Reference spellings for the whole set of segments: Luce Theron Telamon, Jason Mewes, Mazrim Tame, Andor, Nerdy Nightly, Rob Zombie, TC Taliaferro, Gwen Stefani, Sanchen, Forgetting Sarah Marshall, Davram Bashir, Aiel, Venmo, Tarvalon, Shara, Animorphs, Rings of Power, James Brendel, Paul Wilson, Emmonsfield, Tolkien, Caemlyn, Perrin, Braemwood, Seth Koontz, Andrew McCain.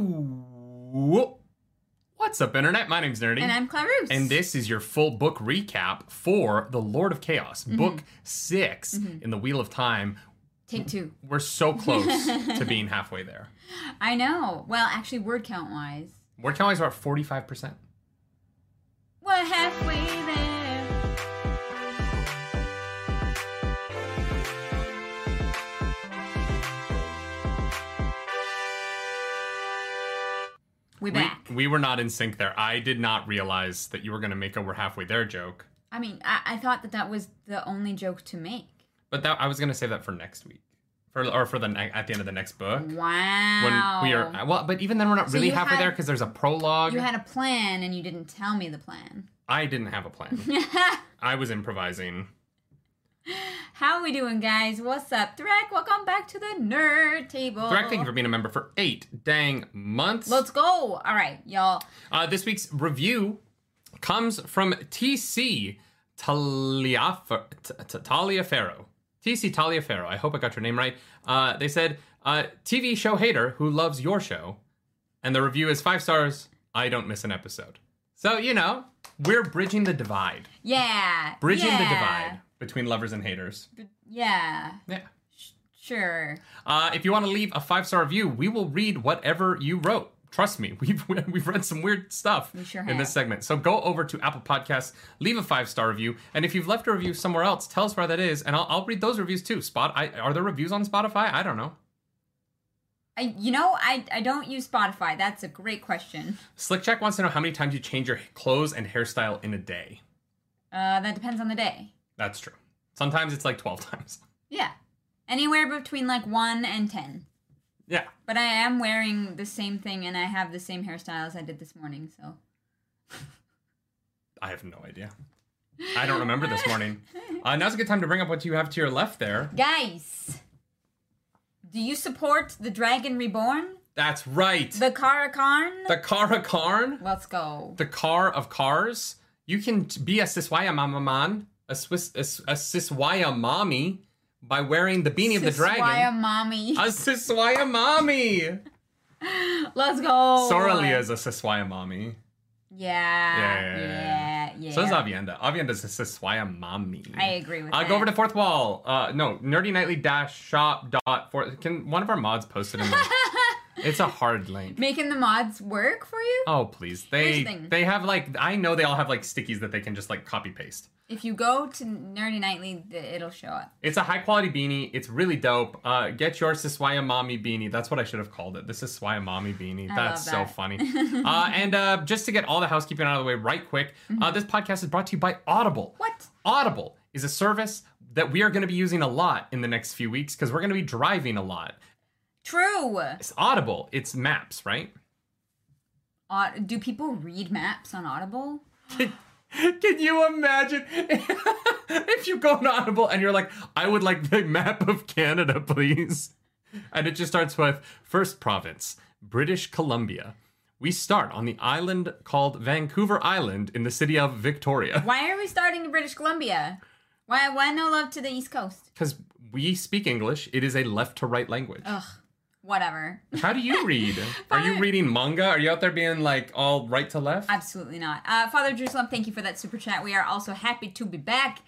Hello! What's up, Internet? My name's Nerdy. And I'm Claire Ruse. And this is your full book recap for The Lord of Chaos, Book 6 in The Wheel of Time. Take 2. We're so close to being halfway there. I know. Well, actually, word count-wise. Word count-wise, we're at 45%. We're halfway there. We're back. We were not in sync there. I did not realize that you were going to make a we're halfway there joke. I mean, I thought that was the only joke to make. But I was going to save that for next week. At the end of the next book. Wow. When we are, well, but even then we're not really halfway there because there's a prologue. You had a plan and you didn't tell me the plan. I didn't have a plan. I was improvising. How we doing, guys? What's up, Threk? Welcome back to the nerd table. Threk, thank you for being a member for 8 dang months. Let's go. All right, y'all. This week's review comes from TC Taliaferro. TC Taliaferro. I hope I got your name right. They said, TV show hater who loves your show. And the review is 5 stars. I don't miss an episode. So, you know, we're bridging the divide. Yeah. Bridging the divide. Between lovers and haters. Yeah. Yeah. Sure. If you want to leave a 5-star review, we will read whatever you wrote. Trust me, we've read some weird stuff in this segment. So go over to Apple Podcasts, leave a 5-star review, and if you've left a review somewhere else, tell us where that is, and I'll read those reviews too. Are there reviews on Spotify? I don't know. I don't use Spotify. That's a great question. Slickjack wants to know how many times you change your clothes and hairstyle in a day. That depends on the day. That's true. Sometimes it's like 12 times. Yeah. Anywhere between like 1 and 10. Yeah. But I am wearing the same thing and I have the same hairstyle as I did this morning, so. I have no idea. I don't remember this morning. Now's a good time to bring up what you have to your left there. Guys, do you support the Dragon Reborn? That's right. The Karakarn? The Karakarn? Let's go. The Car of Cars? You can be a Siswaya Mamaman. A Siswaya mommy by wearing the beanie of the dragon. Siswaya mommy. A Siswaya mommy. Let's go. Soralia is a Siswaya mommy. Yeah. So is Avienda. Avienda's a Siswaya mommy. I agree with that. Go over to Fourth Wall. nerdynightly-shop.fourth. Can one of our mods post it in there? It's a hard link. Making the mods work for you? Oh, please. They have I know they all have stickies that they can just copy paste. If you go to Nerdy Nightly, it'll show up. It's a high quality beanie. It's really dope. Get your Siswaya Mommy beanie. That's what I should have called it. The Siswaya Mommy beanie. That's so funny. And just to get all the housekeeping out of the way right quick, this podcast is brought to you by Audible. What? Audible is a service that we are going to be using a lot in the next few weeks because we're going to be driving a lot. True. It's Audible. It's maps, right? Do people read maps on Audible? Can you imagine if you go on Audible and you're like, I would like the map of Canada, please. And it just starts with first province, British Columbia. We start on the island called Vancouver Island in the city of Victoria. Why are we starting in British Columbia? Why no love to the East Coast? Because we speak English. It is a left to right language. Ugh. Whatever. How do you read? Are you reading manga? Are you out there being all right to left? Absolutely not. Father Jerusalem, thank you for that super chat. We are also happy to be back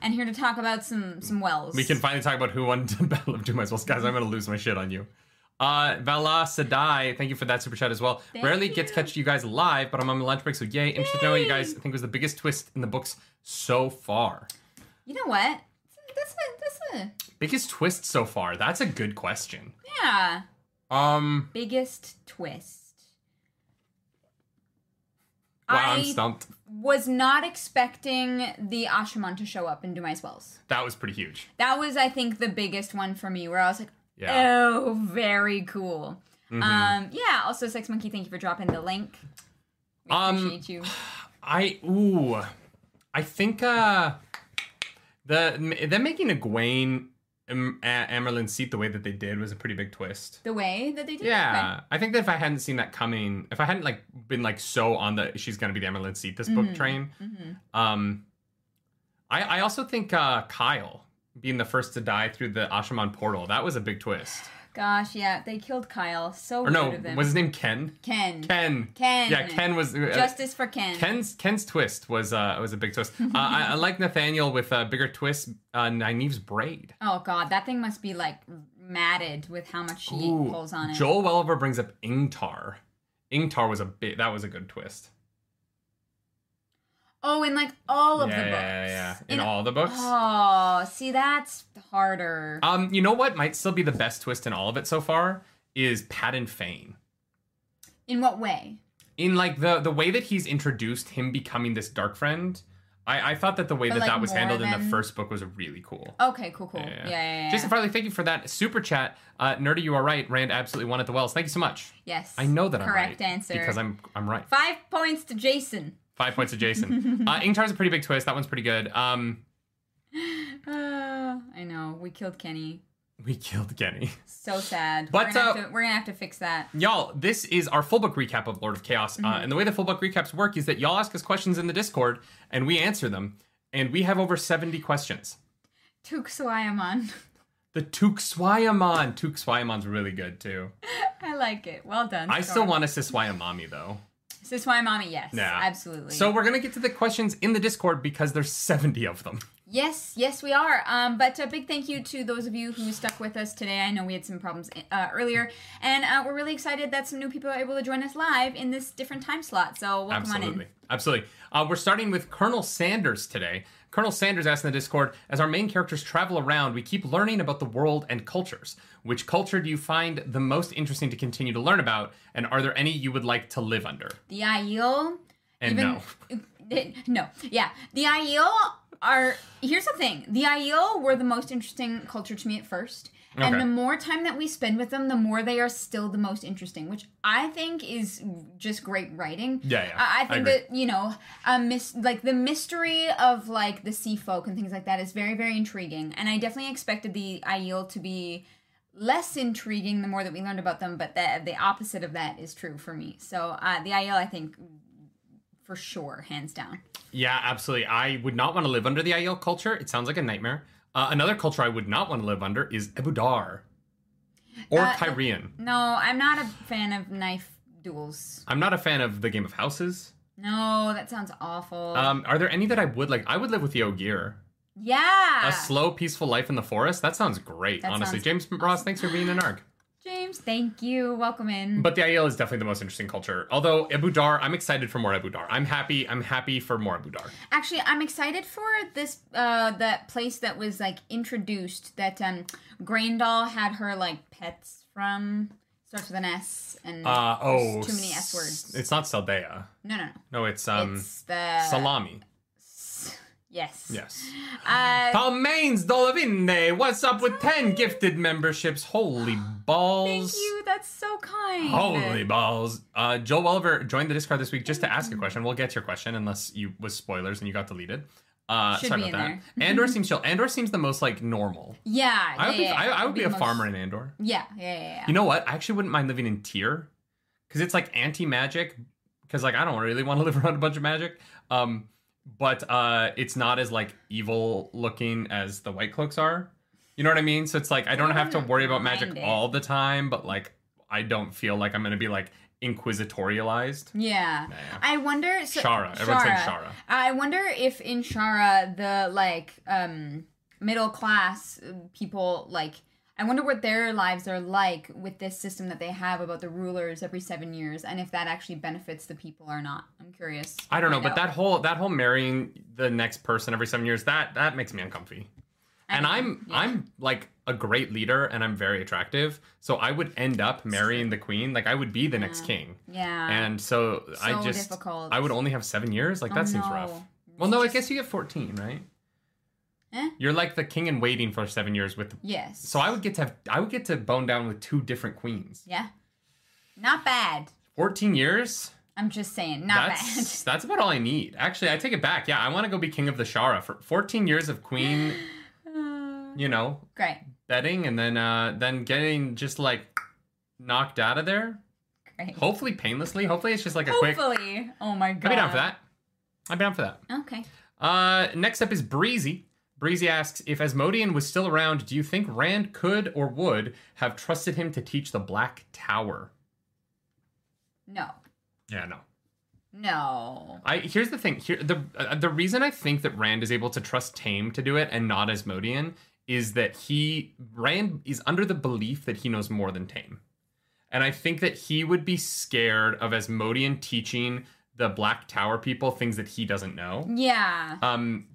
and here to talk about some wells. We can finally talk about who won the Battle of Dumai's Wells. Guys, I'm going to lose my shit on you. Vala Sadai, thank you for that super chat as well. Rarely get to catch you guys live, but I'm on my lunch break, so yay. Interested to know what you guys think was the biggest twist in the books so far. You know what? That's a biggest twist so far. That's a good question. Yeah. Biggest twist. Wow, I'm stumped. Was not expecting the Ashaman to show up in Dumai's Wells. That was pretty huge. That was, I think, the biggest one for me, where I was like, oh, very cool. Yeah, also, Sex Monkey, thank you for dropping the link. We appreciate you. I think, them making Egwene Amerlin seat the way that they did was a pretty big twist. The way that they did? Yeah. Okay. I think that if I hadn't seen that coming, if I hadn't been so on the she's going to be the Amerlin seat this book train, I also think Kyle being the first to die through the Ashaman portal, that was a big twist. Gosh, yeah, they killed Kyle. So rude of them. Was his name Ken? Ken. Yeah, Ken was justice for Ken. Ken's twist was a big twist. I like Nathaniel with a bigger twist. Nynaeve's braid. Oh God, that thing must be like matted with how much she pulls on it. Joel Welliver brings up Ingtar. Ingtar was that was a good twist. Oh, in like all of the books. Yeah. In all the books. Oh, see, that's harder. You know what might still be the best twist in all of it so far is Padan Fain. In what way? In like the way that he's introduced him becoming this dark friend. I thought that the way that was handled in the first book was really cool. Okay, cool. Yeah. Jason Farley, thank you for that super chat. Nerdy, you are right. Rand absolutely won at the Wells. Thank you so much. Yes. I know that I'm right. Correct answer. Because I'm right. 5 points to Jason. 5 points to Jason. Ingtar's a pretty big twist. That one's pretty good. I know. We killed Kenny. So sad. But we're going to have to fix that. Y'all, this is our full book recap of Lord of Chaos. Mm-hmm. And the way the full book recaps work is that y'all ask us questions in the Discord, and we answer them. And we have over 70 questions. Tuxwayamon. The Tuxwayamon. Tuxwayamon's really good, too. I like it. Well done. I still want a Siswayamami, though. Siswayamami, yes. Yeah. Absolutely. So we're going to get to the questions in the Discord because there's 70 of them. Yes, we are. But a big thank you to those of you who stuck with us today. I know we had some problems earlier, and we're really excited that some new people are able to join us live in this different time slot. So welcome on in. Absolutely. We're starting with Colonel Sanders today. Colonel Sanders asked in the Discord, as our main characters travel around, we keep learning about the world and cultures. Which culture do you find the most interesting to continue to learn about, and are there any you would like to live under? The Aiel. The Aiel are... Here's the thing. The Aiel were the most interesting culture to me at first. Okay. And the more time that we spend with them, the more they are still the most interesting, which I think is just great writing. Yeah. I think that, the mystery of, like, the sea folk and things like that is very, very intriguing. And I definitely expected the Aiel to be less intriguing the more that we learned about them, but the opposite of that is true for me. So the Aiel, I think... For sure, hands down. Yeah, absolutely. I would not want to live under the Aiel culture. It sounds like a nightmare. Another culture I would not want to live under is Ebou Dar. Or Tyrian. No, I'm not a fan of knife duels. I'm not a fan of the Game of Houses. No, that sounds awful. Are there any that I would like? I would live with the Ogier. Yeah. A slow, peaceful life in the forest? That sounds great, honestly. James Ross, thanks for being an ARG. James, thank you. Welcome in. But the Aiel is definitely the most interesting culture. Although Ebou Dar, I'm excited for more Ebou Dar. I'm happy for more Ebou Dar. Actually, I'm excited for this that place that was like introduced that Graendal had her like pets from. Starts with an S and too many S words. It's not Saldaea. No. No, it's the Salami. Yes. Palmains Dolavine, what's up with 10 gifted memberships? Holy balls. Thank you, that's so kind. Holy balls. Joel Welliver joined the Discord this week just to ask a question. We'll get your question unless you was spoilers and you got deleted. Sorry about that. Andor seems chill. Andor seems the most like normal. Yeah. I would be a farmer in Andor. Yeah. You know what? I actually wouldn't mind living in Tyr because it's like anti-magic because like I don't really want to live around a bunch of magic. But it's not as, like, evil-looking as the White Cloaks are. You know what I mean? So it's, like, I don't have to worry about magic all the time, but, like, I don't feel like I'm going to be, like, inquisitorialized. Yeah. Nah. I wonder... So, Shara. Everyone's saying Shara. I wonder if in Shara the, like, middle-class people, like... I wonder what their lives are like with this system that they have about the rulers every 7 years, and if that actually benefits the people or not. I'm curious. I don't know, but that whole marrying the next person every 7 years, that makes me uncomfy. I'm like a great leader, and I'm very attractive, so I would end up marrying the queen. Like I would be the next king. Yeah. And so I just difficult. I would only have 7 years. Like that seems rough. Well, I guess you get 14, right? Eh? You're like the king in waiting for 7 years with. Yes. So I would get to bone down with 2 different queens. Yeah, not bad. 14 years. I'm just saying, not bad. That's about all I need. Actually, I take it back. Yeah, I want to go be king of the Shara for 14 years of queen. Great betting, and then getting just like knocked out of there. Great. Hopefully painlessly. Hopefully it's just like a quick. Oh my god. I'd be down for that. Okay. Next up is Breezy. Breezy asks, if Asmodean was still around, do you think Rand could or would have trusted him to teach the Black Tower? No. Yeah, no. No. Here's the thing. The reason I think that Rand is able to trust Tame to do it and not Asmodean is that Rand is under the belief that he knows more than Tame. And I think that he would be scared of Asmodean teaching the Black Tower people things that he doesn't know. Yeah.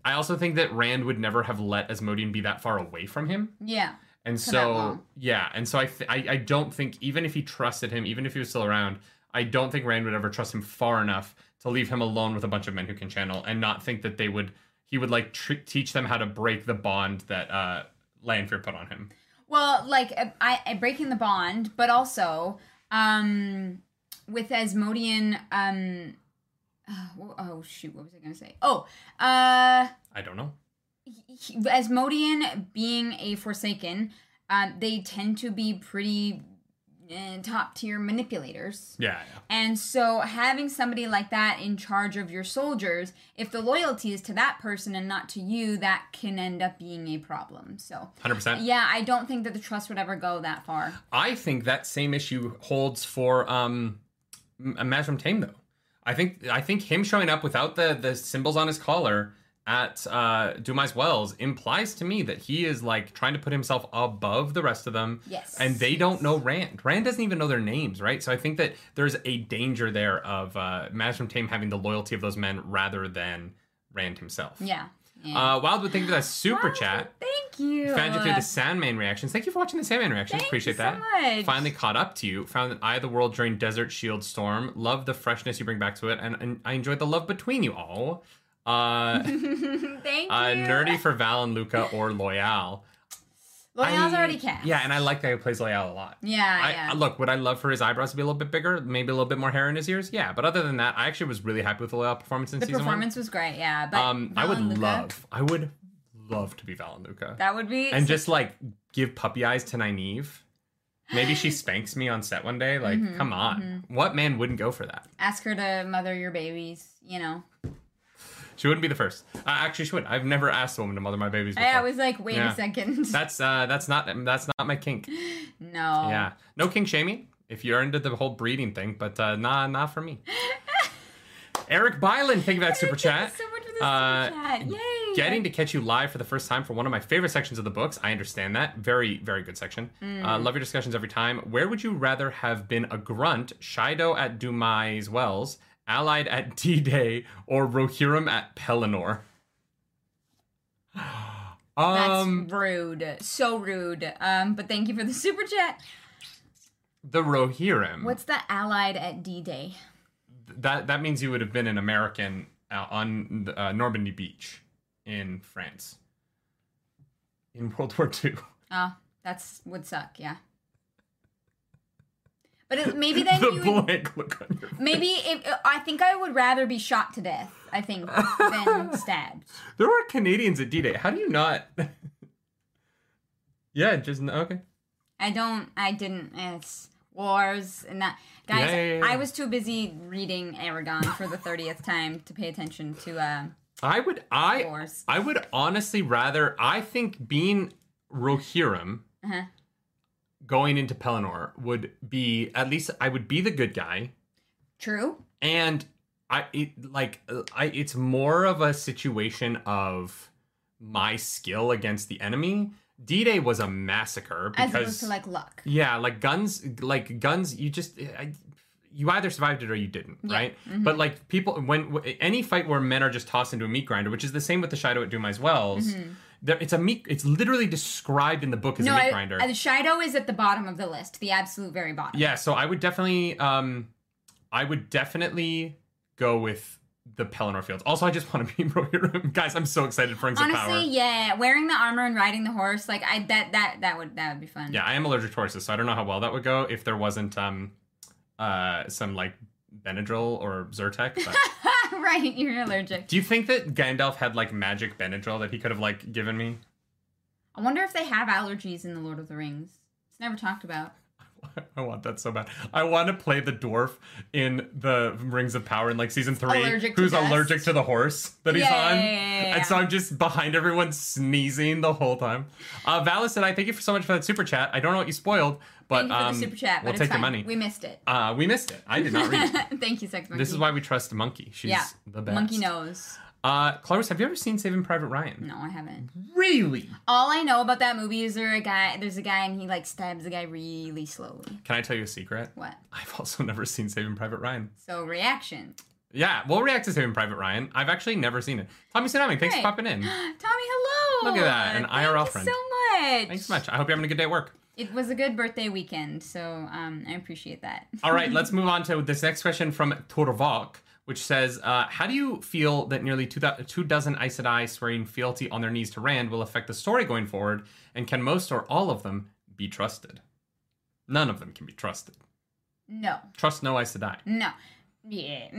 I also think that Rand would never have let Asmodean be that far away from him. Yeah. And so, yeah. And so I don't think, even if he trusted him, even if he was still around, I don't think Rand would ever trust him far enough to leave him alone with a bunch of men who can channel and not think that he would teach them how to break the bond that Lanfear put on him. Well, breaking the bond, but also with Asmodean, what was I going to say? I don't know. Asmodean being a Forsaken, they tend to be pretty top-tier manipulators. Yeah. And so having somebody like that in charge of your soldiers, if the loyalty is to that person and not to you, that can end up being a problem. So 100%. Yeah, I don't think that the trust would ever go that far. I think that same issue holds for Mazrim Tame, though. I think him showing up without the symbols on his collar at Dumai's Wells implies to me that he is trying to put himself above the rest of them. Yes. And they don't know Rand. Rand doesn't even know their names, right? So I think that there's a danger there of Mazrim Tame having the loyalty of those men rather than Rand himself. Yeah. Wildwood, thank you for that super chat. Thank you. Found you through the Sandman reactions. Thank you for watching the Sandman reactions. Appreciate that. Thank you so much. Finally caught up to you. Found an Eye of the World during Desert Shield Storm. Love the freshness you bring back to it, and I enjoyed the love between you all. Thank you. Nerdy for Val and Luca or Loyal. Loyal's already cast. Yeah, and I like that he plays Loyal a lot. Yeah, yeah. Look, would I love for his eyebrows to be a little bit bigger? Maybe a little bit more hair in his ears? Yeah, but other than that, I actually was really happy with the Loyal performance in season one. The performance was great, yeah. But I would love to be Val and Luca. That would be... And just, give puppy eyes to Nynaeve. Maybe she spanks me on set one day. Come on. Mm-hmm. What man wouldn't go for that? Ask her to mother your babies, you know. She wouldn't be the first. Actually, she would. I've never asked a woman to mother my babies before. I was wait a second. That's not my kink. No. Yeah. No kink shaming if you're into the whole breeding thing, but not for me. Eric Byland, thank you for that super chat. Thank you so much for the super chat. Yay. Getting to catch you live for the first time for one of my favorite sections of the books. I understand that. Very, very good section. Love your discussions every time. Where would you rather have been a grunt? Shido at Dumai's Wells, Allied at D-Day, or Rohirrim at Pelennor? That's rude. So rude. But thank you for the super chat. The Rohirrim. What's the Allied at D-Day? That means you would have been an American on Normandy Beach in France. In World War II. Oh, that would suck, yeah. But maybe then I think I would rather be shot to death, I think, than stabbed. There were Canadians at D-Day. How do you not? Yeah, just okay. I didn't. It's wars and that. Guys, yeah. I was too busy reading Aragon for the 30th time to pay attention to wars. I would honestly rather, I think being Rohirrim, going into Pelennor would be, at least I would be the good guy. True. And it's more of a situation of my skill against the enemy. D-Day was a massacre because, as opposed to luck. Yeah, guns. You either survived it or you didn't, right? Mm-hmm. But people, when any fight where men are just tossed into a meat grinder, which is the same with the Shido at Dumai's Wells. Mm-hmm. It's literally described in the book as a meat grinder. The Shido is at the bottom of the list, the absolute very bottom. Yeah, so I would definitely go with the Pelennor Fields. Also, I just want to be Rohirrim. Guys, I'm so excited for Rings of Power. Honestly, yeah, wearing the armor and riding the horse, that would be fun. Yeah, I am allergic to horses, so I don't know how well that would go if there wasn't some Benadryl or Zyrtec. But... Right, you're allergic. Do you think that Gandalf had magic Benadryl that he could have given me? I wonder if they have allergies in The Lord of the Rings. It's never talked about. I want that so bad. I want to play the dwarf in the Rings of Power in like season 3 who's allergic to the horse that he's on. Yeah. And so I'm just behind everyone sneezing the whole time. Valison, I thank you for so much for that super chat. I don't know what you spoiled, but we'll take your money. We missed it. We missed it. I did not read it. Thank you, Sex Monkey. This is why we trust the monkey. She's the best. Monkey knows. Clarice, have you ever seen Saving Private Ryan? No, I haven't. Really? All I know about that movie is there's a guy and he like stabs the guy really slowly. Can I tell you a secret? What? I've also never seen Saving Private Ryan. So reaction. Yeah, we'll react to Saving Private Ryan. I've actually never seen it. Tommy Tsunami, thanks for popping in. Tommy, hello! Look at that, an IRL friend. Thank you so much. Thanks so much. I hope you're having a good day at work. It was a good birthday weekend, so I appreciate that. All right, let's move on to this next question from Torvok, which says, how do you feel that nearly two dozen Aes Sedai swearing fealty on their knees to Rand will affect the story going forward, and can most or all of them be trusted? None of them can be trusted. No. Trust no Aes Sedai. No. Yeah.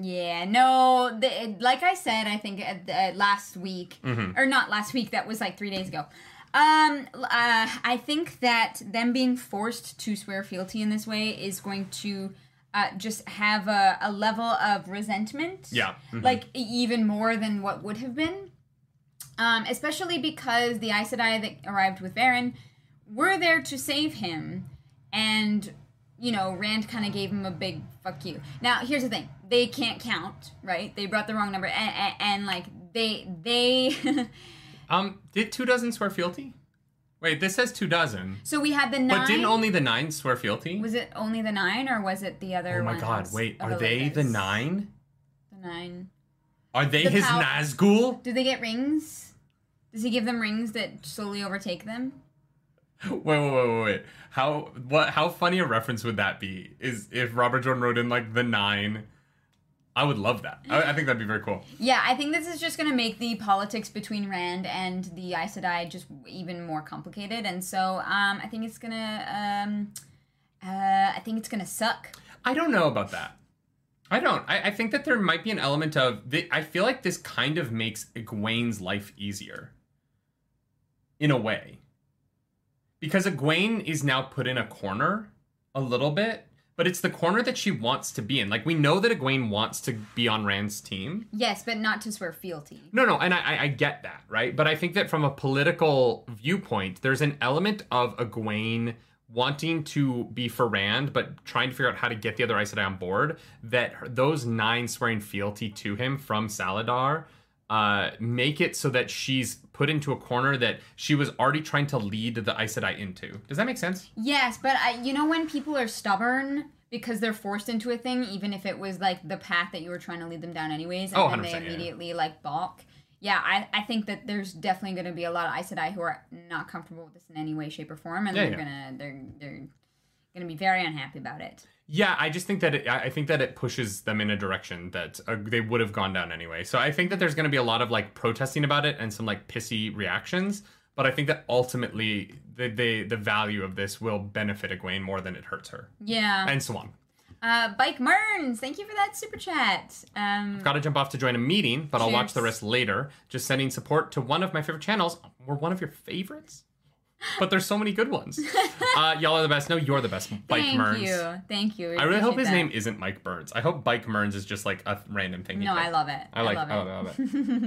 Yeah. No. Like I said, I think last week, or not last week, that was like 3 days ago. I think that them being forced to swear fealty in this way is going to... just have a level of resentment. Yeah. Like, even more than what would have been. Especially because the Aes Sedai that arrived with Varen were there to save him. And, you know, Rand kind of gave him a big fuck you. Now, here's the thing. They can't count, right? They brought the wrong number. And like, they... did two dozen swear fealty? Wait, this says 2 dozen. So we had the 9. But didn't only the 9 swear fealty? Was it only the 9 or was it the other one? Oh my god, wait, are they the 9? The 9. Are they his Nazgul? Do they get rings? Does he give them rings that slowly overtake them? Wait. How funny a reference would that be? Is if Robert Jordan wrote in like the 9. I would love that. I think that'd be very cool. Yeah, I think this is just going to make the politics between Rand and the Aes Sedai just even more complicated, and so I think it's gonna, suck. I don't know about that. I don't. I think that there might be an element of. I feel like this kind of makes Egwene's life easier. In a way. Because Egwene is now put in a corner, a little bit. But it's the corner that she wants to be in. Like, we know that Egwene wants to be on Rand's team. Yes, but not to swear fealty. No, and I get that, right? But I think that from a political viewpoint, there's an element of Egwene wanting to be for Rand, but trying to figure out how to get the other Aes Sedai on board, that those 9 swearing fealty to him from Saladar make it so that she's put into a corner that she was already trying to lead the Aes Sedai into. Does that make sense? Yes, but you know when people are stubborn because they're forced into a thing, even if it was like the path that you were trying to lead them down anyways, and then they immediately like balk. Yeah, I think that there's definitely going to be a lot of Aes Sedai who are not comfortable with this in any way, shape, or form, and they're gonna be very unhappy about it. Yeah, I just think that it pushes them in a direction that they would have gone down anyway. So I think that there's going to be a lot of like protesting about it and some like pissy reactions. But I think that ultimately the value of this will benefit Egwene more than it hurts her. Yeah. And so on. Bike Merns, thank you for that super chat. I've got to jump off to join a meeting, but cheers. I'll watch the rest later. Just sending support to one of my favorite channels. Or one of your favorites? But there's so many good ones. Y'all are the best. No, you're the best. Thank you, Mike Merns. I really hope his name isn't Mike Burns. I hope Mike Merns is just like a random thing. No, I love it. I love it.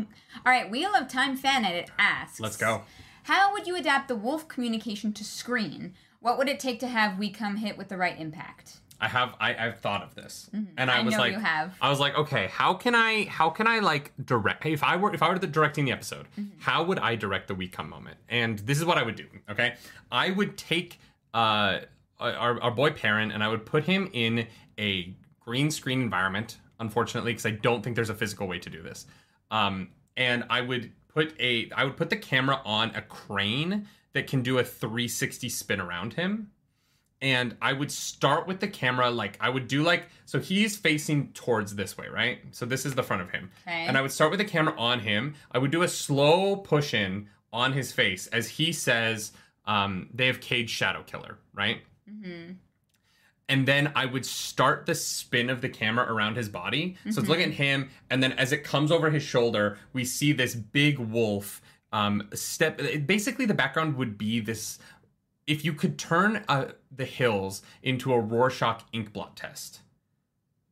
All right, Wheel of Time fan edit asks. Let's go. How would you adapt the wolf communication to screen? What would it take to have we come hit with the right impact? I've thought of this, and I was know like, you have. I was like, okay, how can I like direct? Hey, if I were directing the episode, how would I direct the we come moment? And this is what I would do. Okay, I would take our boy Perrin, and I would put him in a green screen environment. Unfortunately, because I don't think there's a physical way to do this. And I would put the camera on a crane that can do a 360 spin around him. And I would start with the camera, like, I would do, like, so he's facing towards this way, right? So this is the front of him. Okay. And I would start with the camera on him. I would do a slow push in on his face as he says, they have caged Shadow Killer, right? Mm-hmm. And then I would start the spin of the camera around his body. Mm-hmm. So it's looking at him, and then as it comes over his shoulder, we see this big wolf step. Basically, the background would be this if you could turn the hills into a Rorschach inkblot test.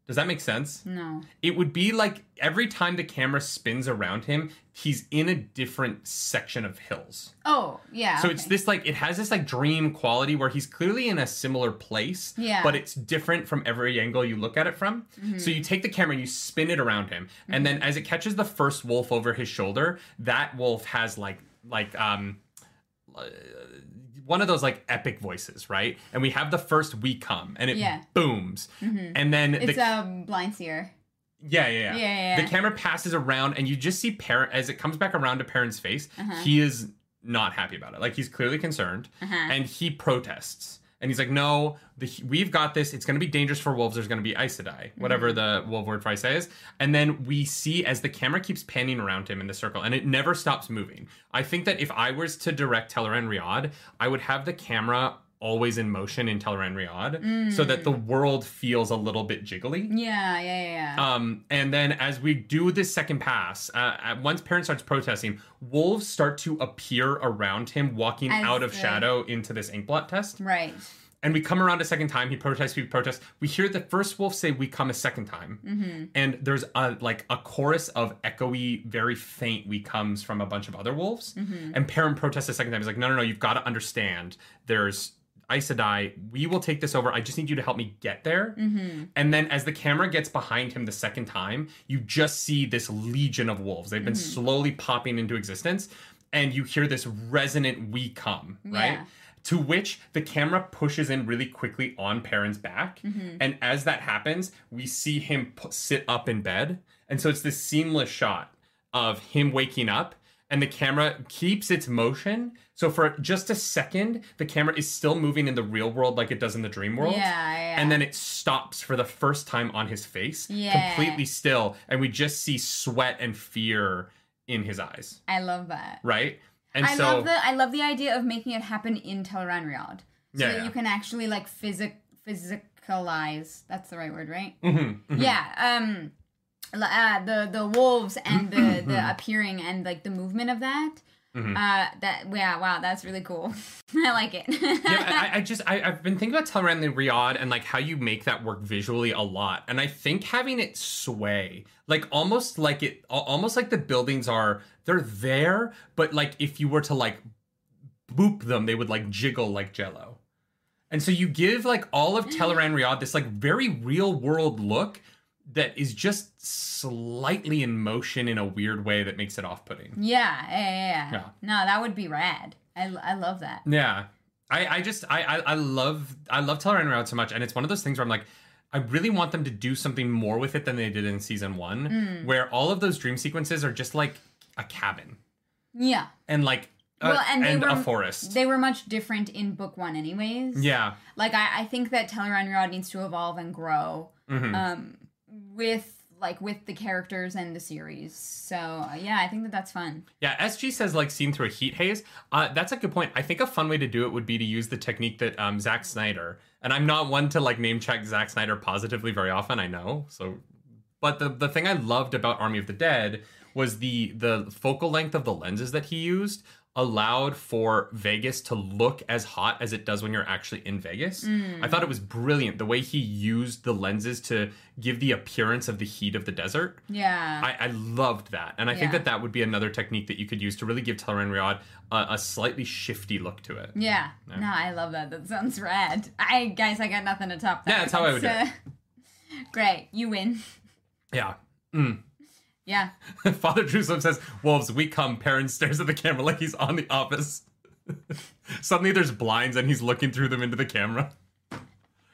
Does that make sense? No. It would be like every time the camera spins around him, he's in a different section of hills. Oh, yeah. So it's this like, it has this like dream quality where he's clearly in a similar place. Yeah. But it's different from every angle you look at it from. Mm-hmm. So you take the camera, you spin it around him. Mm-hmm. And then as it catches the first wolf over his shoulder, that wolf has like one of those like epic voices, right? And we have the first "We Come" and it booms. Mm-hmm. And then it's a blind seer. Yeah. The camera passes around and you just see Perrin, as it comes back around to Perrin's face, he is not happy about it. Like, he's clearly concerned and he protests. And he's like, no, we've got this. It's going to be dangerous for wolves. There's going to be Aes Sedai, whatever the wolf word for Aes Sedai is. And then we see as the camera keeps panning around him in the circle, and it never stops moving. I think that if I was to direct Teleran Riad, I would have the camera always in motion in Teleran Riad so that the world feels a little bit jiggly. Yeah. And then as we do this second pass, once Perrin starts protesting, wolves start to appear around him, walking out of shadow into this inkblot test. Right. And we come around a second time. He protests, we protest. We hear the first wolf say, "We come" a second time. Mm-hmm. And there's a chorus of echoey, very faint "We comes" from a bunch of other wolves. Mm-hmm. And Perrin protests a second time. He's like, no, you've got to understand. There's Aes Sedai, we will take this over. I just need you to help me get there. Mm-hmm. And then as the camera gets behind him the second time, you just see this legion of wolves. They've been slowly popping into existence. And you hear this resonant "We come," right? Yeah. To which the camera pushes in really quickly on Perrin's back. Mm-hmm. And as that happens, we see him sit up in bed. And so it's this seamless shot of him waking up. And the camera keeps its motion. So for just a second, the camera is still moving in the real world like it does in the dream world. Yeah. And then it stops for the first time on his face. Yeah. Completely still. And we just see sweat and fear in his eyes. I love that. Right? And I love the idea of making it happen in Teleran Riad. So that you can actually like physicalize. That's the right word, right? Mm-hmm. Mm-hmm. Yeah. The wolves and the appearing and like the movement of that. Mm-hmm. Wow, that's really cool. I like it. I've been thinking about Teleran Riad and like how you make that work visually a lot. And I think having it sway, like almost like the buildings are, they're there, but like if you were to like boop them, they would like jiggle like Jell-O. And so you give like all of Teleran Riad this like very real world look that is just slightly in motion in a weird way that makes it off-putting. Yeah. No, that would be rad. I love that. Yeah. I love Teleran Riad so much, and it's one of those things where I'm like, I really want them to do something more with it than they did in season one, where all of those dream sequences are just like a cabin. Yeah. And like a forest. They were much different in book one anyways. Yeah. Like I think that Teleran Riad needs to evolve and grow. Mm-hmm. With the characters and the series. So, yeah, I think that's fun. Yeah, SG says, like, seen through a heat haze. That's a good point. I think a fun way to do it would be to use the technique that Zack Snyder, and I'm not one to, like, name-check Zack Snyder positively very often, I know. So, but the thing I loved about Army of the Dead was the focal length of the lenses that he used allowed for Vegas to look as hot as it does when you're actually in Vegas. I thought it was brilliant the way he used the lenses to give the appearance of the heat of the desert. Yeah. I loved that. And I think that would be another technique that you could use to really give Teleran Riad a slightly shifty look to it. Yeah. No, I love that. That sounds rad. I got nothing to top that. Yeah, that's how I would do it. Great. You win. Yeah. Mm. Yeah. Father Jerusalem says, "Wolves, we come." Perrin stares at the camera like he's on The Office. Suddenly there's blinds and he's looking through them into the camera.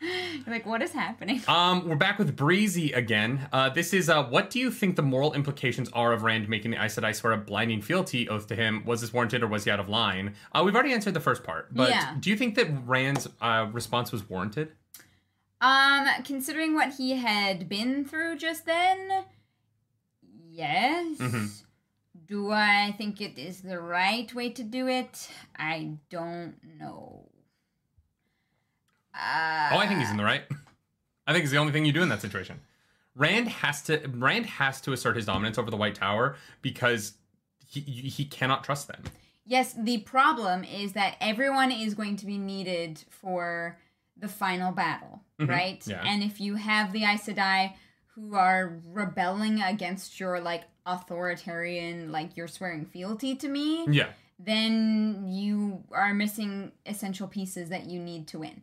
You're like, what is happening? We're back with Breezy again. This is, what do you think the moral implications are of Rand making the Aes Sedai swear a blinding fealty oath to him? Was this warranted or was he out of line? We've already answered the first part, but do you think that Rand's response was warranted? Considering what he had been through just then... Yes. Mm-hmm. Do I think it is the right way to do it? I don't know. I think he's in the right. I think it's the only thing you do in that situation. Rand has to assert his dominance over the White Tower because he cannot trust them. Yes, the problem is that everyone is going to be needed for the final battle, right? Yeah. And if you have the Aes Sedai who are rebelling against your, like, authoritarian, like, you're swearing fealty to me, then you are missing essential pieces that you need to win.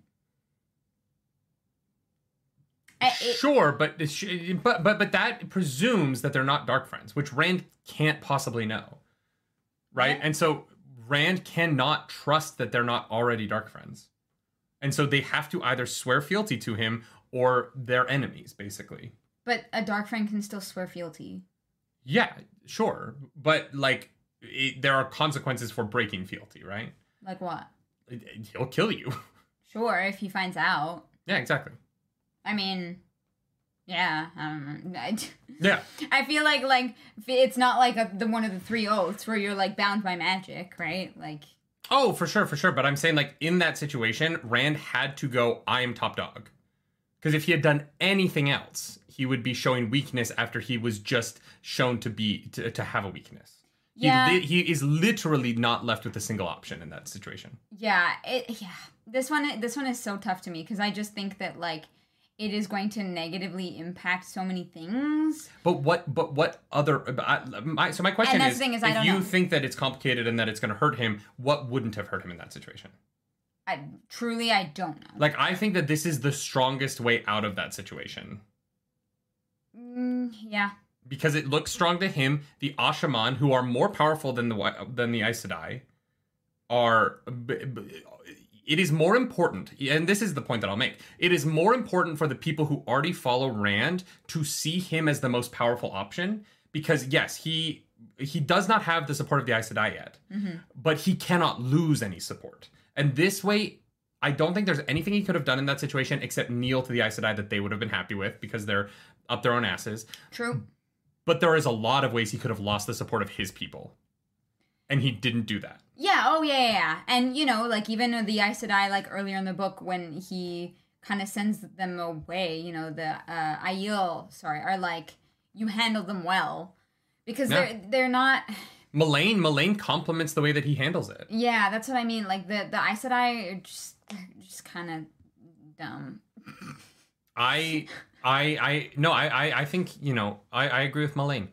Sure, but that presumes that they're not dark friends, which Rand can't possibly know, right? And so Rand cannot trust that they're not already dark friends. And so they have to either swear fealty to him or they're enemies, basically. But a dark friend can still swear fealty. Yeah, sure. But, like, there are consequences for breaking fealty, right? Like what? He'll kill you. Sure, if he finds out. Yeah, exactly. I mean, yeah. Yeah. I feel like it's not like one of the three oaths where you're, like, bound by magic, right? Like... Oh, for sure, for sure. But I'm saying, like, in that situation, Rand had to go, I am top dog. Because if he had done anything else, he would be showing weakness after he was just shown to be, to have a weakness. Yeah. He is literally not left with a single option in that situation. Yeah. This one is so tough to me because I just think that, like, it is going to negatively impact so many things. But what other... So my question is, if you think that it's complicated and that it's going to hurt him, what wouldn't have hurt him in that situation? I don't know. Like, I think that this is the strongest way out of that situation. Yeah. Because it looks strong to him. The Ashaman, who are more powerful than the Aes Sedai, are... It is more important, and this is the point that I'll make, it is more important for the people who already follow Rand to see him as the most powerful option because, yes, he does not have the support of the Aes Sedai yet, but he cannot lose any support. And this way, I don't think there's anything he could have done in that situation except kneel to the Aes Sedai that they would have been happy with because they're up their own asses. True. But there is a lot of ways he could have lost the support of his people, and he didn't do that. Yeah, oh, yeah. And, you know, like, even the Aes Sedai, like, earlier in the book, when he kind of sends them away, you know, the Aiel, are like, you handle them well. Because they're not... Mullane compliments the way that he handles it. Yeah, that's what I mean. Like, the Aes Sedai are just kind of dumb. I think, you know, I agree with Mullane.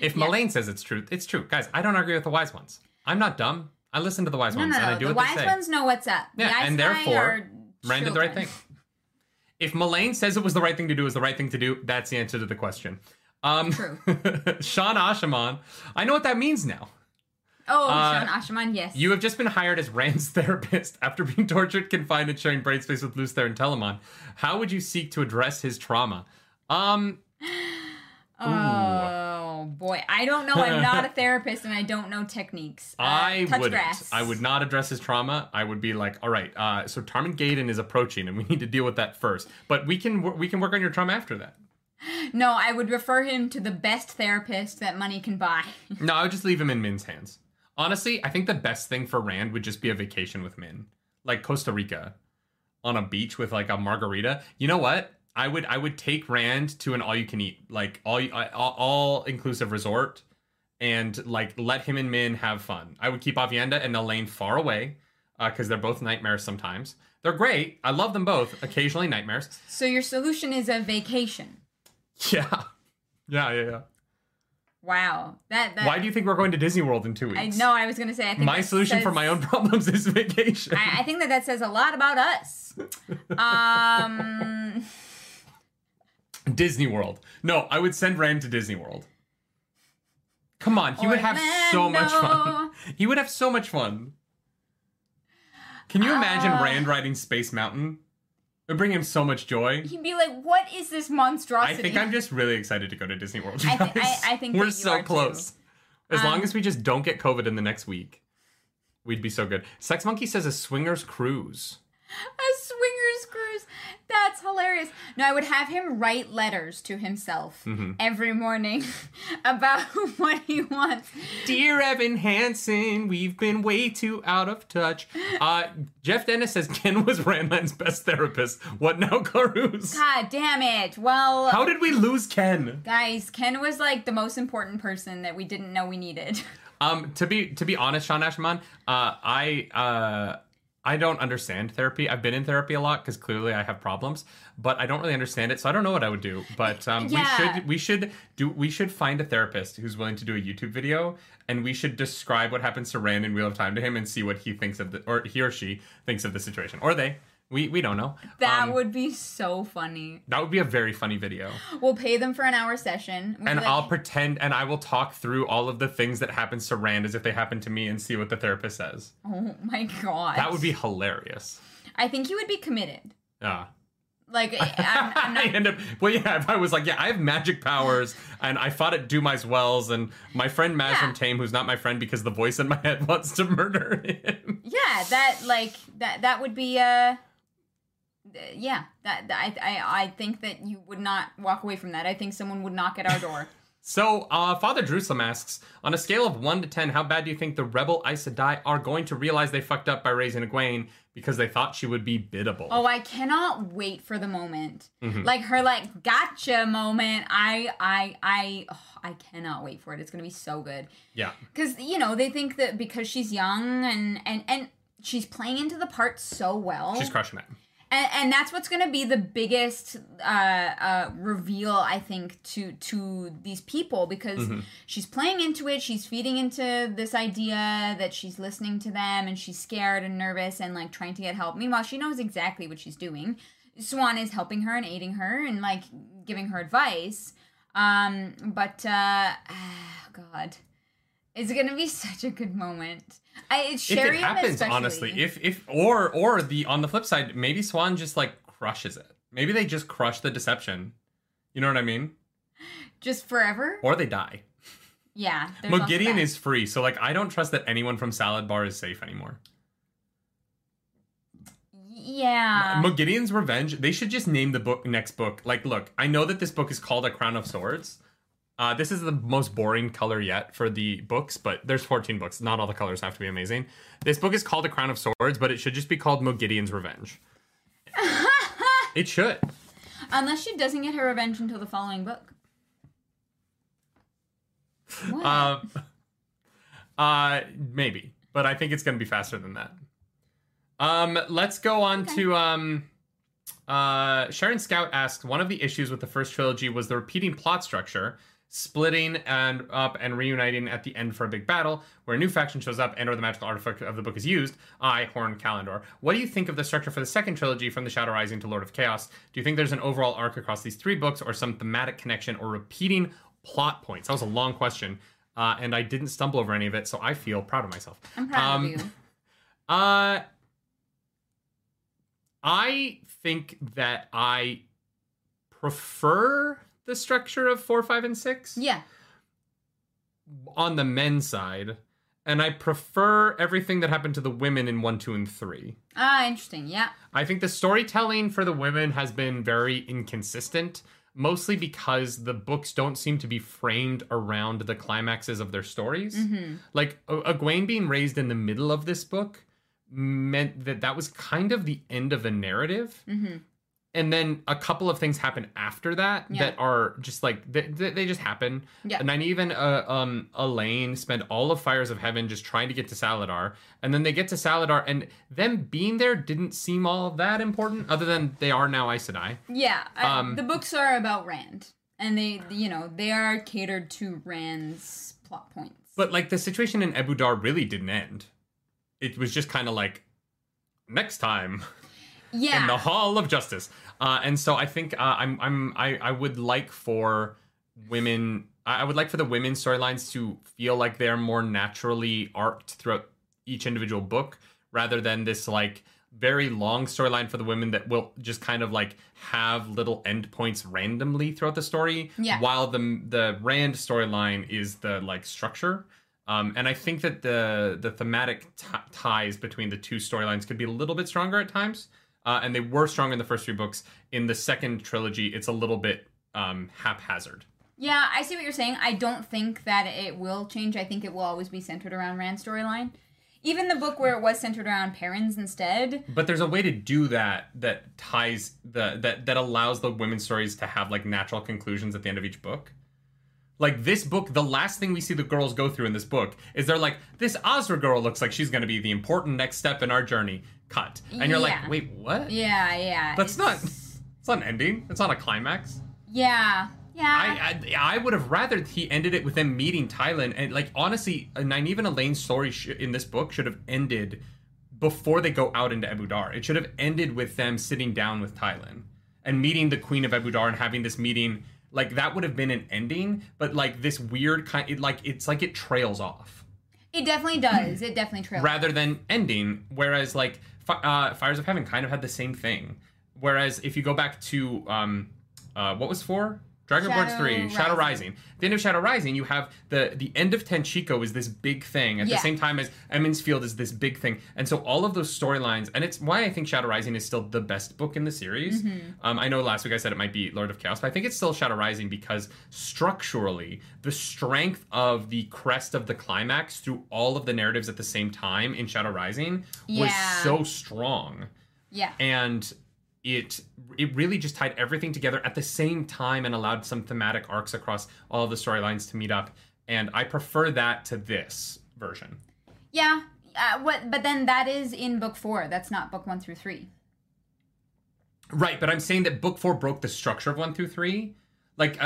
If Mullane says it's true, it's true. Guys, I don't agree with the wise ones. I'm not dumb. I listen to the wise ones, and I do what they say. The wise ones know what's up. Yeah, and therefore, Rand did the right thing. If Mullane says it was the right thing to do, that's the answer to the question. True. Sean Ashaman, I know what that means now. Oh, Sean Ashaman, yes. You have just been hired as Rand's therapist after being tortured, confined, and sharing brain space with Luce Ther and Telamon. How would you seek to address his trauma? Oh, boy. I don't know. I'm not a therapist, and I don't know techniques. I would not address his trauma. I would be like, all right, so Tarmon Gaydon is approaching, and we need to deal with that first. But we can work on your trauma after that. No, I would refer him to the best therapist that money can buy. No, I would just leave him in Min's hands. Honestly, I think the best thing for Rand would just be a vacation with Min. Like Costa Rica on a beach with, like, a margarita. You know what? I would take Rand to an all-you-can-eat, like, all-inclusive resort and, like, let him and Min have fun. I would keep Avienda and Elaine far away because they're both nightmares sometimes. They're great. I love them both. Occasionally nightmares. So your solution is a vacation. Yeah. Yeah. Wow. Why do you think we're going to Disney World in 2 weeks? I know. I was going to say, I think my solution for my own problems is vacation. I think that says a lot about us. Disney World. No, I would send Rand to Disney World. Come on, he would have so much fun. He would have so much fun. Can you imagine Rand riding Space Mountain? It would bring him so much joy. He'd be like, what is this monstrosity? I think I'm just really excited to go to Disney World. I think we're so close. Too. As long as we just don't get COVID in the next week, we'd be so good. Sex Monkey says a swingers cruise. A swingers cruise. That's hilarious. No, I would have him write letters to himself every morning about what he wants. Dear Evan Hansen, we've been way too out of touch. Jeff Dennis says Ken was Randland's best therapist. What now, Carus? God damn it. Well, how did we lose Ken? Guys, Ken was, like, the most important person that we didn't know we needed. To be honest, Sean Ashaman, I don't understand therapy. I've been in therapy a lot because clearly I have problems, but I don't really understand it, so I don't know what I would do. But we should find a therapist who's willing to do a YouTube video, and we should describe what happens to Rand in Wheel of Time to him and see what he thinks of the, or he or she thinks of the situation, or they. We don't know. That would be so funny. That would be a very funny video. We'll pay them for an hour session. We'll I'll pretend, and I will talk through all of the things that happens to Rand as if they happen to me and see what the therapist says. Oh my god. That would be hilarious. I think you would be committed. Yeah. Like, I'm not... if I was like, yeah, I have magic powers, and I fought at Dumai's Wells, and my friend Mazrim Tame, who's not my friend because the voice in my head wants to murder him. Yeah, that would be, I think that you would not walk away from that. I think someone would knock at our door. So, Father Jerusalem asks, on a scale of 1 to 10, how bad do you think the rebel Aes Sedai are going to realize they fucked up by raising Egwene because they thought she would be biddable? Oh, I cannot wait for the moment. Mm-hmm. Like, her, like, gotcha moment. I cannot wait for it. It's going to be so good. Yeah. Because, you know, they think that because she's young and she's playing into the part so well. She's crushing it. And that's what's going to be the biggest reveal, I think, to these people, because she's playing into it, she's feeding into this idea that she's listening to them, and she's scared and nervous and, like, trying to get help. Meanwhile, she knows exactly what she's doing. Swan is helping her and aiding her and, like, giving her advice. God. It's gonna be such a good moment. It's Sheriam, if it happens, especially. Honestly, or on the flip side, maybe Swan just like crushes it. Maybe they just crush the deception. You know what I mean? Just forever. Or they die. Yeah. Mogideon is free, so like I don't trust that anyone from Salad Bar is safe anymore. Yeah. Mogideon's Revenge. They should just name the book next book. Like, look, I know that this book is called A Crown of Swords. This is the most boring color yet for the books, but there's 14 books. Not all the colors have to be amazing. This book is called A Crown of Swords, but it should just be called Mogideon's Revenge. It should. Unless she doesn't get her revenge until the following book. What? Maybe. But I think it's going to be faster than that. Let's go on to... Sharon Scout asks, one of the issues with the first trilogy was the repeating plot structure, splitting and up and reuniting at the end for a big battle where a new faction shows up and or the magical artifact of the book is used. I, Horn Kalendor. What do you think of the structure for the second trilogy from the Shadow Rising to Lord of Chaos? Do you think there's an overall arc across these three books or some thematic connection or repeating plot points? That was a long question. And I didn't stumble over any of it, so I feel proud of myself. I'm proud of you. I think that I prefer the structure of 4, 5, and 6. Yeah. On the men's side. And I prefer everything that happened to the women in 1, 2, and 3. Ah, interesting. Yeah. I think the storytelling for the women has been very inconsistent, mostly because the books don't seem to be framed around the climaxes of their stories. Mm-hmm. Like, Egwene being raised in the middle of this book meant that was kind of the end of the narrative. Mm-hmm. And then a couple of things happen after that that are just like, they just happen. Yeah. Nynaeve and Elaine spend all of Fires of Heaven just trying to get to Saldaea. And then they get to Saldaea, and them being there didn't seem all that important, other than they are now Aes Sedai. Yeah. The books are about Rand. And they are catered to Rand's plot points. But like the situation in Ebou Dar really didn't end. It was just kind of like, next time, in the Hall of Justice. And so I think I would like for women. I would like for the women's storylines to feel like they're more naturally arced throughout each individual book, rather than this like very long storyline for the women that will just kind of like have little endpoints randomly throughout the story. Yeah. While the Rand storyline is the like structure. And I think that the thematic ties between the two storylines could be a little bit stronger at times. And they were stronger in the first 3 books. In the second trilogy, it's a little bit haphazard. Yeah, I see what you're saying. I don't think that it will change. I think it will always be centered around Rand's storyline. Even the book where it was centered around Perrin's instead. But there's a way to do that ties that allows the women's stories to have like natural conclusions at the end of each book. Like, this book, the last thing we see the girls go through in this book is they're like, this Azra girl looks like she's going to be the important next step in our journey. Cut. And you're like, wait, what? Yeah, yeah. That's it's not an ending. It's not a climax. Yeah, yeah. I would have rather he ended it with them meeting Tylan. And, like, honestly, Nynaeve and Elaine's story in this book should have ended before they go out into Ebou Dar. It should have ended with them sitting down with Tylan and meeting the Queen of Ebou Dar and having this meeting. Like, that would have been an ending, but, like, this weird kind... It's like it trails off. It definitely does. It definitely trails rather than ending, whereas, like, Fires of Heaven kind of had the same thing. Whereas, if you go back to... what was 4? Dragonborn's 3. Shadow Rising. At the end of Shadow Rising, you have... The end of Tenchico is this big thing. At the same time as Emmonsfield Field is this big thing. And so all of those storylines... And it's why I think Shadow Rising is still the best book in the series. Mm-hmm. I know last week I said it might be Lord of Chaos, but I think it's still Shadow Rising because structurally, the strength of the crest of the climax through all of the narratives at the same time in Shadow Rising was so strong. Yeah. And... It really just tied everything together at the same time and allowed some thematic arcs across all the storylines to meet up. And I prefer that to this version. Yeah. But then that is in book 4. That's not book 1 through 3. Right. But I'm saying that book 4 broke the structure of 1 through 3. Like.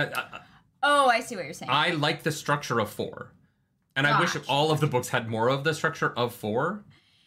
Oh, I see what you're saying. I like the structure of 4. And I wish all of the books had more of the structure of 4.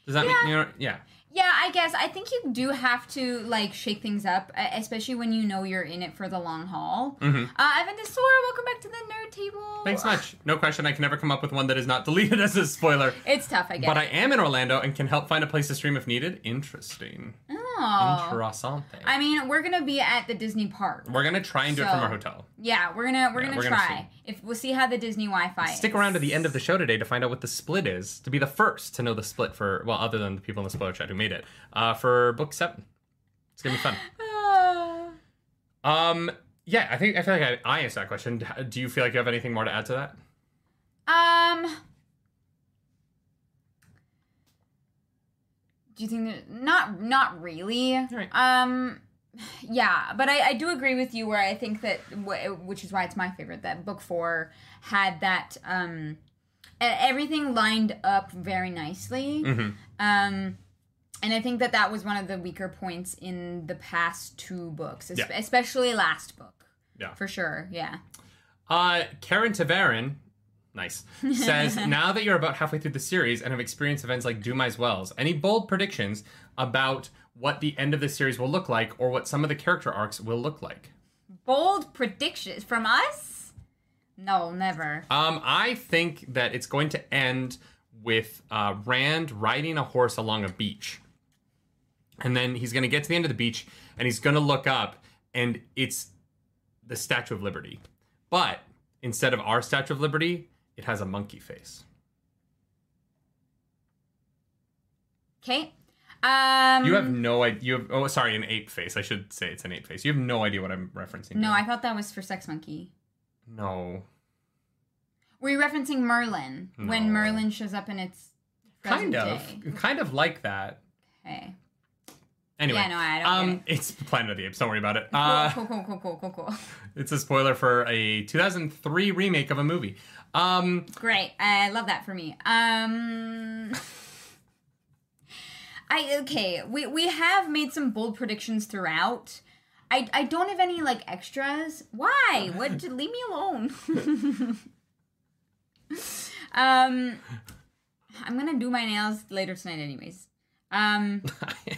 Does that make... You know, yeah. Yeah, I guess. I think you do have to, like, shake things up, especially when you know you're in it for the long haul. Mm-hmm. Ivan DeSora, welcome back to the Nerd Table. Thanks much. No question. I can never come up with one that is not deleted as a spoiler. It's tough, I guess. But I am in Orlando and can help find a place to stream if needed. Interesting. Oh. Interessante. I mean, we're going to be at the Disney park. We're going to try and do it from our hotel. Yeah, we're going to try. We'll see how the Disney Wi-Fi is. Stick around to the end of the show today to find out what the split is, to be the first to know the split for, well, other than the people in the spoiler chat who made it for book 7. It's gonna be fun. Yeah, I feel like I answered that question. Do you feel like you have anything more to add to that? Do you think that, not really? Right. Yeah, but I do agree with you where I think that, which is why it's my favorite, that book 4 had that everything lined up very nicely. Mm-hmm. And I think that was one of the weaker points in the past 2 books, especially last book. Yeah. For sure, yeah. Karen Taverin, nice, says, now that you're about halfway through the series and have experienced events like Dumai's Wells, any bold predictions about what the end of the series will look like or what some of the character arcs will look like? Bold predictions from us? No, never. I think that it's going to end with Rand riding a horse along a beach. And then he's going to get to the end of the beach and he's going to look up and it's the Statue of Liberty. But instead of our Statue of Liberty, it has a monkey face. Okay. You have no idea. Sorry, an ape face. I should say it's an ape face. You have no idea what I'm referencing. No, I thought that was for Sex Monkey. No. Were you referencing Merlin? No. When Merlin shows up in its present day? Kind of like that. Okay. Anyway. Yeah, no, I don't get it. It's Planet of the Apes. Don't worry about it. Cool. It's a spoiler for a 2003 remake of a movie. Great. I love that for me. We have made some bold predictions throughout. I don't have any, like, extras. Why? What? Leave me alone. I'm gonna do my nails later tonight anyways. I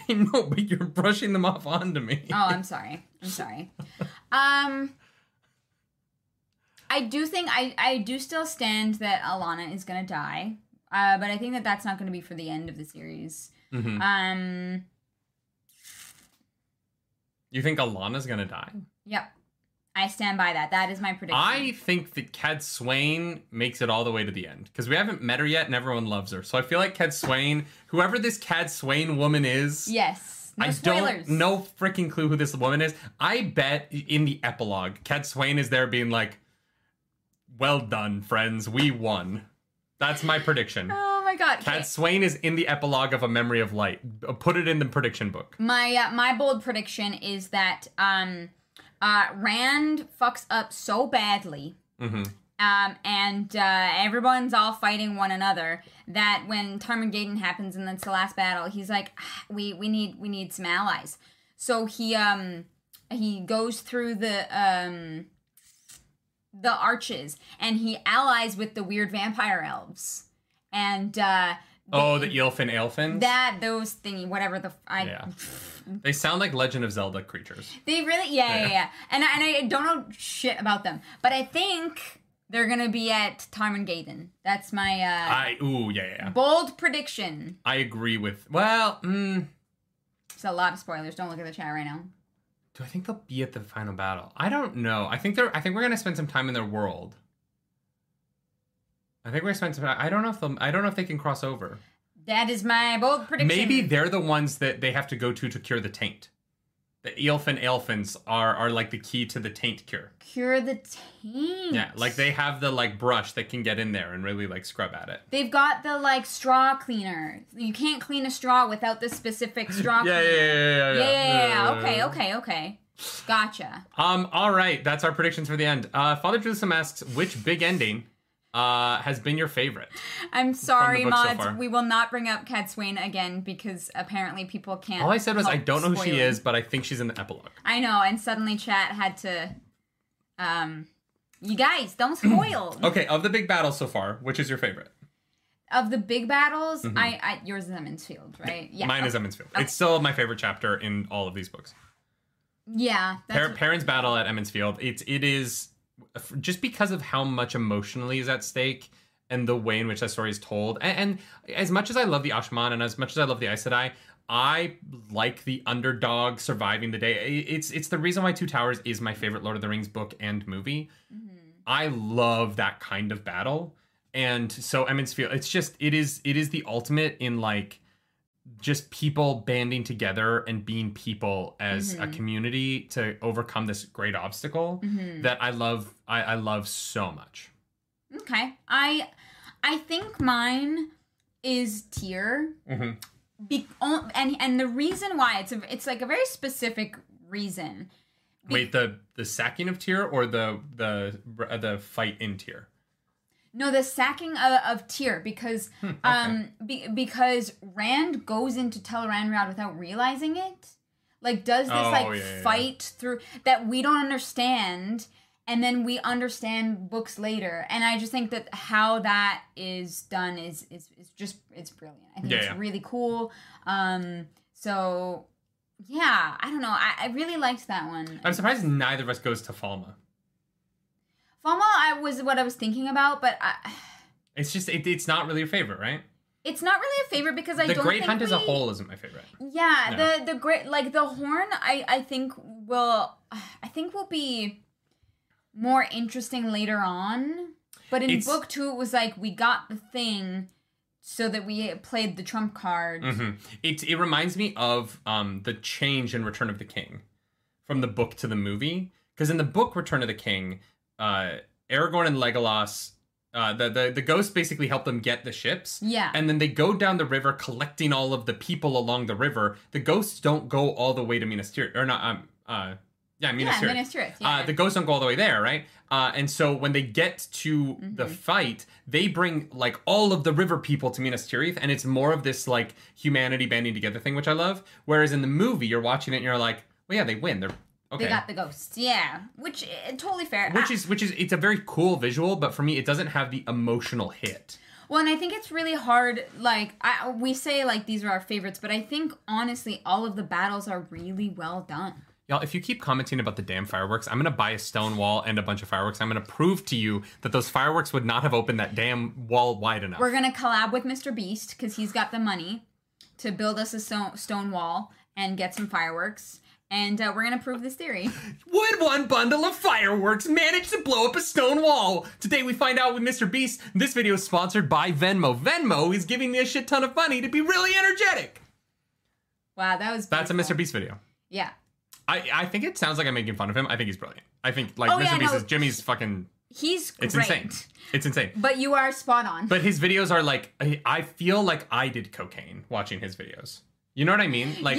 know, but you're brushing them off onto me. Oh, I'm sorry. I do think I do still stand that Alana is gonna die, but I think that that's not gonna be for the end of the series. Mm-hmm. You think Alana's gonna die? Yep. I stand by that. That is my prediction. I think that Cad Swain makes it all the way to the end. Because we haven't met her yet and everyone loves her. So I feel like Cad Swain, whoever this Cad Swain woman is... Yes. No spoilers. I don't know freaking clue who this woman is. I bet in the epilogue, Cad Swain is there being like, well done, friends. We won. That's my prediction. Oh my god. Cad Swain is in the epilogue of A Memory of Light. Put it in the prediction book. My bold prediction is that... Rand fucks up so badly, mm-hmm. And everyone's all fighting one another. That when Tarmageddon happens and that's the last battle, he's like, we need some allies. So he goes through the arches and he allies with the weird vampire elves and the Ylfin Aelfins? They sound like Legend of Zelda creatures. They really, yeah. And I don't know shit about them, but I think they're gonna be at Tarmageddon. That's my bold prediction. I agree with. Well, it's a lot of spoilers. Don't look at the chat right now. Do I think they'll be at the final battle? I don't know. I think we're gonna spend some time in their world. I think we're gonna spend some time. I don't know if they can cross over. That is my bold prediction. Maybe they're the ones that they have to go to cure the taint. The Ylfin Aelfins are like the key to the taint cure. Cure the taint. Yeah, like they have the like brush that can get in there and really like scrub at it. They've got the like straw cleaner. You can't clean a straw without the specific straw cleaner. Yeah. Okay. Gotcha. All right, that's our predictions for the end. Father Jerusalem asks, which big ending has been your favorite? I'm sorry, mods. So we will not bring up Cat Swain again because apparently people can't. All I said was I don't know who she is, but I think she's in the epilogue. I know, and suddenly chat had to. You guys, don't spoil. Okay, of the big battles so far, which is your favorite? Of the big battles, mm-hmm. I yours is Emmons Field, right? Yeah, mine is Emmons Field. Okay. It's still my favorite chapter in all of these books. Yeah, Perrin's battle at Emmons Field. It is. Just because of how much emotionally is at stake and the way in which that story is told. And as much as I love the Ashaman and as much as I love the Aes Sedai, I like the underdog surviving the day. It's the reason why Two Towers is my favorite Lord of the Rings book and movie. Mm-hmm. I love that kind of battle. And so Emmons Field, it is the ultimate in like just people banding together and being people as mm-hmm. a community to overcome this great obstacle mm-hmm. that I love so much. Okay. I think mine is Tyr. Mm-hmm. And the reason why it's like a very specific reason. Wait, the sacking of Tyr or the fight in Tyr? No, the sacking of Tyr because okay. Because Rand goes in to tell Ranrod without realizing it. Like does this fight through that we don't understand and then we understand books later. And I just think that how that is done is just it's brilliant. I think it's really cool. So yeah, I don't know. I really liked that one. I'm surprised neither of us goes to Falma. Falma, what I was thinking about, but it's just it's not really your favorite, right? It's not really a favorite because I don't think the Great Hunt as a whole isn't my favorite. Yeah, no. the great like the Horn, I think will be more interesting later on. But in book two, it was like we got the thing, so that we played the trump card. Mm-hmm. It reminds me of the change in Return of the King, from the book to the movie, because in the book Return of the King. Aragorn and Legolas, the ghosts basically help them get the ships. Yeah. And then they go down the river collecting all of the people along the river. The ghosts don't go all the way to Minas Tirith. Or not, Minas Tirith. Minas Tirith, the ghosts don't go all the way there, right? And so when they get to mm-hmm. the fight, they bring, like, all of the river people to Minas Tirith. And it's more of this, like, humanity banding together thing, which I love. Whereas in the movie, you're watching it and you're like, well, yeah, they win. They're... Okay. They got the ghosts, yeah, which totally fair. Which is it's a very cool visual, but for me, it doesn't have the emotional hit. Well, and I think it's really hard. Like we say, like these are our favorites, but I think honestly, all of the battles are really well done. Y'all, if you keep commenting about the damn fireworks, I'm gonna buy a stone wall and a bunch of fireworks. I'm gonna prove to you that those fireworks would not have opened that damn wall wide enough. We're gonna collab with Mr. Beast because he's got the money to build us a stone wall and get some fireworks. And we're going to prove this theory. Would one bundle of fireworks manage to blow up a stone wall? Today we find out with Mr. Beast. This video is sponsored by Venmo. Venmo is giving me a shit ton of money to be really energetic. Wow, that was beautiful. That's a Mr. Beast video. Yeah. I think it sounds like I'm making fun of him. I think he's brilliant. I think, like, Mr. Beast is Jimmy's fucking... He's great. It's insane. It's insane. But you are spot on. But his videos are like... I feel like I did cocaine watching his videos. You know what I mean? Like,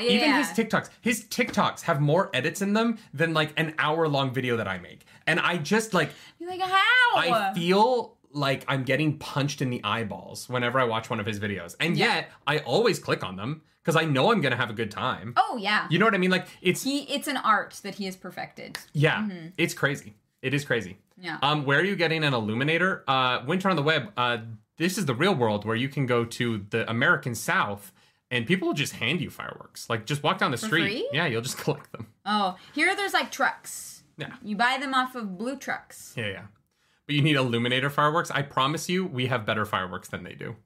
even his TikToks have more edits in them than like an hour-long video that I make. And I just like... You're like, how? I feel like I'm getting punched in the eyeballs whenever I watch one of his videos. And yet, I always click on them because I know I'm going to have a good time. Oh, yeah. You know what I mean? Like, it's an art that he has perfected. Yeah. Mm-hmm. It's crazy. It is crazy. Yeah. Where are you getting an illuminator? Winter on the Web, this is the real world where you can go to the American South and people will just hand you fireworks. Like, just walk down the street. Free? Yeah, you'll just collect them. Oh, here there's like trucks. Yeah. You buy them off of blue trucks. Yeah, yeah. But you need illuminator fireworks. I promise you, we have better fireworks than they do.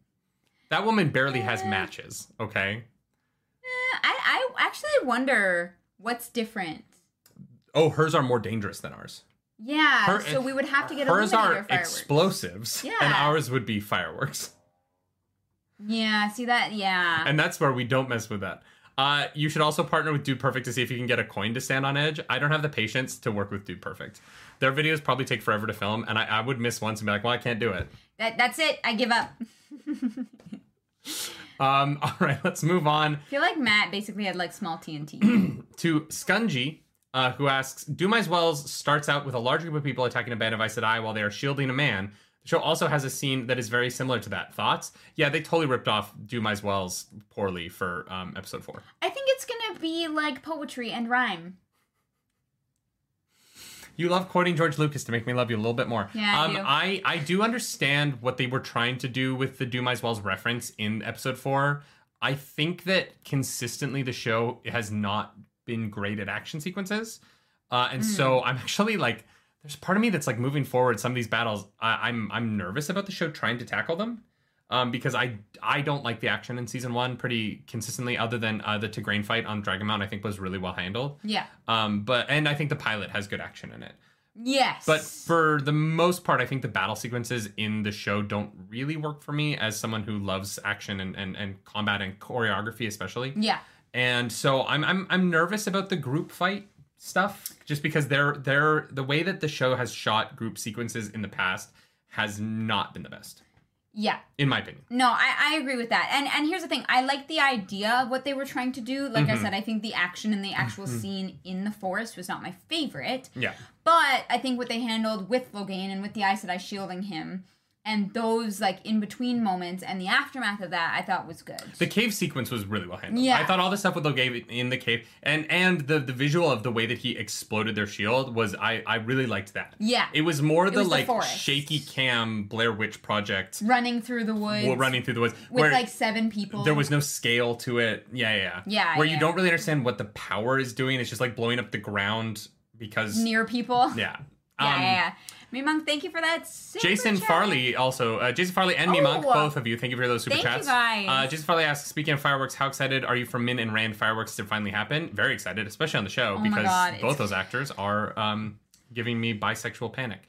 That woman barely has matches, okay? I actually wonder what's different. Oh, hers are more dangerous than ours. Yeah, so we would have to get illuminator fireworks. Hers are explosives, and ours would be fireworks. Yeah, see that? Yeah. And that's where we don't mess with that. You should also partner with Dude Perfect to see if you can get a coin to stand on edge. I don't have the patience to work with Dude Perfect. Their videos probably take forever to film, and I would miss once and be like, well, I can't do it. That's it. I give up. All right, let's move on. I feel like Matt basically had, like, small TNT. To Scungy, who asks, Dumai's Wells starts out with a large group of people attacking a band of Aes Sedai while they are shielding a man. The show also has a scene that is very similar to that. Thoughts? Yeah, they totally ripped off Dumai's Wells poorly for episode 4. I think it's going to be like poetry and rhyme. You love quoting George Lucas to make me love you a little bit more. Yeah, I do understand what they were trying to do with the Dumai's Wells reference in episode 4. I think that consistently the show has not been great at action sequences. So I'm actually like... There's part of me that's like moving forward. Some of these battles, I'm nervous about the show trying to tackle them because I don't like the action in season 1 pretty consistently. Other than the Tigraine fight on Dragon Mount, I think was really well handled. Yeah. But I think the pilot has good action in it. Yes. But for the most part, I think the battle sequences in the show don't really work for me as someone who loves action and combat and choreography especially. Yeah. And so I'm nervous about the group fight stuff just because they're the way that the show has shot group sequences in the past has not been the best. Yeah. In my opinion. No, I agree with that. And here's the thing. I like the idea of what they were trying to do. Like I said, I think the action in the actual scene in the forest was not my favorite. Yeah. But I think what they handled with Loghain and with the Aes Sedai shielding him and those like in-between moments and the aftermath of that, I thought was good. The cave sequence was really well handled. Yeah. I thought all the stuff with Loghain in the cave and the visual of the way that he exploded their shield was, I really liked that. Yeah. It was more the like forest. Shaky cam Blair Witch Project. Running through the woods. Well, running through the woods. With like 7 people. There was no scale to it. Yeah. Where you don't really understand what the power is doing. It's just like blowing up the ground because... Near people. Yeah. Yeah. Mimang, thank you for that super Jason chat. Farley also. Jason Farley and Mimang, both of you. Thank you for those super chats. Thank you guys. Jason Farley asks, speaking of fireworks, how excited are you for Min and Rand fireworks to finally happen? Very excited, especially on the show, because both those actors are giving me bisexual panic.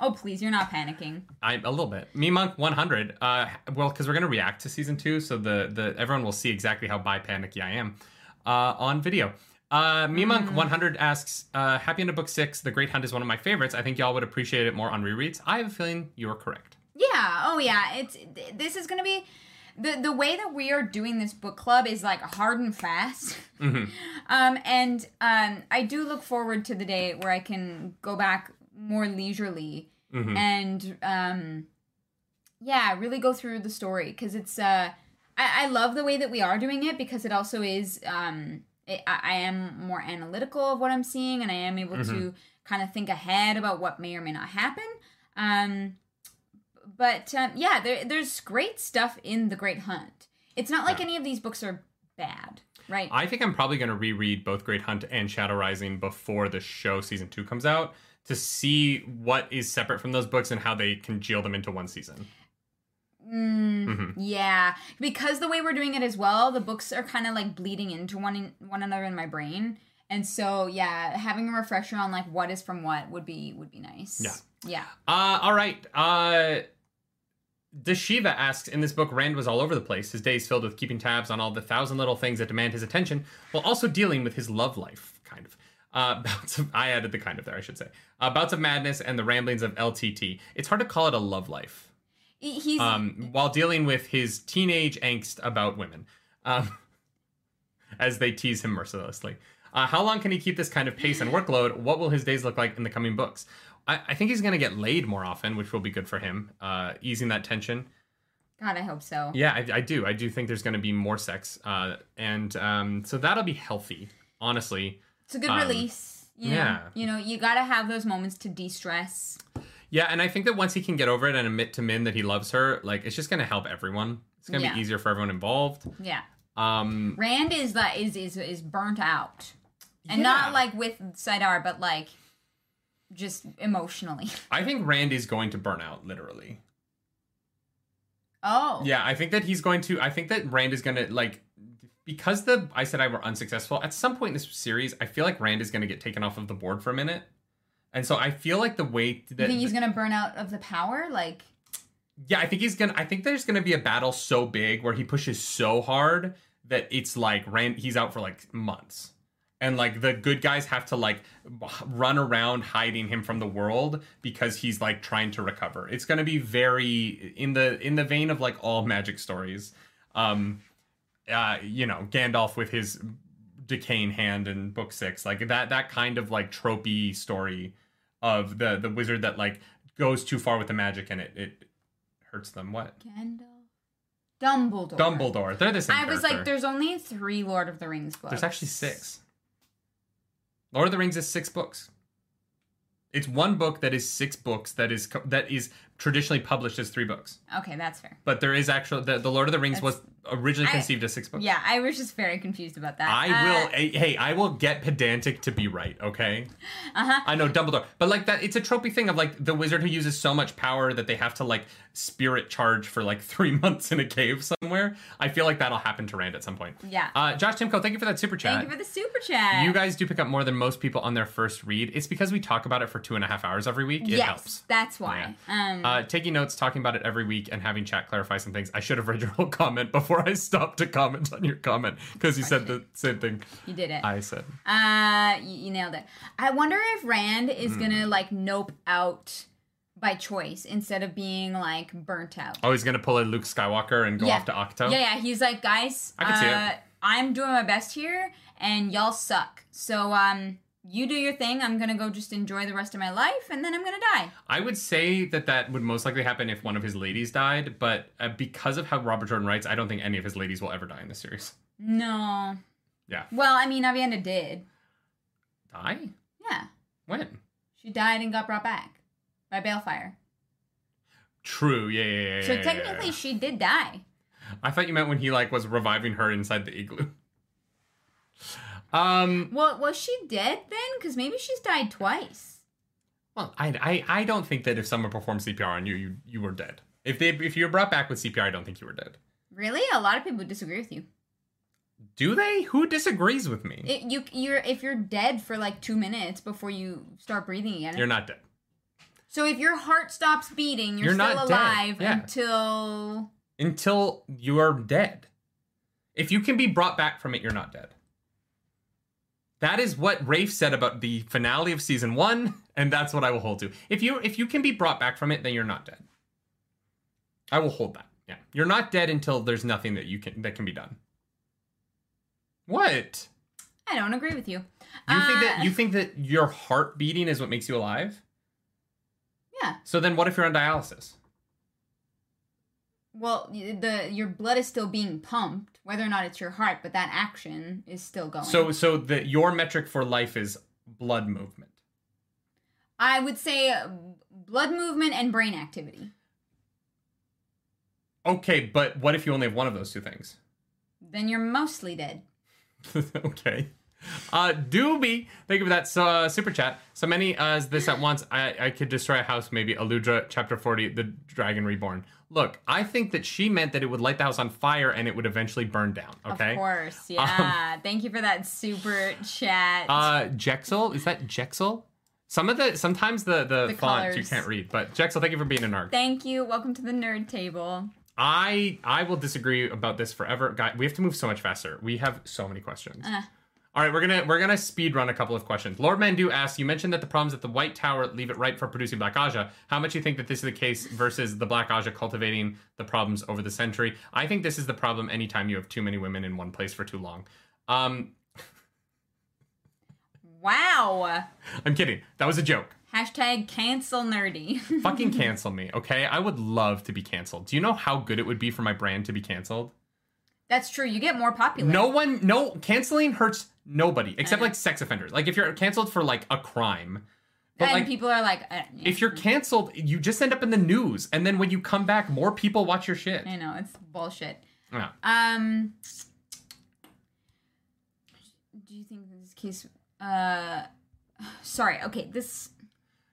Oh, please, you're not panicking. I'm a little bit. Mimang 100. Well, because we're going to react to season 2, so the everyone will see exactly how bi-panicky I am on video. Mimonk 100 asks, Happy End of Book 6, The Great Hunt is one of my favorites. I think y'all would appreciate it more on rereads. I have a feeling you're correct. Yeah. Oh, yeah. This is going to be... The way that we are doing this book club is, like, hard and fast. Mm-hmm. I do look forward to the day where I can go back more leisurely and, really go through the story. Because it's... I love the way that we are doing it because it also is... I am more analytical of what I'm seeing, and I am able to kind of think ahead about what may or may not happen. There's great stuff in The Great Hunt. It's not like any of these books are bad, right? I think I'm probably going to reread both Great Hunt and Shadow Rising before the show season 2 comes out to see what is separate from those books and how they congeal them into one season. Yeah, because the way we're doing it as well, the books are kind of like bleeding into one another in my brain, and so having a refresher on like what is from what would be nice. Yeah. All right. Dashiva asks, in this book, Rand was all over the place. His days filled with keeping tabs on all the 1,000 little things that demand his attention, while also dealing with his love life, kind of. I added the kind of there, I should say. Bouts of madness and the ramblings of LTT. It's hard to call it a love life. He's while dealing with his teenage angst about women, as they tease him mercilessly. How long can he keep this kind of pace and workload? What will his days look like in the coming books? I think he's going to get laid more often, which will be good for him, easing that tension. God, I hope so. Yeah, I do. I do think there's going to be more sex. So that'll be healthy, honestly. It's a good release. Yeah. You know, you got to have those moments to de-stress. Yeah, and I think that once he can get over it and admit to Min that he loves her, like, it's just going to help everyone. It's going to be easier for everyone involved. Yeah. Rand is burnt out. And not, like, with Sidar, but, like, just emotionally. I think Rand is going to burn out, literally. Oh. Yeah, I think that he's going to... I think that Rand is going to, like... Because the I Said I were unsuccessful, at some point in this series, I feel like Rand is going to get taken off of the board for a minute. And so I feel like the way that... You think he's going to burn out of the power? Like... Yeah, I think he's going to... I think there's going to be a battle so big where he pushes so hard that it's like Rand... He's out for, like, months. And, like, the good guys have to, like, run around hiding him from the world because he's, like, trying to recover. It's going to be very... In the vein of, like, all magic stories. You know, Gandalf with his decaying hand in book 6. Like, that kind of, like, tropey story of the wizard that, like, goes too far with the magic and it hurts them. What? Gandalf. Dumbledore. They're the same character. I was like, there's only 3 Lord of the Rings books. There's actually 6. Lord of the Rings is 6 books. It's one book that is 6 books that is traditionally published as 3 books. Okay, that's fair. But there is actually... The Lord of the Rings was originally conceived as 6 books. Yeah, I was just very confused about that. I will get pedantic to be right, okay? Uh-huh. I know, Dumbledore. But, like, that, it's a tropey thing of, like, the wizard who uses so much power that they have to, like, spirit charge for, like, 3 months in a cave somewhere. I feel like that'll happen to Rand at some point. Yeah. Josh Timko, thank you for that super chat. Thank you for the super chat. You guys do pick up more than most people on their first read. It's because we talk about it for 2.5 hours every week. It helps. That's why. Yeah. Taking notes, talking about it every week, and having chat clarify some things. I should have read your whole comment before I stopped to comment on your comment, because you said the same thing. You did it. I said. You nailed it. I wonder if Rand is going to, like, nope out by choice instead of being, like, burnt out. Oh, he's going to pull a Luke Skywalker and go off to Octo? Yeah, he's like, guys, I can see it. I'm doing my best here, and y'all suck. So, you do your thing. I'm going to go just enjoy the rest of my life, and then I'm going to die. I would say that would most likely happen if one of his ladies died, but because of how Robert Jordan writes, I don't think any of his ladies will ever die in this series. No. Yeah. Well, I mean, Avienda did. Die? Yeah. When? She died and got brought back by Balefire. True. Yeah. So technically she did die. I thought you meant when he, like, was reviving her inside the igloo. Well, was she dead then? Because maybe she's died twice. Well, I don't think that if someone performed CPR on you, you were dead. If you were brought back with CPR, I don't think you were dead. Really? A lot of people disagree with you. Do they? Who disagrees with me? If you're dead for, like, 2 minutes before you start breathing again, you're not dead. So if your heart stops beating, you're still alive until you are dead. If you can be brought back from it, you're not dead. That is what Rafe said about the finale of season 1, and that's what I will hold to. If you can be brought back from it, then you're not dead. I will hold that. Yeah, you're not dead until there's nothing that can be done. What? I don't agree with you. You think that your heart beating is what makes you alive? Yeah. So then, what if you're on dialysis? Well, your blood is still being pumped, whether or not it's your heart, but that action is still going. So your metric for life is blood movement. I would say blood movement and brain activity. Okay, but what if you only have one of those two things? Then you're mostly dead. Okay. Doobie, thank you for that super chat. So many as this at once, I could destroy a house, maybe. Aludra, chapter 40, The Dragon Reborn. Look, I think that she meant that it would light the house on fire and it would eventually burn down, okay? Of course, yeah. Thank you for that super chat. Jexel, is that Jexel? Sometimes the font you can't read, but Jexel, thank you for being a nerd. Thank you, welcome to the nerd table. I will disagree about this forever. God, we have to move so much faster. We have so many questions. All right, we're gonna speed run a couple of questions. Lord Mandu asks, you mentioned that the problems at the White Tower leave it ripe for producing Black Aja. How much do you think that this is the case versus the Black Aja cultivating the problems over the century? I think this is the problem anytime you have too many women in one place for too long. Wow. I'm kidding. That was a joke. Hashtag cancel nerdy. Fucking cancel me, okay? I would love to be canceled. Do you know how good it would be for my brand to be canceled? That's true. You get more popular. Canceling hurts nobody except like sex offenders. Like if you're canceled for like a crime. But and like, people are like, if you're canceled, you just end up in the news. And then when you come back, more people watch your shit. I know. It's bullshit. Yeah. Do you think in this case,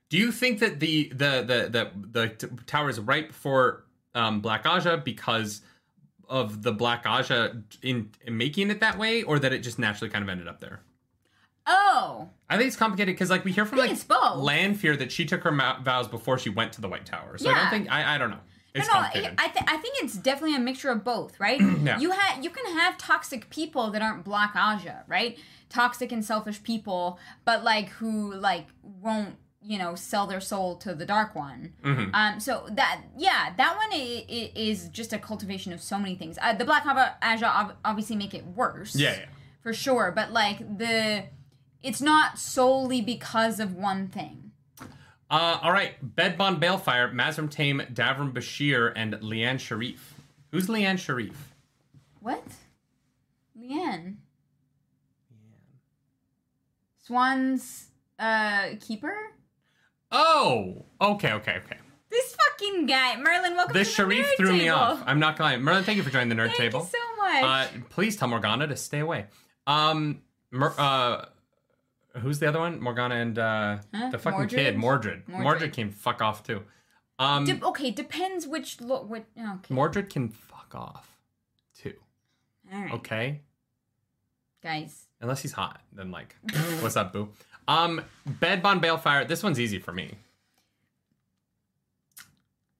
do you think that the tower is ripe for Black Aja because of the Black Aja in making it that way, or that it just naturally kind of ended up there? Oh. I think it's complicated because, like, we hear from, like, Lanfear that she took her vows before she went to the White Tower. So yeah. I don't know. It's complicated. I think it's definitely a mixture of both, right? Yeah. You can have toxic people that aren't Black Aja, right? Toxic and selfish people, but, like, who, like, won't, you know, sell their soul to the Dark One. Mm-hmm. That one is just a cultivation of so many things. The Black Aja obviously make it worse. Yeah. For sure. But, like, it's not solely because of one thing. All right. Bedbon Balefire, Mazrim Tame, Davram Bashir, and Leanne Sharif. Who's Leanne Sharif? What? Leanne? Swan's keeper? Oh, okay. This fucking guy. Merlin, welcome to the Sharif nerd threw table. Me off. I'm not lying. Merlin, thank you for joining the nerd table. Thank you so much. Please tell Morgana to stay away. Who's the other one? Morgana and the fucking Mordred? Kid, Mordred. Mordred can fuck off, too. Depends which... okay. Mordred can fuck off, too. All right. Okay? Guys. Unless he's hot. Then, like, what's up, boo? Bedbon Balefire. This one's easy for me.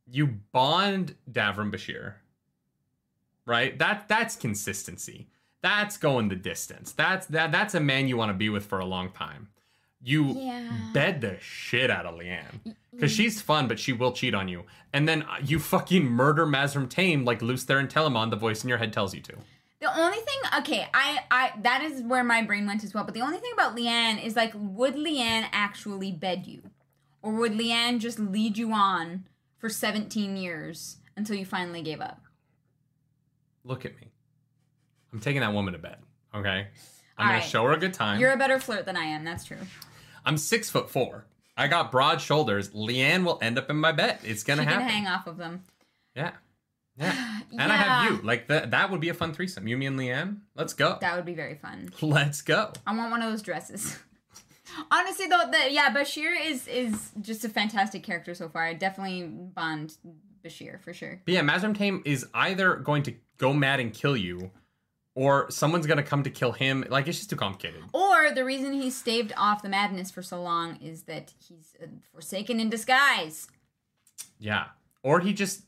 You bond Davram Bashir, right? That's consistency. That's going the distance. That's a man you want to be with for a long time. You bed the shit out of Leanne because she's fun, but she will cheat on you. And then you fucking murder Mazrim Tame like Luce Theron Telamon, the voice in your head tells you to. The only thing, that is where my brain went as well, but the only thing about Leanne is, like, would Leanne actually bed you? Or would Leanne just lead you on for 17 years until you finally gave up? Look at me. I'm taking that woman to bed, okay? I'm going to show her a good time. You're a better flirt than I am, that's true. I'm 6'4". I got broad shoulders. Leanne will end up in my bed. It's going to happen. She can hang off of them. Yeah. Yeah. And I have you. Like, that would be a fun threesome. You, me, and Leanne. Let's go. That would be very fun. Let's go. I want one of those dresses. Honestly, though, Bashir is just a fantastic character so far. I definitely bond Bashir, for sure. But yeah, Mazrim Tame is either going to go mad and kill you, or someone's going to come to kill him. Like, it's just too complicated. Or the reason he staved off the madness for so long is that he's forsaken in disguise. Yeah. Or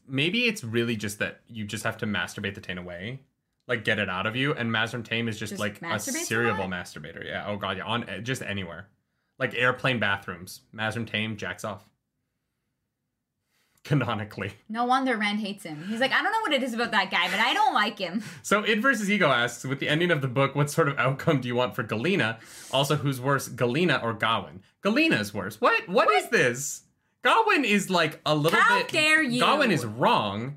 maybe it's really just that you just have to masturbate the Tane away. Like, get it out of you. And Mazrim Tame is just like a serial masturbator. Yeah. Oh, God. Yeah. On just anywhere. Like airplane bathrooms. Mazrim Tame jacks off. Canonically. No wonder Rand hates him. He's like, I don't know what it is about that guy, but I don't like him. So Id vs. Ego asks, with the ending of the book, what sort of outcome do you want for Galena? Also, who's worse, Galena or Gawain? Galena's worse. What is this? Gawain is like a little How bit... How dare you? Gawain is wrong,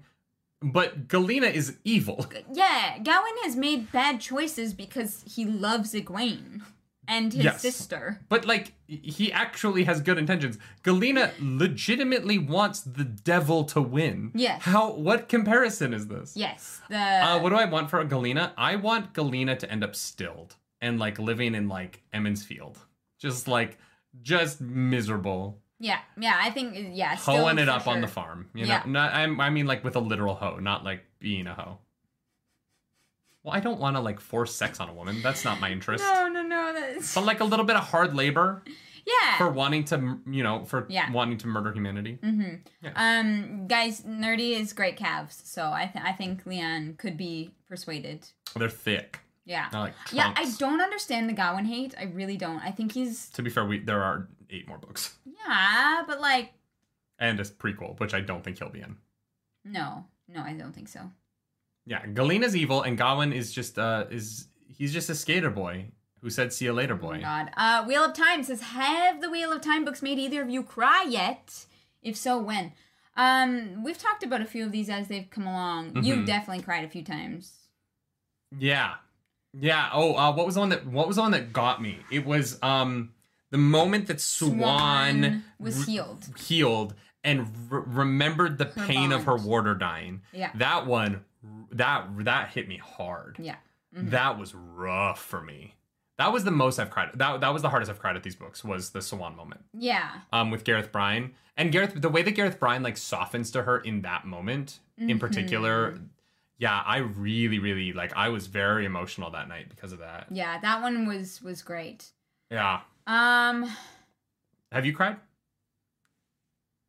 but Galena is evil. Yeah, Gawain has made bad choices because he loves Egwene and his sister. But, like, he actually has good intentions. Galena legitimately wants the devil to win. Yes. What comparison is this? Yes. What do I want for Galena? I want Galena to end up stilled and, like, living in, like, Emmonsfield. Just miserable. Yeah, I think, hoeing it up on the farm, you know? Yeah. I mean, like, with a literal hoe, not, like, being a hoe. Well, I don't want to, like, force sex on a woman. That's not my interest. No. But, like, a little bit of hard labor. Yeah. For wanting to, you know, wanting to murder humanity. Mm-hmm. Yeah. Guys, nerdy is great calves, so I think Leanne could be persuaded. They're thick. Yeah. Not like Trunks. Yeah, I don't understand the Gawain hate. I really don't. I think he's... To be fair, there are 8 more books. Yeah, but like... And a prequel, which I don't think he'll be in. No. No, I don't think so. Yeah, Galena's evil, and Gawain is just, he's just a skater boy who said, see you later, boy. Oh, God. Wheel of Time says, have the Wheel of Time books made either of you cry yet? If so, when? We've talked about a few of these as they've come along. Mm-hmm. You've definitely cried a few times. Yeah. Yeah. Oh, what was the one that got me? It was, the moment that Swan was healed and remembered the pain of her warder dying. Yeah. That one, that hit me hard. Yeah. Mm-hmm. That was rough for me. That was the most I've cried. That was the hardest I've cried at these books, was the Swan moment. Yeah. With Gareth Bryan. And the way that Gareth Bryan like softens to her in that moment, mm-hmm. in particular. Yeah, I really, really, like, I was very emotional that night because of that. Yeah, that one was great. Yeah. Have you cried?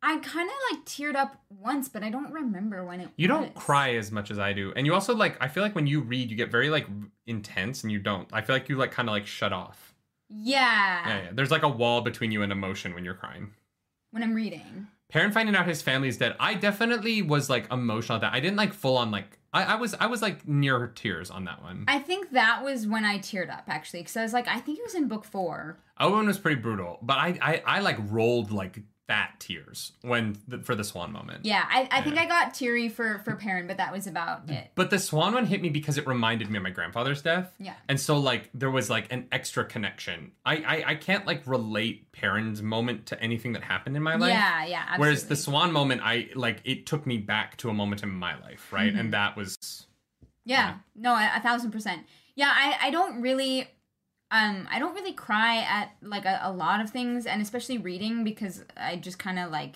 I kind of like teared up once, but I don't remember when it was. You don't cry as much as I do. And you also like, I feel like when you read, you get very like intense and you don't. I feel like you like kind of like shut off. Yeah. Yeah. There's like a wall between you and emotion when you're crying. When I'm reading. Perrin finding out his family is dead. I definitely was like emotional at that. I didn't like full on like, I was like near tears on that one. I think that was when I teared up actually. Because I was like, I think it was in book 4. Owen was pretty brutal. But I like rolled like fat tears for the Swan moment. Yeah, I think I got teary for Perrin, but that was about it. But the Swan one hit me because it reminded me of my grandfather's death. Yeah. And so, like, there was, like, an extra connection. I can't, like, relate Perrin's moment to anything that happened in my life. Yeah, yeah, absolutely. Whereas the Swan moment, it took me back to a moment in my life, right? Mm-hmm. And that was... Yeah. No, 1,000%. Yeah, I don't really... I don't really cry at, like, a lot of things, and especially reading, because I just kind of, like...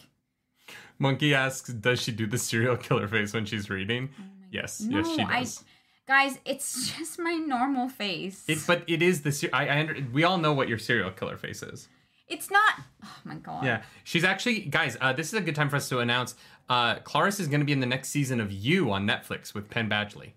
Monkey asks, does she do the serial killer face when she's reading? Oh yes. No, yes, she does. Guys, it's just my normal face. But it is the... we all know what your serial killer face is. It's not... Oh, my God. Yeah. She's actually... Guys, this is a good time for us to announce Clarice is going to be in the next season of You on Netflix with Penn Badgley.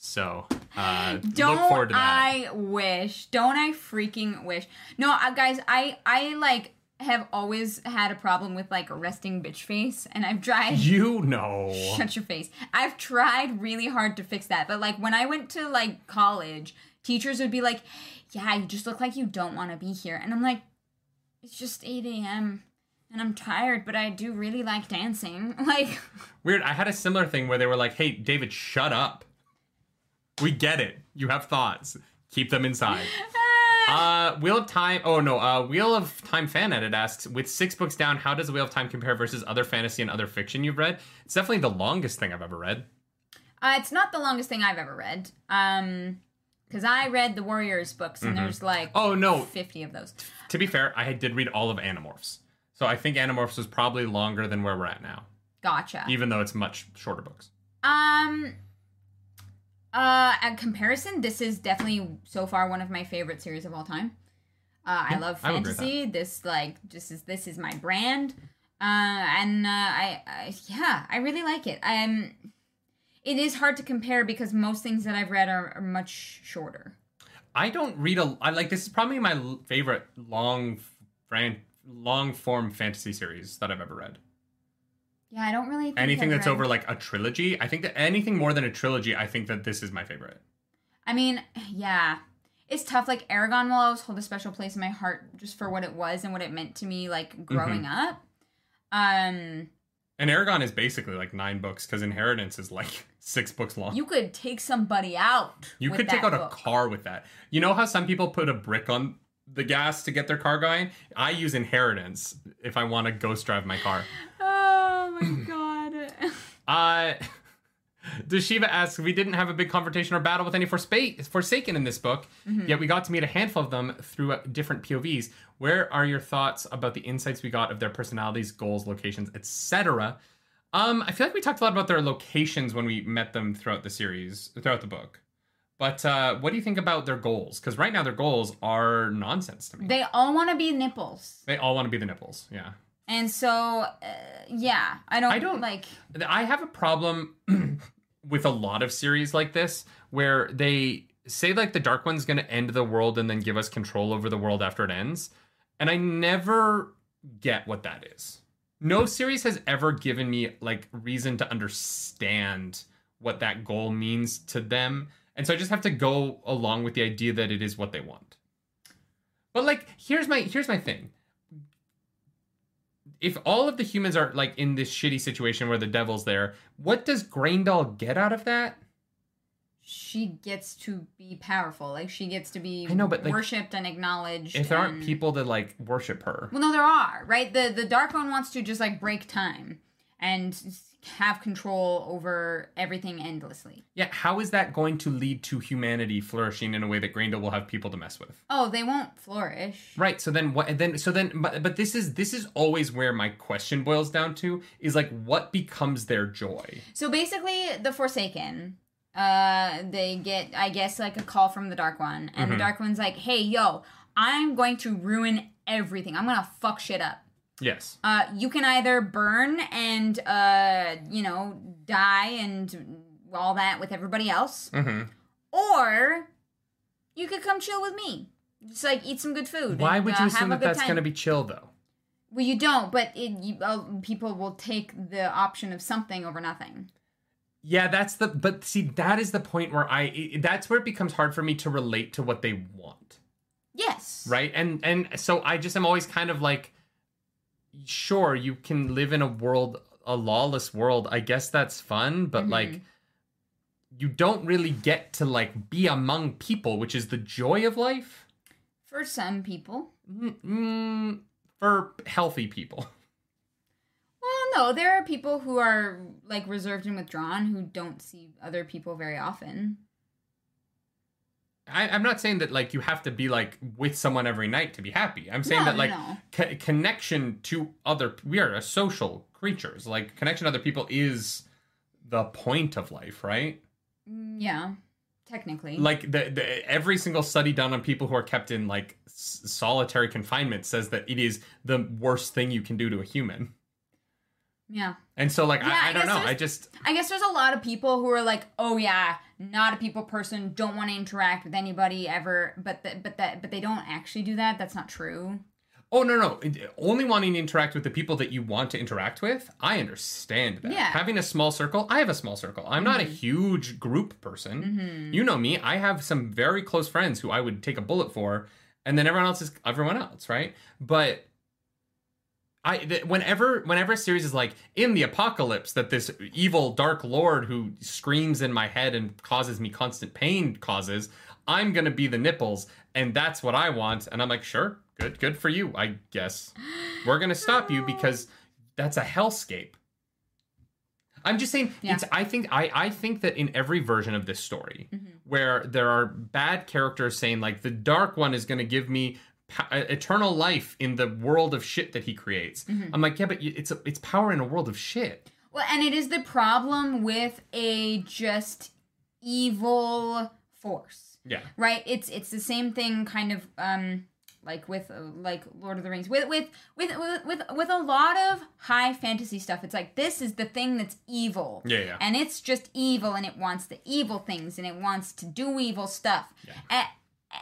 So, look forward to that. I wish. Don't I freaking wish. No, guys, I like, have always had a problem with, like, resting bitch face, and I've tried... You know. Shut your face. I've tried really hard to fix that, but, like, when I went to, like, college, teachers would be like, yeah, you just look like you don't want to be here, and I'm like, it's just 8 a.m., and I'm tired, but I do really like dancing. Like... Weird. I had a similar thing where they were like, hey, David, shut up. We get it. You have thoughts. Keep them inside. Wheel of Time... Oh, no. Wheel of Time fan edit asks, with 6 books down, how does Wheel of Time compare versus other fantasy and other fiction you've read? It's definitely the longest thing I've ever read. It's not the longest thing I've ever read. Because I read the Warriors books, and there's like 50 of those. To be fair, I did read all of Animorphs. So I think Animorphs was probably longer than where we're at now. Gotcha. Even though it's much shorter books. In comparison, this is definitely so far one of my favorite series of all time. I love fantasy. This is my brand. I really like it. It is hard to compare because most things that I've read are much shorter. I don't read this is probably my favorite long form fantasy series that I've ever read. Yeah, I don't really think anything that's over like a trilogy. I think that anything more than a trilogy, I think that this is my favorite. I mean, yeah. It's tough. Like, Eragon will always hold a special place in my heart just for what it was and what it meant to me, like, growing up. And Eragon is basically like 9 books because Inheritance is like 6 books long. You could take somebody out. You could take out a car with that. You know how some people put a brick on the gas to get their car going? I use Inheritance if I want to ghost drive my car. Oh my God. Dashiva asks, we didn't have a big confrontation or battle with any Forsaken in this book, yet we got to meet a handful of them through different POVs. Where are your thoughts about the insights we got of their personalities, goals, locations, etc.? I feel like we talked a lot about their locations when we met them throughout the book. But what do you think about their goals? Because right now their goals are nonsense to me. They all want to be nipples. They all want to be the nipples, yeah. And so, I don't. I have a problem with a lot of series like this where they say like the Dark One's going to end the world and then give us control over the world after it ends. And I never get what that is. No series has ever given me like reason to understand what that goal means to them. And so I just have to go along with the idea that it is what they want. But like, here's my thing. If all of the humans are like in this shitty situation where the devil's there, what does Graendal get out of that? She gets to be powerful. Like, she gets to be worshipped and acknowledged. If there aren't people that, like, worship her. Well, no, there are, right? The Dark One wants to just, like, break time and have control over everything endlessly. Yeah, how is that going to lead to humanity flourishing in a way that Graendal will have people to mess with? Oh, they won't flourish. Right, so then what? But this is always where my question boils down to, is, like, what becomes their joy? So basically, the Forsaken... they get, I guess, like a call from the Dark One. And the Dark One's like, hey, yo, I'm going to ruin everything. I'm going to fuck shit up. Yes. You can either burn and, die and all that with everybody else. Mm-hmm. Or you could come chill with me. Just, like, eat some good food. Why would you assume that that's going to be chill, though? Well, you don't, but people will take the option of something over nothing. Yeah, that is the point where that's where it becomes hard for me to relate to what they want. Yes. Right? And so I just am always kind of like, sure, you can live in a lawless world. I guess that's fun, but like, you don't really get to like be among people, which is the joy of life. For some people. For healthy people. No, there are people who are, like, reserved and withdrawn who don't see other people very often. I'm not saying that, like, you have to be, like, with someone every night to be happy. I'm saying connection to other... We are social creatures. Like, connection to other people is the point of life, right? Yeah, technically. Like, every single study done on people who are kept in, like, solitary confinement says that it is the worst thing you can do to a human. Yeah. And so, like, yeah, I don't know. I guess there's a lot of people who are like, oh, yeah, not a people person, don't want to interact with anybody ever, but they don't actually do that. That's not true. Oh, no. Only wanting to interact with the people that you want to interact with, I understand that. Yeah. Having a small circle, I have a small circle. I'm not a huge group person. Mm-hmm. You know me. I have some very close friends who I would take a bullet for, and then everyone else is everyone else, right? But... whenever a series is like, in the apocalypse, that this evil dark lord who screams in my head and causes me constant pain causes, I'm going to be the nipples, and that's what I want. And I'm like, sure, good for you, I guess. We're going to stop you because that's a hellscape. I'm just saying, yeah. I think that in every version of this story, where there are bad characters saying, like, the Dark One is going to give me eternal life in the world of shit that he creates. I'm like, yeah, but it's power in a world of shit. Well, and it is the problem with a just evil force. Yeah. Right? It's the same thing kind of like with like Lord of the Rings with a lot of high fantasy stuff. It's like, this is the thing that's evil. Yeah. And it's just evil, and it wants the evil things, and it wants to do evil stuff. Yeah.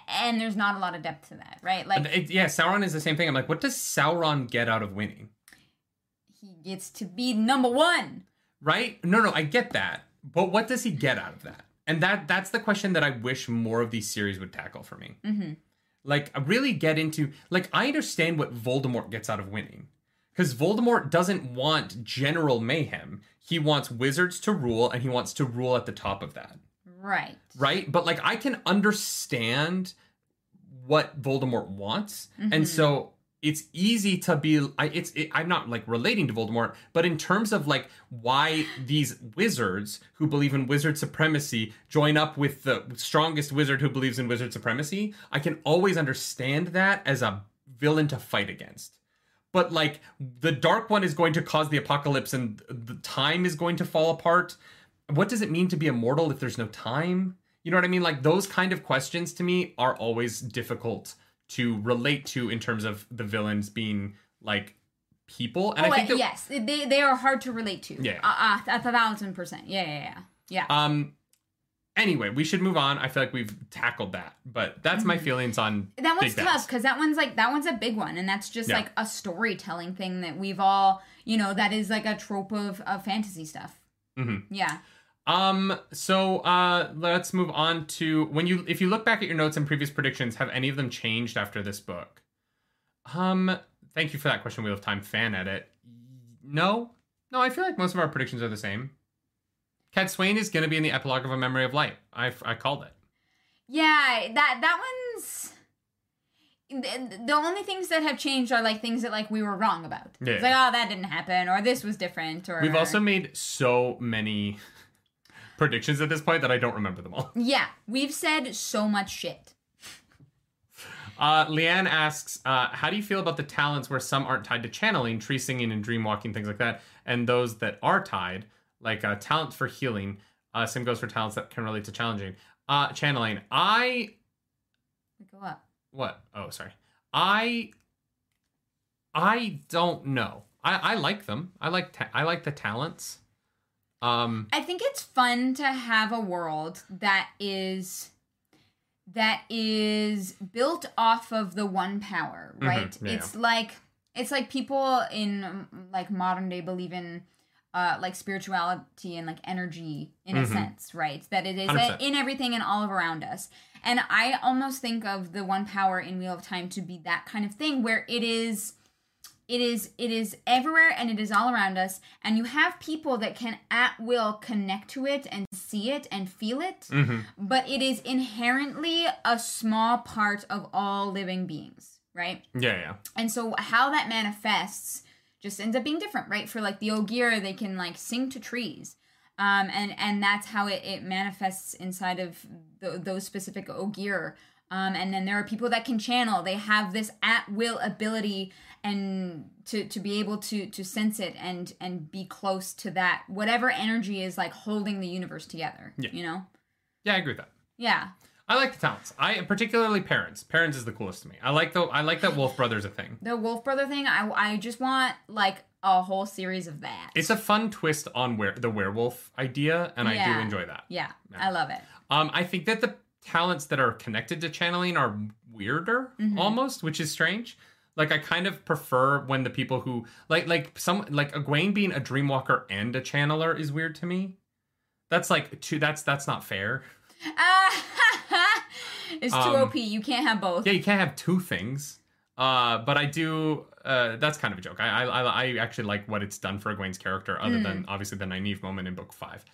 And there's not a lot of depth to that, right? Like, Sauron is the same thing. I'm like, what does Sauron get out of winning? He gets to be number one. Right? No, I get that. But what does he get out of that? And that's the question that I wish more of these series would tackle for me. Like, I really get into... Like, I understand what Voldemort gets out of winning. Because Voldemort doesn't want general mayhem. He wants wizards to rule, and he wants to rule at the top of that. Right? But, like, I can understand what Voldemort wants. And so it's easy to be... I'm not, like, relating to Voldemort, but in terms of, like, why these wizards who believe in wizard supremacy join up with the strongest wizard who believes in wizard supremacy, I can always understand that as a villain to fight against. But, like, the Dark One is going to cause the apocalypse and the time is going to fall apart. What does it mean to be immortal if there's no time? You know what I mean? Like, those kind of questions to me are always difficult to relate to in terms of the villains being, like, people. And I think that, yes, they are hard to relate to. Yeah. 1,000%. Yeah. Anyway, we should move on. I feel like we've tackled that, but that's my feelings on that one's big tough because that one's a big one, and that's just like a storytelling thing that we've all, you know, that is like a trope of fantasy stuff. Mm-hmm. Yeah. So let's move on to if you look back at your notes and previous predictions, have any of them changed after this book? Thank you for that question, Wheel of Time fan edit. No, I feel like most of our predictions are the same. Cat Swain is going to be in the epilogue of A Memory of Light. I called it. Yeah, that one's... The only things that have changed are, like, things that, like, we were wrong about. Yeah. It's like, oh, that didn't happen, or this was different, or... We've also made so many predictions at this point that I don't remember them all. Yeah, we've said so much shit. Leanne asks, how do you feel about the talents where some aren't tied to channeling, tree singing and dream walking, things like that, and those that are tied... Like talent for healing, same goes for talents that can relate to channeling. What? Oh, sorry. I don't know. I like them. I like the talents. I think it's fun to have a world that is built off of the one power, right? Mm-hmm, yeah. It's like people in like modern day believe in. Like spirituality and like energy in a sense, right? That it is 100%. In everything and all around us. And I almost think of the one power in Wheel of Time to be that kind of thing where it is everywhere and it is all around us. And you have people that can at will connect to it and see it and feel it. Mm-hmm. But it is inherently a small part of all living beings, right? Yeah. And so how that manifests just ends up being different, right? For like the Ogier, they can like sing to trees, and that's how it manifests inside of those specific Ogier. And then there are people that can channel; they have this at will ability and to be able to sense it and be close to that whatever energy is like holding the universe together. Yeah. You know. Yeah, I agree with that. Yeah. I like the talents. I particularly Parents. Parents is the coolest to me. I like that Wolf Brother's a thing. The Wolf Brother thing. I just want like a whole series of that. It's a fun twist on the werewolf idea, and yeah. I do enjoy that. Yeah, I love it. I think that the talents that are connected to channeling are weirder almost, which is strange. Like I kind of prefer when the people who like Egwene being a dreamwalker and a channeler is weird to me. That's like two. That's not fair. It's too OP. You can't have both. Yeah, you can't have two things. But I do... that's kind of a joke. I actually like what it's done for Egwene's character, other than, obviously, the Nynaeve moment in Book 5.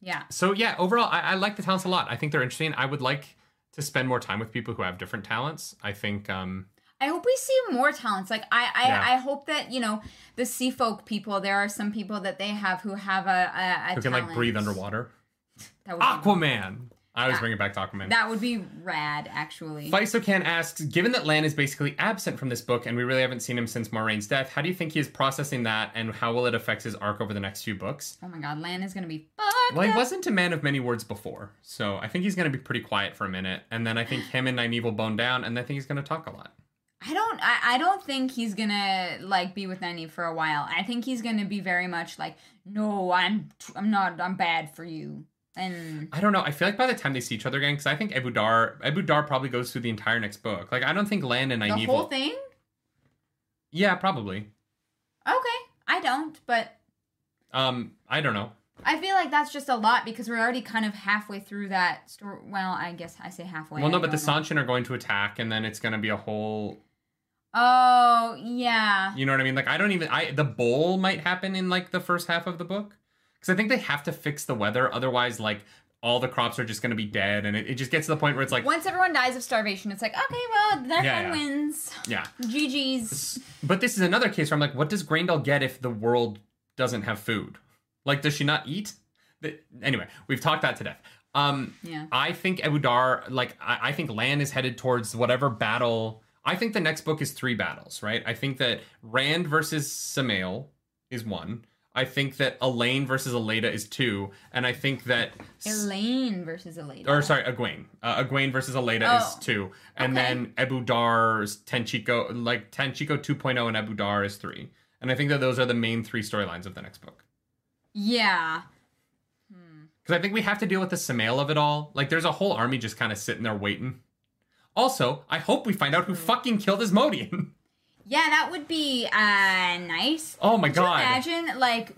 Yeah. So, yeah, overall, I like the talents a lot. I think they're interesting. I would like to spend more time with people who have different talents. I think... I hope we see more talents. Like, I hope that, you know, the sea folk people, there are some people that they have who have a who can, talent. Like, breathe underwater. Aquaman! I always bring it back to Aquaman. That would be rad, actually. Faisocan asks, given that Lan is basically absent from this book and we really haven't seen him since Moiraine's death, how do you think he is processing that and how will it affect his arc over the next few books? Oh my god, Lan is going to be fucked. Well, he wasn't a man of many words before, so I think he's going to be pretty quiet for a minute. And then I think him and Nynaeve will bone down, and I think he's going to talk a lot. I don't think he's going to, like, be with Nynaeve for a while. I think he's going to be very much like, no, I'm bad for you. And I don't know. I feel like by the time they see each other again, because I think Ebou Dar probably goes through the entire next book. Like, I don't think Lan and Nynaeve... The whole thing? Yeah, probably. Okay. I don't, but... I don't know. I feel like that's just a lot, because we're already kind of halfway through that story. Well, I guess I say halfway. Well, no, but the Sanshin are going to attack, and then it's going to be a whole... Oh, yeah. You know what I mean? Like, I don't even... The bowl might happen in, like, the first half of the book. Because I think they have to fix the weather. Otherwise, like, all the crops are just going to be dead. And it just gets to the point where it's like... Once everyone dies of starvation, it's like, okay, well, that one wins. Yeah. GG's. But this is another case where I'm like, what does Grendel get if the world doesn't have food? Like, does she not eat? Anyway, we've talked that to death. I think Ebou Dar, like, I think Lan is headed towards whatever battle... I think the next book is 3 battles, right? I think that Rand versus Samael is 1. I think that Elaine versus Elaida is 2, and I think that... Elaine versus Elaida. Or, sorry, Egwene. Egwene versus Elaida is 2. And then Ebou Dar's Tenchico 2.0 and Ebou Dar is 3. And I think that those are the main 3 storylines of the next book. Yeah. Because I think we have to deal with the Samael of it all. Like, there's a whole army just kind of sitting there waiting. Also, I hope we find out who fucking killed Asmodian. Yeah, that would be nice. Oh my god! Imagine like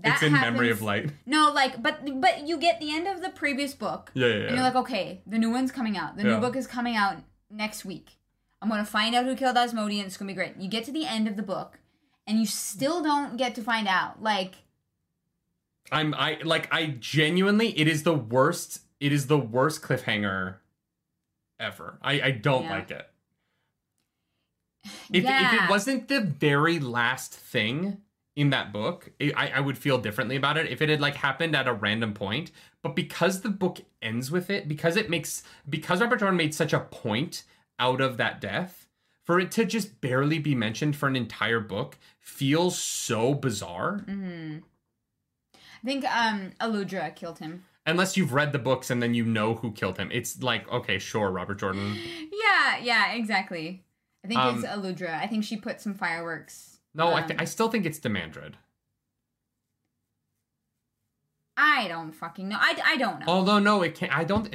that. It's in happens. Memory of Light. No, like, but you get the end of the previous book. Yeah, yeah. And you're like, okay, the new one's coming out. The new book is coming out next week. I'm gonna find out who killed Asmodian. It's gonna be great. You get to the end of the book, and you still don't get to find out. Like, I genuinely, it is the worst. It is the worst cliffhanger ever. I don't like it. If it wasn't the very last thing in that book, I would feel differently about it. If it had like happened at a random point, but because the book ends with it, because Robert Jordan made such a point out of that death, for it to just barely be mentioned for an entire book feels so bizarre. Mm-hmm. I think Aludra killed him. Unless you've read the books and then you know who killed him. It's like, okay, sure, Robert Jordan. Yeah, exactly. I think it's Aludra. I think she put some fireworks. No, I still think it's Demandred. I don't fucking know. I don't know. Although, no, it can't. I don't.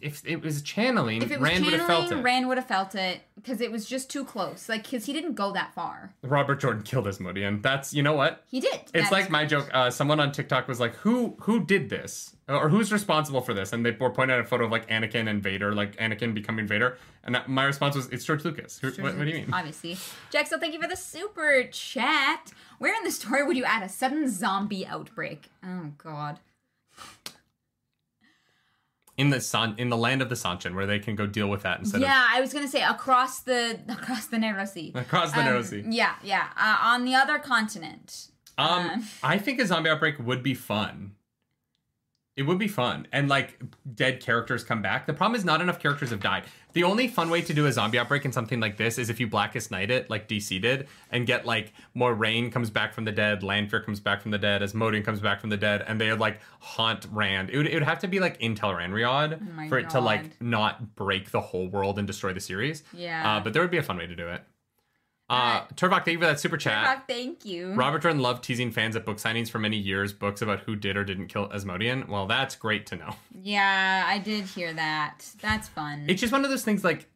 If it was channeling, Rand would have felt it. Rand would have felt it because it was just too close. Like, because he didn't go that far. Robert Jordan killed Asmodian. That's, you know what? He did. It's like my joke. Someone on TikTok was like, who did this? Or who's responsible for this? And they were pointing out a photo of, like, Anakin and Vader, like, Anakin becoming Vader. And my response was, it's George Lucas. What do you mean? Obviously. Jaxel, thank you for the super chat. Where in the story would you add a sudden zombie outbreak? Oh, God. In the land of the Sanchan, where they can go deal with that instead of... Yeah, I was going to say across the Narrow Sea. Across the Narrow Sea. Yeah. On the other continent. I think a zombie outbreak would be fun. It would be fun. And, like, dead characters come back. The problem is not enough characters have died. The only fun way to do a zombie outbreak in something like this is if you Blackest Night it, like DC did, and get, like, Moraine comes back from the dead, Lanfear comes back from the dead, Asmodian comes back from the dead, and they, like, haunt Rand. It would have to be, like, in Tel'Ran Riad it to, like, not break the whole world and destroy the series. Yeah. But there would be a fun way to do it. Turvok, thank you for that super chat. Turvok, thank you. Robert Jordan loved teasing fans at book signings for many years, books about who did or didn't kill Asmodian. Well, that's great to know. Yeah, I did hear that. That's fun. It's just one of those things like...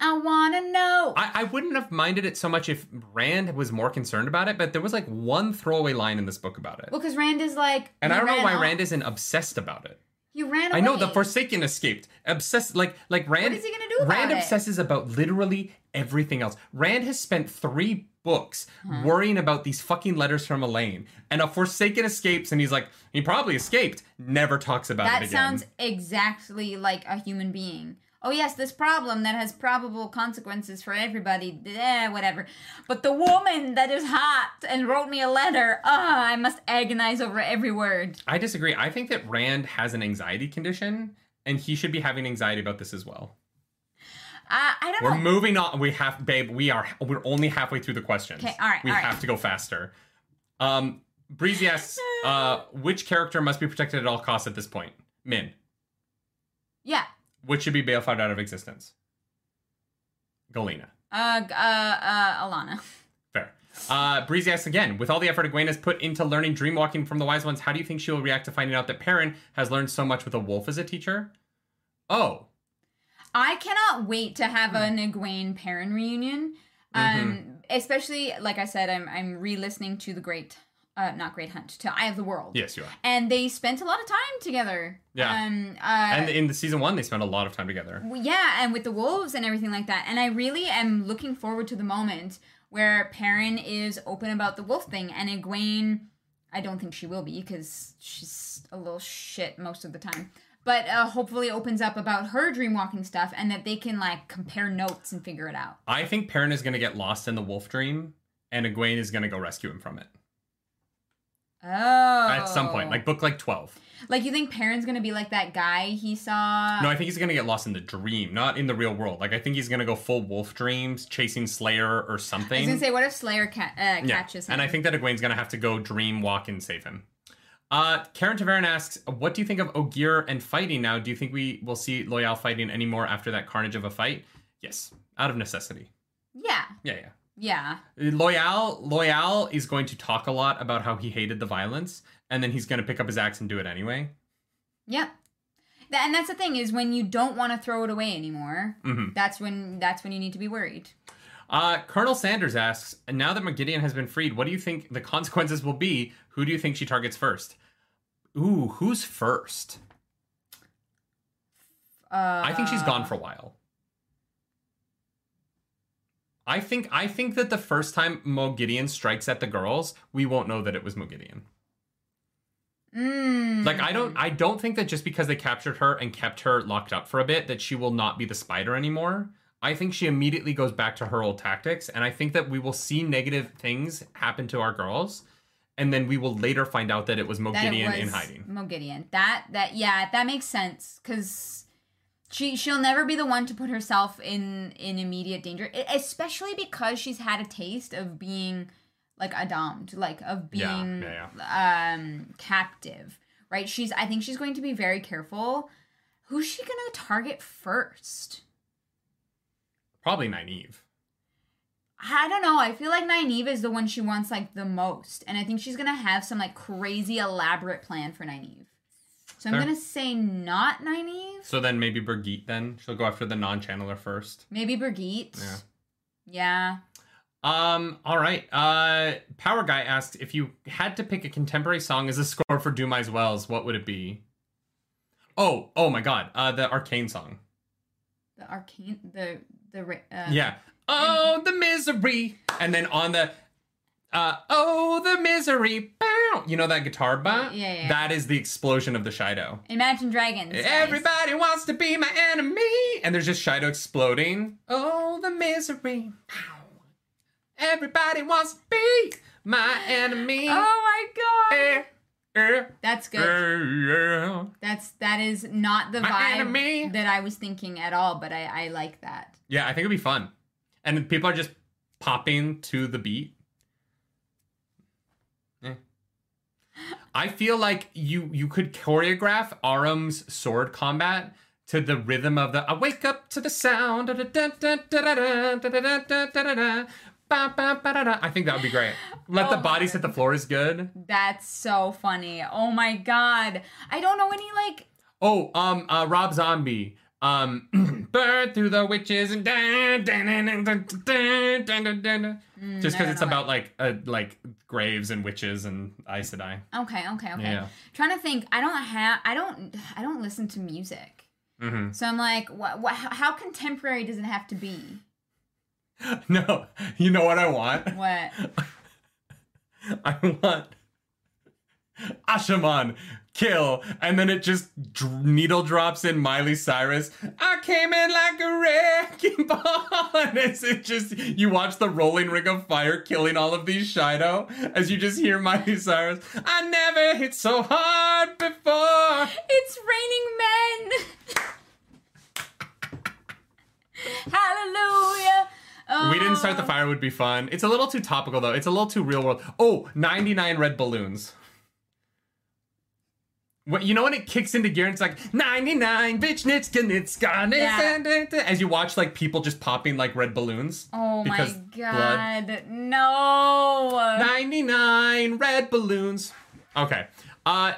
I want to know. I wouldn't have minded it so much if Rand was more concerned about it, but there was like one throwaway line in this book about it. Well, because Rand is like... And I don't know why Rand isn't obsessed about it. You ran away. I know, the Forsaken escaped. Obsessed, like Rand... What is he going to do about it? Rand obsesses about literally everything else. Rand has spent 3 books worrying about these fucking letters from Elaine, and a Forsaken escapes, and he's like, he probably escaped. Never talks about it again. That sounds exactly like a human being. Oh yes, this problem that has probable consequences for everybody, whatever. But the woman that is hot and wrote me a letter, I must agonize over every word. I disagree. I think that Rand has an anxiety condition, and he should be having anxiety about this as well. We're moving on. We have, babe, we're only halfway through the questions. Okay, all right. We have to go faster. Breezy asks, which character must be protected at all costs at this point? Min. Yeah. Which should be bailed out of existence? Galena. Alana. Fair. Breezy asks again, with all the effort Egwene has put into learning dreamwalking from the wise ones, how do you think she will react to finding out that Perrin has learned so much with a wolf as a teacher? Oh. I cannot wait to have an Egwene Perrin reunion, especially, like I said, I'm re-listening to the to Eye of the World. Yes, you are. And they spent a lot of time together. Yeah. And in the season 1, they spent a lot of time together. Yeah, and with the wolves and everything like that. And I really am looking forward to the moment where Perrin is open about the wolf thing, and Egwene, I don't think she will be because she's a little shit most of the time. But hopefully opens up about her dreamwalking stuff and that they can, like, compare notes and figure it out. I think Perrin is going to get lost in the wolf dream and Egwene is going to go rescue him from it. Oh. At some point. Like, book, like, 12. Like, you think Perrin's going to be like that guy he saw? No, I think he's going to get lost in the dream, not in the real world. Like, I think he's going to go full wolf dreams, chasing Slayer or something. I was going to say, what if Slayer catches him? And I think that Egwene's going to have to go dream walk and save him. Karen Taverin asks, what do you think of Ogier and fighting now? Do you think we will see Loyal fighting anymore after that carnage of a fight? Yes. Out of necessity. Yeah. Yeah, yeah. Yeah. Loyal is going to talk a lot about how he hated the violence, and then he's going to pick up his axe and do it anyway. Yep. And that's the thing, is when you don't want to throw it away anymore, mm-hmm. that's when you need to be worried. Colonel Sanders asks, now that Gideon has been freed, what do you think the consequences will be? Who do you think she targets first? Ooh, who's first? I think she's gone for a while. I think that the first time Mo Gideon strikes at the girls, we won't know that it was Mo Gideon. Mm. Like, I don't think that just because they captured her and kept her locked up for a bit, that she will not be the spider anymore. I think she immediately goes back to her old tactics, and I think that we will see negative things happen to our girls, and then we will later find out that it was Mo Gideon in hiding. Mo Gideon. That makes sense, because she'll never be the one to put herself in immediate danger, especially because she's had a taste of being like domed, like of being captive, right? I think she's going to be very careful. Who's she going to target first? Probably Nynaeve. I don't know. I feel like Nynaeve is the one she wants like the most, and I think she's going to have some like crazy elaborate plan for Nynaeve. So I'm going to say not Nynaeve. So then maybe Brigitte then. She'll go after the non-channeler first. Maybe Brigitte. Yeah. All right. Power Guy asks, if you had to pick a contemporary song as a score for Dumai's Wells, what would it be? Oh my God. The Arcane song. The Arcane? Yeah. Oh, the misery. And then on the... oh, the misery. Bow. You know that guitar bop? Yeah. That is the explosion of the Shido. Imagine Dragons. Everybody wants to be my enemy. And there's just Shido exploding. Oh, the misery. Bow. Everybody wants to be my enemy. Oh, my God. That's good. That is not the vibe that I was thinking at all, but I like that. Yeah, I think it'd be fun. And people are just popping to the beat. I feel like you could choreograph Aram's sword combat to the rhythm of the I wake up to the sound. I think that would be great. Let the bodies hit the floor is good. That's so funny. Oh my God. I don't know any like... Rob Zombie. Burn through the witches and just because it's about like graves and witches and Aes Sedai. Okay. Yeah. Trying to think. I don't listen to music. Mm-hmm. So I'm like, what? How contemporary does it have to be? No, you know what I want. What? I want Ashaman. Kill, and then it just needle drops in Miley Cyrus. I came in like a wrecking ball, and you watch the rolling ring of fire killing all of these Shido as you just hear Miley Cyrus. I never hit so hard before. It's raining men. Hallelujah. We didn't start the fire would be fun. It's a little too topical though. It's a little too real world. Oh, 99 red balloons. You know when it kicks into gear and it's like 99 bitch nits gone as you watch like people just popping like red balloons. Oh my God! Blood. No. 99 red balloons. Okay.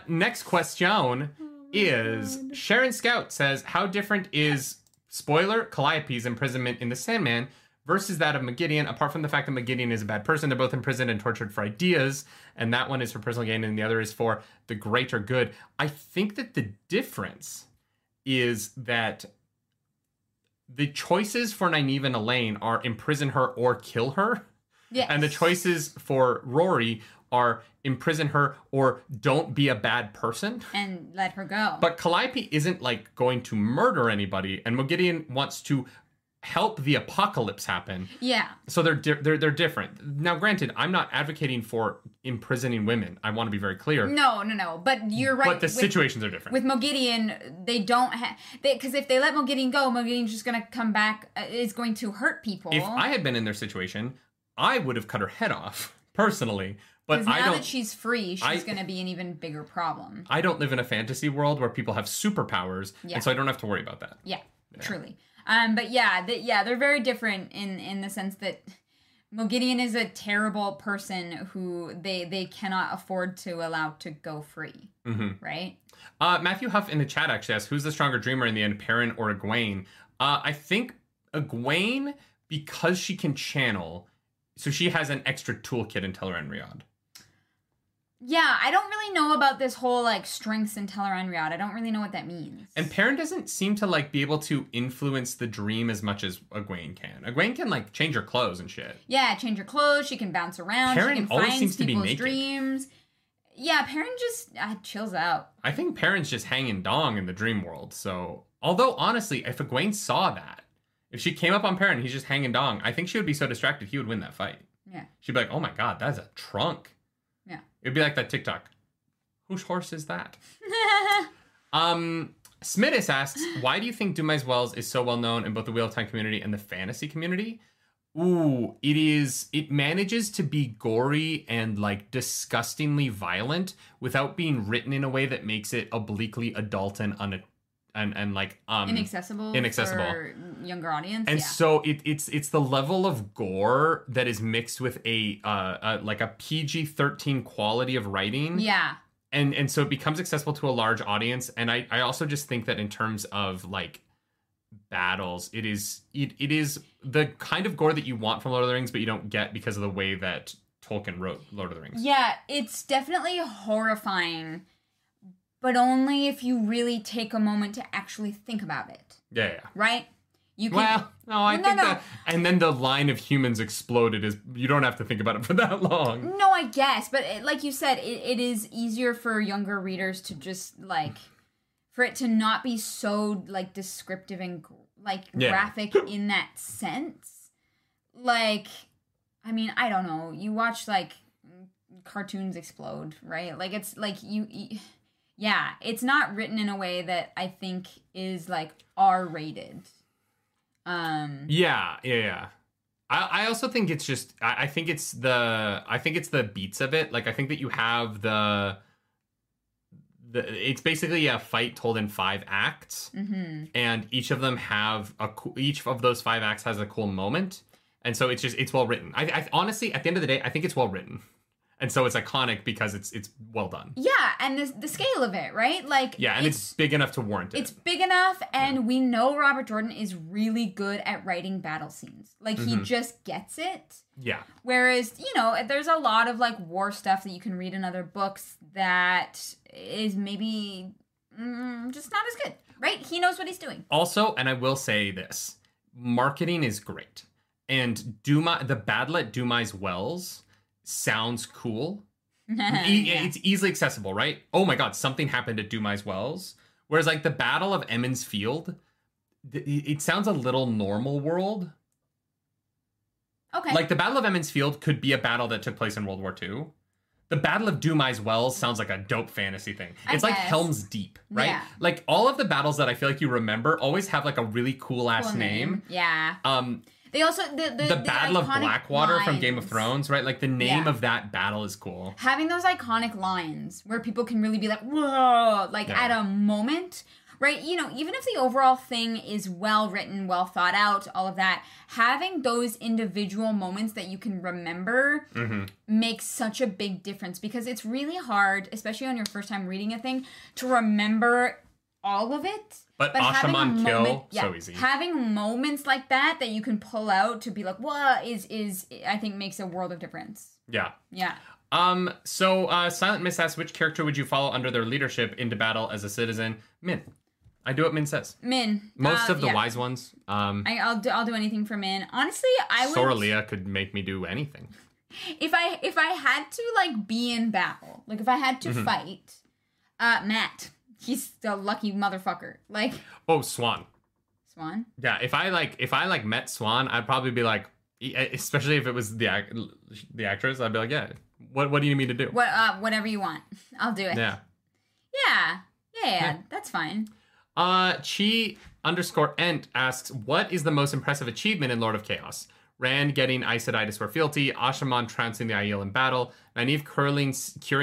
Next question is Sharon Scout says, how different is spoiler Calliope's imprisonment in the Sandman versus that of Gideon, apart from the fact that Gideon is a bad person? They're both imprisoned and tortured for ideas, and that one is for personal gain, and the other is for the greater good. I think that the difference is that the choices for Nynaeve and Elaine are imprison her or kill her, and the choices for Rory are imprison her or don't be a bad person and let her go. But Calliope isn't like going to murder anybody, and Gideon wants to help the apocalypse happen. Yeah. So they're different. Now, granted, I'm not advocating for imprisoning women. I want to be very clear. No. But you're right. But the situations are different. With Mo Gideon, they don't have... Because if they let Mo Gideon go, Mo Gideon's just going to come back, is going to hurt people. If I had been in their situation, I would have cut her head off, personally. Because now that she's free, she's going to be an even bigger problem. I don't live in a fantasy world where people have superpowers, and so I don't have to worry about that. Yeah. Truly. But they're very different in the sense that Mogideon is a terrible person who they cannot afford to allow to go free, mm-hmm. right? Matthew Huff in the chat actually asks, who's the stronger dreamer in the end, Perrin or Egwene? I think Egwene, because she can channel, so she has an extra toolkit in Telaren-Riad. Yeah, I don't really know about this whole, like, strengths in Telaren-Riad. I don't really know what that means. And Perrin doesn't seem to, like, be able to influence the dream as much as Egwene can. Egwene can, like, change her clothes and shit. Yeah, change her clothes. She can bounce around. Perrin she can always find seems people's to be naked. Dreams. Yeah, Perrin just chills out. I think Perrin's just hanging dong in the dream world. So, although, honestly, if Egwene saw that, if she came up on Perrin, he's just hanging dong, I think she would be so distracted he would win that fight. Yeah. She'd be like, oh my god, that's a trunk. Yeah. It'd be like that TikTok. Whose horse is that? Smithis asks, why do you think Dumai's Wells is so well known in both the Wheel of Time community and the fantasy community? Ooh, it manages to be gory and like disgustingly violent without being written in a way that makes it obliquely adult and inaccessible for younger audience. And so it's the level of gore that is mixed with a PG-13 quality of writing. Yeah. And so it becomes accessible to a large audience. And I also just think that in terms of like battles, it is the kind of gore that you want from Lord of the Rings, but you don't get because of the way that Tolkien wrote Lord of the Rings. Yeah, it's definitely horrifying. But only if you really take a moment to actually think about it. Yeah, yeah. Right? You can, that... And then the line of humans exploded is... You don't have to think about it for that long. No, I guess. But like you said, it is easier for younger readers to just, like... For it to not be so, like, descriptive and, like, graphic in that sense. Like, I mean, I don't know. You watch, like, cartoons explode, right? Like, it's, like, you yeah, it's not written in a way that I think is, like, R-rated. Yeah. I also think it's just... I think it's the beats of it. Like, I think that you have the it's basically a fight told in 5 acts. Mm-hmm. And each of them have... Each of those 5 acts has a cool moment. And so it's just... It's well written. I honestly, at the end of the day, I think it's well written. And so it's iconic because it's well done. Yeah, and the scale of it, right? Like yeah, and it's big enough to warrant it. It's big enough, and we know Robert Jordan is really good at writing battle scenes. Like, mm-hmm. he just gets it. Yeah. Whereas, you know, there's a lot of, like, war stuff that you can read in other books that is maybe just not as good, right? He knows what he's doing. Also, and I will say this, marketing is great. And the battle at Dumai's Wells... sounds cool. Yeah. It's easily accessible, right? Oh my god, something happened at Dumai's Wells. Whereas like the Battle of Emmons Field, it sounds a little normal world. Okay. Like the Battle of Emmons Field could be a battle that took place in World War II. The Battle of Dumai's Wells sounds like a dope fantasy thing. It's like Helm's Deep, right? Yeah. Like all of the battles that I feel like you remember always have like a really cool-ass name. Yeah. They also the Battle of Blackwater lines. From Game of Thrones, right? Like the name of that battle is cool. Having those iconic lines where people can really be like, whoa, like at a moment, right? You know, even if the overall thing is well written, well thought out, all of that, having those individual moments that you can remember makes such a big difference because it's really hard, especially on your first time reading a thing, to remember all of it. But Ashaman kill, so easy. Having moments like that you can pull out to be like, what is I think makes a world of difference. Yeah. Yeah. So Silent Miss asks, which character would you follow under their leadership into battle as a citizen? Min. I do what Min says. Min. Most of the wise ones. I'll do anything for Min. Honestly, I would... Soralea could make me do anything. If I had to, like, be in battle, like, if I had to fight, Matt... He's the lucky motherfucker. Like, oh, Swan. Swan? Yeah, if I met Swan, I'd probably be like, especially if it was the actress, I'd be like, yeah, what do you need me to do? Whatever you want. I'll do it. Yeah. That's fine. Chi_Ent asks, what is the most impressive achievement in Lord of Chaos? Rand getting Aes Sedai to swear fealty, Ashaman trouncing the Aiel in battle, Nynaeve curing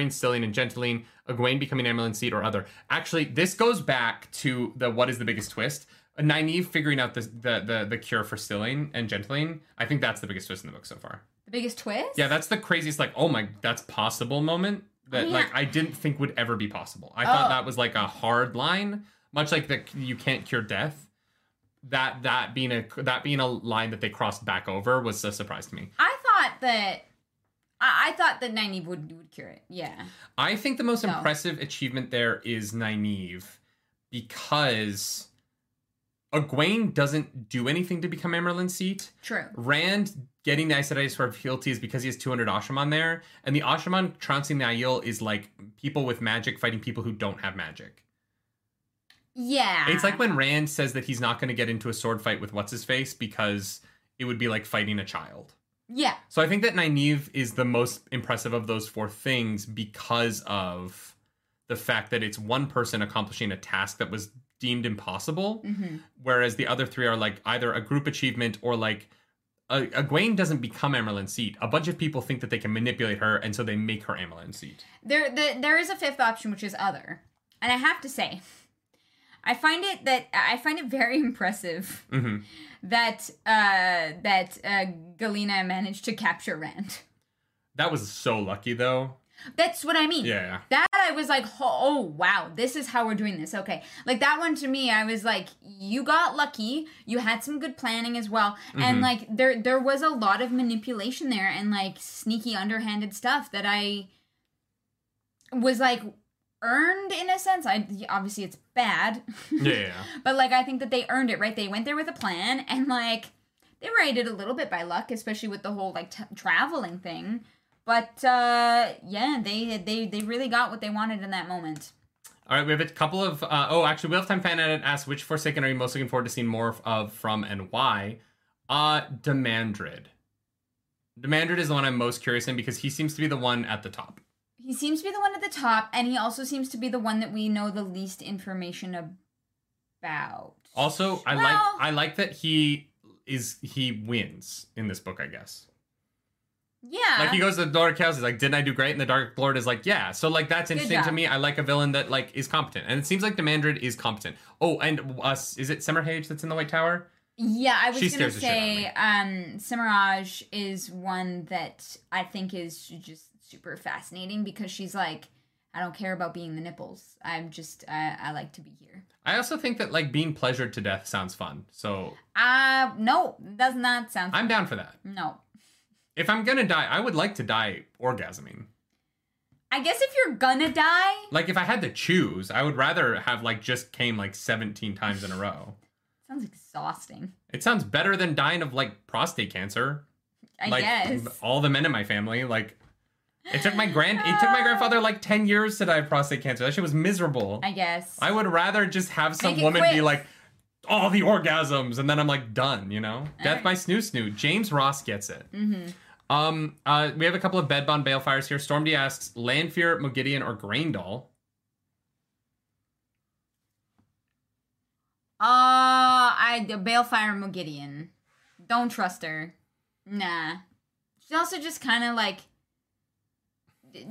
Stilling and Gentiling, Egwene becoming Amarylline Seat or other. Actually, this goes back to the what is the biggest twist. Nynaeve figuring out the cure for Stilling and Gentiling. I think that's the biggest twist in the book so far. biggest twist? Yeah, that's the craziest, like, oh my, that's possible moment that, oh, yeah, like, I didn't think would ever be possible. I thought that was, like, a hard line, much like that you can't cure death. That being a line that they crossed back over was a surprise to me. I thought that Nynaeve would cure it, yeah. I think the most impressive achievement there is Nynaeve, because Egwene doesn't do anything to become Amaryllin Seat. True. Rand getting the Aes Sedai Sword of Fealty is because he has 200 Ashaman there, and the Ashaman trouncing the Aiel is like people with magic fighting people who don't have magic. Yeah. It's like when Rand says that he's not going to get into a sword fight with What's-His-Face because it would be like fighting a child. Yeah. So I think that Nynaeve is the most impressive of those four things because of the fact that it's one person accomplishing a task that was deemed impossible, mm-hmm, whereas the other three are like either a group achievement or like Egwene doesn't become Amaryllin Seat. A bunch of people think that they can manipulate her, and so they make her Amaryllin Seat. There is a fifth option, which is other, and I have to say, I find it very impressive, mm-hmm, that Galena managed to capture Rand. That was so lucky, though. That's what I mean. Yeah. That I was like, oh, wow, this is how we're doing this. Okay. Like, that one to me, I was like, you got lucky. You had some good planning as well. Mm-hmm. And, like, there was a lot of manipulation there and, like, sneaky, underhanded stuff that I was, like, earned in a sense. Obviously, it's bad. Yeah. But, like, I think that they earned it, right? They went there with a plan and, like, they were aided a little bit by luck, especially with the whole, like, traveling thing. But, yeah, they really got what they wanted in that moment. All right, we have a couple of... Wheel of Time fan edit asks, which Forsaken are you most looking forward to seeing more of, from, and why? Demandred. Demandred is the one I'm most curious in because he seems to be the one at the top. He seems to be the one at the top, and he also seems to be the one that we know the least information about. Also, I like that he wins in this book, I guess. Yeah. Like, he goes to the Lord of Chaos, he's like, didn't I do great? And the Dark Lord is like, yeah. So, like, that's interesting to me. I like a villain that, like, is competent. And it seems like Demandred is competent. Oh, and is it Semirhage that's in the White Tower? Yeah, I was going to say Semirhage is one that I think is just super fascinating because she's like, I don't care about being the nipples. I'm just, I like to be here. I also think that, like, being pleasured to death sounds fun, so... No, does not sound fun. I'm down for that. No. If I'm gonna die, I would like to die orgasming. I guess if you're gonna die... Like, if I had to choose, I would rather have, like, just came, like, 17 times in a row. Sounds exhausting. It sounds better than dying of, like, prostate cancer. I guess. All the men in my family, like... It took my grandfather, like, 10 years to die of prostate cancer. That shit was miserable. I guess. I would rather just have some woman be like, all the orgasms, and then I'm like, done, you know? All Death right. by snoo. James Ross gets it. Mm-hmm. We have a couple of Bedbond Balefires here. Stormdy asks, Lanfear, Mogideon, or Graendal? Balefire Mogideon. Don't trust her. Nah. She's also just kind of like...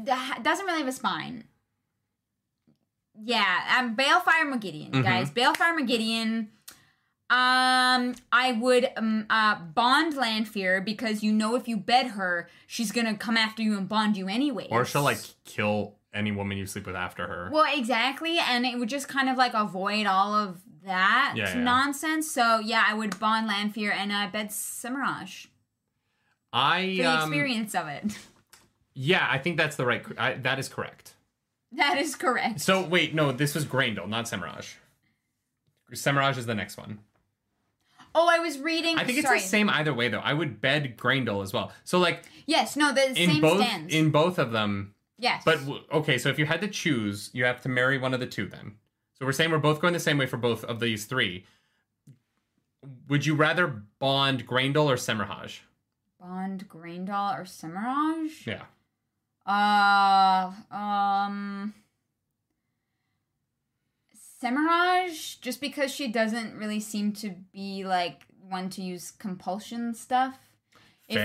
doesn't really have a spine. Yeah, Balefire Mogideon, mm-hmm, guys. Balefire Mogideon. I would bond Lanfear because you know if you bed her, she's gonna come after you and bond you anyway. Or she'll, like, kill any woman you sleep with after her. Well, exactly, and it would just kind of, like, avoid all of that nonsense. So yeah, I would bond Lanfear and bed Semirhage. For the experience of it. Yeah, I think that's the right... that is correct. That is correct. So, wait, no, this was Graendal, not Semirhage. Semirhage is the next one. Oh, I was reading... I think it's the same either way, though. I would bed Graendal as well. So, like... Yes, no, the same stands. In both of them... Yes. But, okay, so if you had to choose, you have to marry one of the two, then. So we're saying we're both going the same way for both of these three. Would you rather bond Graendal or Semirhage? Bond Graendal or Semirhage? Yeah. Semirhage, just because she doesn't really seem to be, like, one to use compulsion stuff. If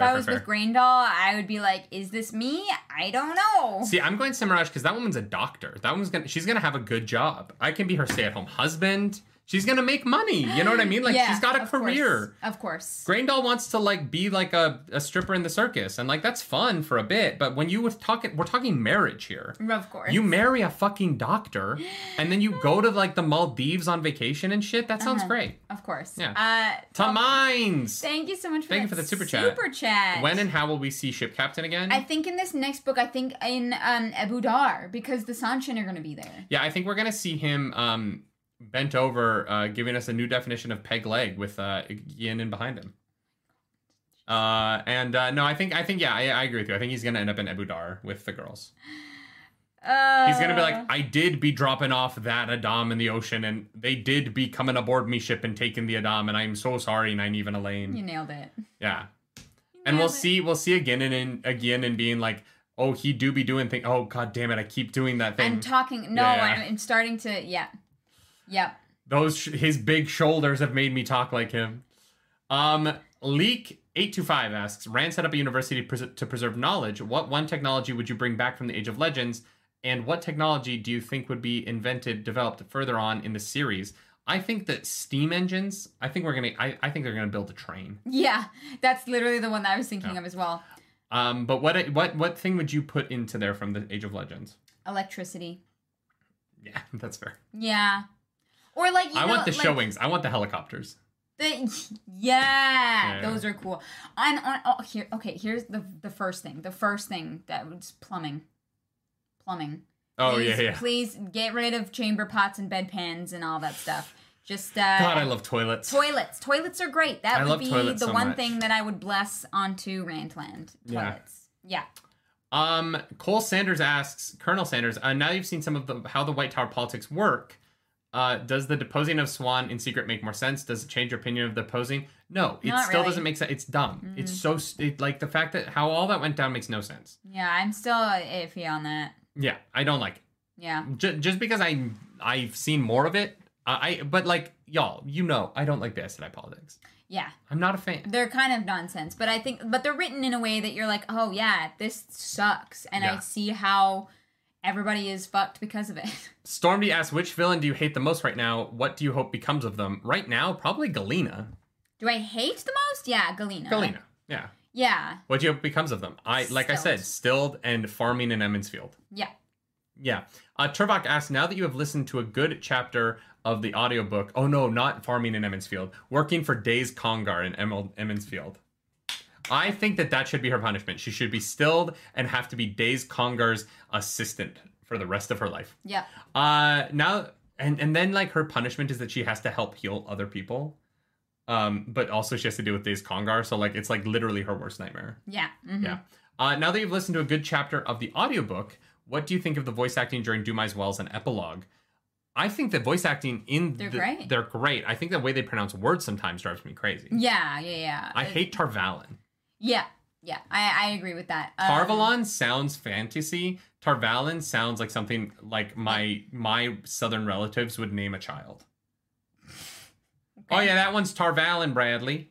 I was with Graendal, I would be like, is this me? I don't know. See, I'm going Semirhage because that woman's a doctor. She's gonna have a good job. I can be her stay-at-home husband. she's going to make money. You know what I mean? Like, yeah, she's got a career. Course. Of course. Greyndall wants to, like, be, like, a stripper in the circus. And, like, that's fun for a bit. But when you were talking, we're talking marriage here. Of course. You marry a fucking doctor. And then you go to, like, the Maldives on vacation and shit. That sounds great. Of course. Yeah. Tamines. Thank you so much for Thank you for the super chat. Super chat. When and how will we see Ship Captain again? I think in this next book, I think in Ebou Dar. Because the Sanshin are going to be there. Yeah, I think we're going to see him... bent over, giving us a new definition of peg leg with Yin in behind him. No, I think, yeah, I agree with you. I think he's going to end up in Ebou Dar with the girls. He's going to be like, I did be dropping off that Adam in the ocean, and they did be coming aboard me ship and taking the Adam, and I'm so sorry, Nynaeve and Elaine. You nailed it. Yeah. And we'll see again and being like, oh, he do be doing things. Oh, God damn it. I keep doing that thing. I'm talking. No, yeah. I'm starting to, yeah. Yeah. His big shoulders have made me talk like him. Leak 825 asks, Rand set up a university to preserve knowledge. What one technology would you bring back from the Age of Legends? And what technology do you think would be invented, developed further on in the series? I think that steam engines, I think they're going to build a train. Yeah, that's literally the one that I was thinking of as well. But what thing would you put into there from the Age of Legends? Electricity. Yeah, that's fair. Yeah. Or like, you know, I want the like, show wings. I want the helicopters. Those are cool. And here's the first thing. The first thing that was plumbing. Plumbing. Oh, please, please get rid of chamber pots and bedpans and all that stuff. Just God, I love toilets. Toilets are great. That would be the one thing that I would bless onto Rantland. Toilets. Yeah. Cole Sanders asks, Colonel Sanders, now you've seen some of how the White Tower politics work. Does the deposing of Swan in secret make more sense? Does it change your opinion of the deposing? No, it still doesn't make sense. It's dumb. It's so... like, the fact that how all that went down makes no sense. Yeah, I'm still iffy on that. Yeah, I don't like it. Yeah. Just because I've seen more of it, but, like, y'all, you know, I don't like the Aes Sedai politics. Yeah. I'm not a fan. They're kind of nonsense, but I think... But they're written in a way that you're like, oh, yeah, this sucks. And I see how... Everybody is fucked because of it. Stormdy asks, which villain do you hate the most right now? What do you hope becomes of them? Right now, probably Galena. Do I hate the most? Yeah, Galena. Galena, yeah. Yeah. What do you hope becomes of them? Like I said, Stilled and farming in Emmonsfield. Yeah. Yeah. Turvok asks, now that you have listened to a good chapter of the audiobook, oh no, not farming in Emmonsfield, working for Days Kongar in Emmonsfield. I think that should be her punishment. She should be stilled and have to be Days Kongar's assistant for the rest of her life. Yeah. Now, and then, like, her punishment is that she has to help heal other people. But also she has to deal with Days Kongar. So, like, it's, like, literally her worst nightmare. Yeah. Mm-hmm. Yeah. Now that you've listened to a good chapter of the audiobook, what do you think of the voice acting during Dumai's Wells and Epilogue? I think the voice acting great. They're great. I think the way they pronounce words sometimes drives me crazy. Yeah. I hate Tarvalin. Yeah, I agree with that. Tarvalin sounds fantasy. Tarvalin sounds like something like my southern relatives would name a child. Okay. Oh yeah, that one's Tarvalin Bradley.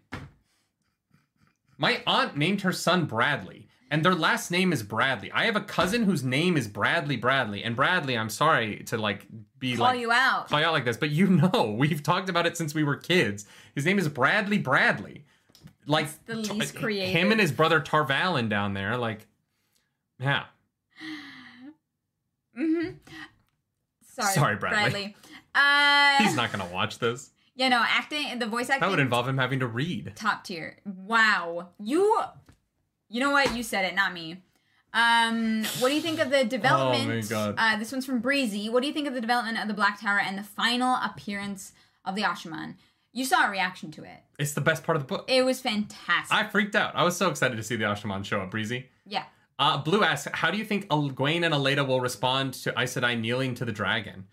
My aunt named her son Bradley, and their last name is Bradley. I have a cousin whose name is Bradley. And Bradley, I'm sorry to call you out like this, but you know, we've talked about it since we were kids. His name is Bradley. Like, it's the least creative. Him and his brother Tarvalin down there, like, yeah. Mm-hmm. Sorry, Bradley. He's not gonna watch this. Yeah, no, the voice acting. That would involve him having to read. Top tier. Wow. You know what? You said it, not me. What do you think of the development? Oh my God. This one's from Breezy. What do you think of the development of the Black Tower and the final appearance of the Ashaman? You saw a reaction to it. It's the best part of the book. It was fantastic. I freaked out. I was so excited to see the Ashaman show up, Breezy. Yeah. Blue asks, how do you think Egwene and Aleda will respond to Aes Sedai kneeling to the dragon?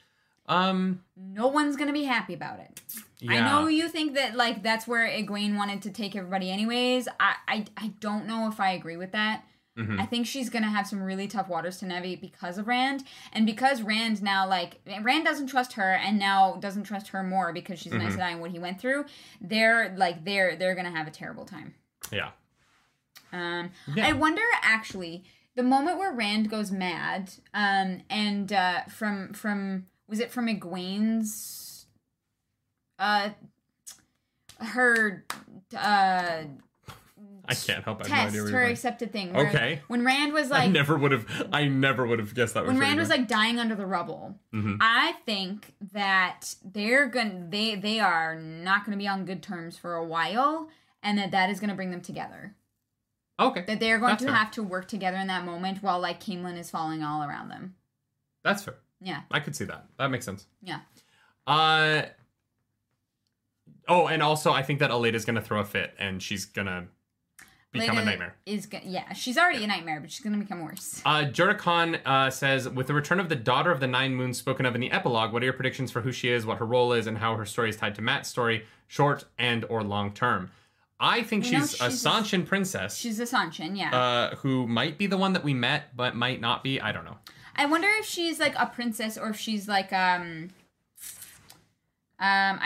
No one's going to be happy about it. Yeah. I know you think that, like, that's where Egwene wanted to take everybody anyways. I don't know if I agree with that. Mm-hmm. I think she's going to have some really tough waters to navigate because of Rand. And because Rand now, like... Rand doesn't trust her and now doesn't trust her more because she's an Aes Sedai and what he went through. They're going to have a terrible time. Yeah. I wonder, actually, the moment where Rand goes mad from... Was it from Egwene's I can't help. I have no idea. Her accepted thing. Where, okay. When Rand was like, I never would have guessed that. When Rand was like dying under the rubble, mm-hmm. I think that they are not gonna be on good terms for a while, and that is gonna bring them together. Okay. That they are going That's to fair. Have to work together in that moment while like Caemlyn is falling all around them. That's fair. Yeah. I could see that. That makes sense. Yeah. Oh, and also I think that Aleda's gonna throw a fit and she's gonna become a nightmare. She's already a nightmare, but she's gonna become worse. Jordakan says, with the return of the daughter of the nine moons spoken of in the epilogue, what are your predictions for who she is, what her role is, and how her story is tied to Matt's story, short and or long term? I think she's a Sanchen princess. She's a Sanchen, yeah. Who might be the one that we met, but might not be. I don't know. I wonder if she's like a princess or if she's like I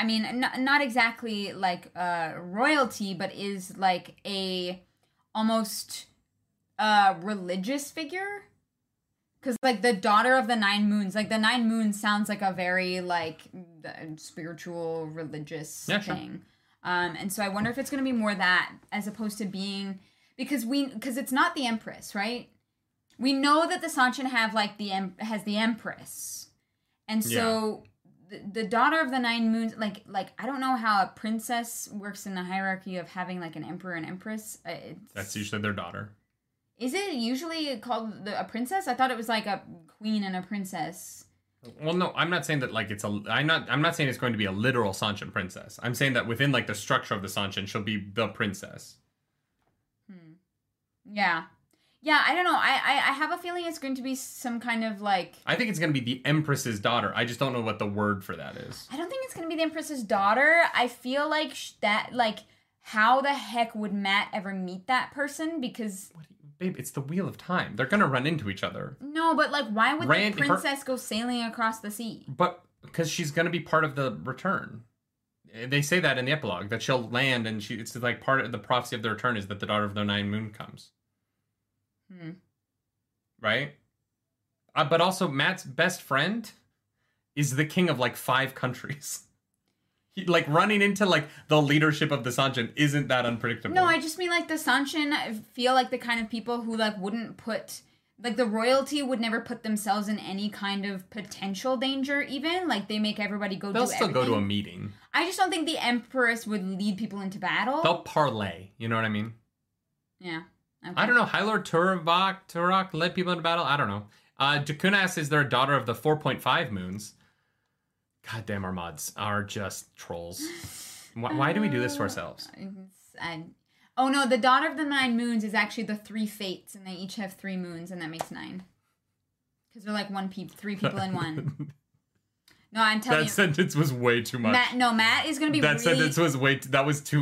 mean, not exactly like royalty, but is like a almost religious figure. Because like the daughter of the nine moons, like the nine moons sounds like a very like spiritual, religious thing. Sure. And so I wonder if it's going to be more that as opposed to being because it's not the Empress, right? We know that the Sanchen have like has the Empress, and so the daughter of the nine moons, like I don't know how a princess works in the hierarchy of having like an emperor and empress. That's usually their daughter. Is it usually called a princess? I thought it was like a queen and a princess. Well, no, I'm not saying that like it's a. I'm not saying it's going to be a literal Sanchen princess. I'm saying that within like the structure of the Sanchen, she'll be the princess. Yeah. I don't know. I have a feeling it's going to be some kind of like. I think it's going to be the Empress's daughter. I just don't know what the word for that is. I don't think it's going to be the Empress's daughter. I feel like that. Like, how the heck would Matt ever meet that person? Because. Babe, it's the Wheel of Time. They're going to run into each other. No, but, like, why would the princess go sailing across the sea? But, because she's going to be part of the return. They say that in the epilogue, that she'll land, and it's, like, part of the prophecy of the return is that the daughter of the Nine Moon comes. Hmm. Right? But also, Matt's best friend is the king of, like, 5 countries. Like, running into, like, the leadership of the Sanchen isn't that unpredictable. No, I just mean, like, the Sanchen feel like the kind of people who, like, wouldn't put... Like, the royalty would never put themselves in any kind of potential danger, even. Like, they make everybody go do everything. They'll still go to a meeting. I just don't think the Empress would lead people into battle. They'll parlay. You know what I mean? Yeah. Okay. I don't know. High Lord Turok led people into battle? I don't know. Jakunas is their daughter of the 4.5 moons. Goddamn, our mods are just trolls. Why do we do this to ourselves? Oh no, the daughter of the nine moons is actually the 3 fates, and they each have 3 moons, and that makes 9. Because they're like 3 people in one. No, I'm telling you. That sentence was way too much. Matt is gonna be. That sentence was way. That was too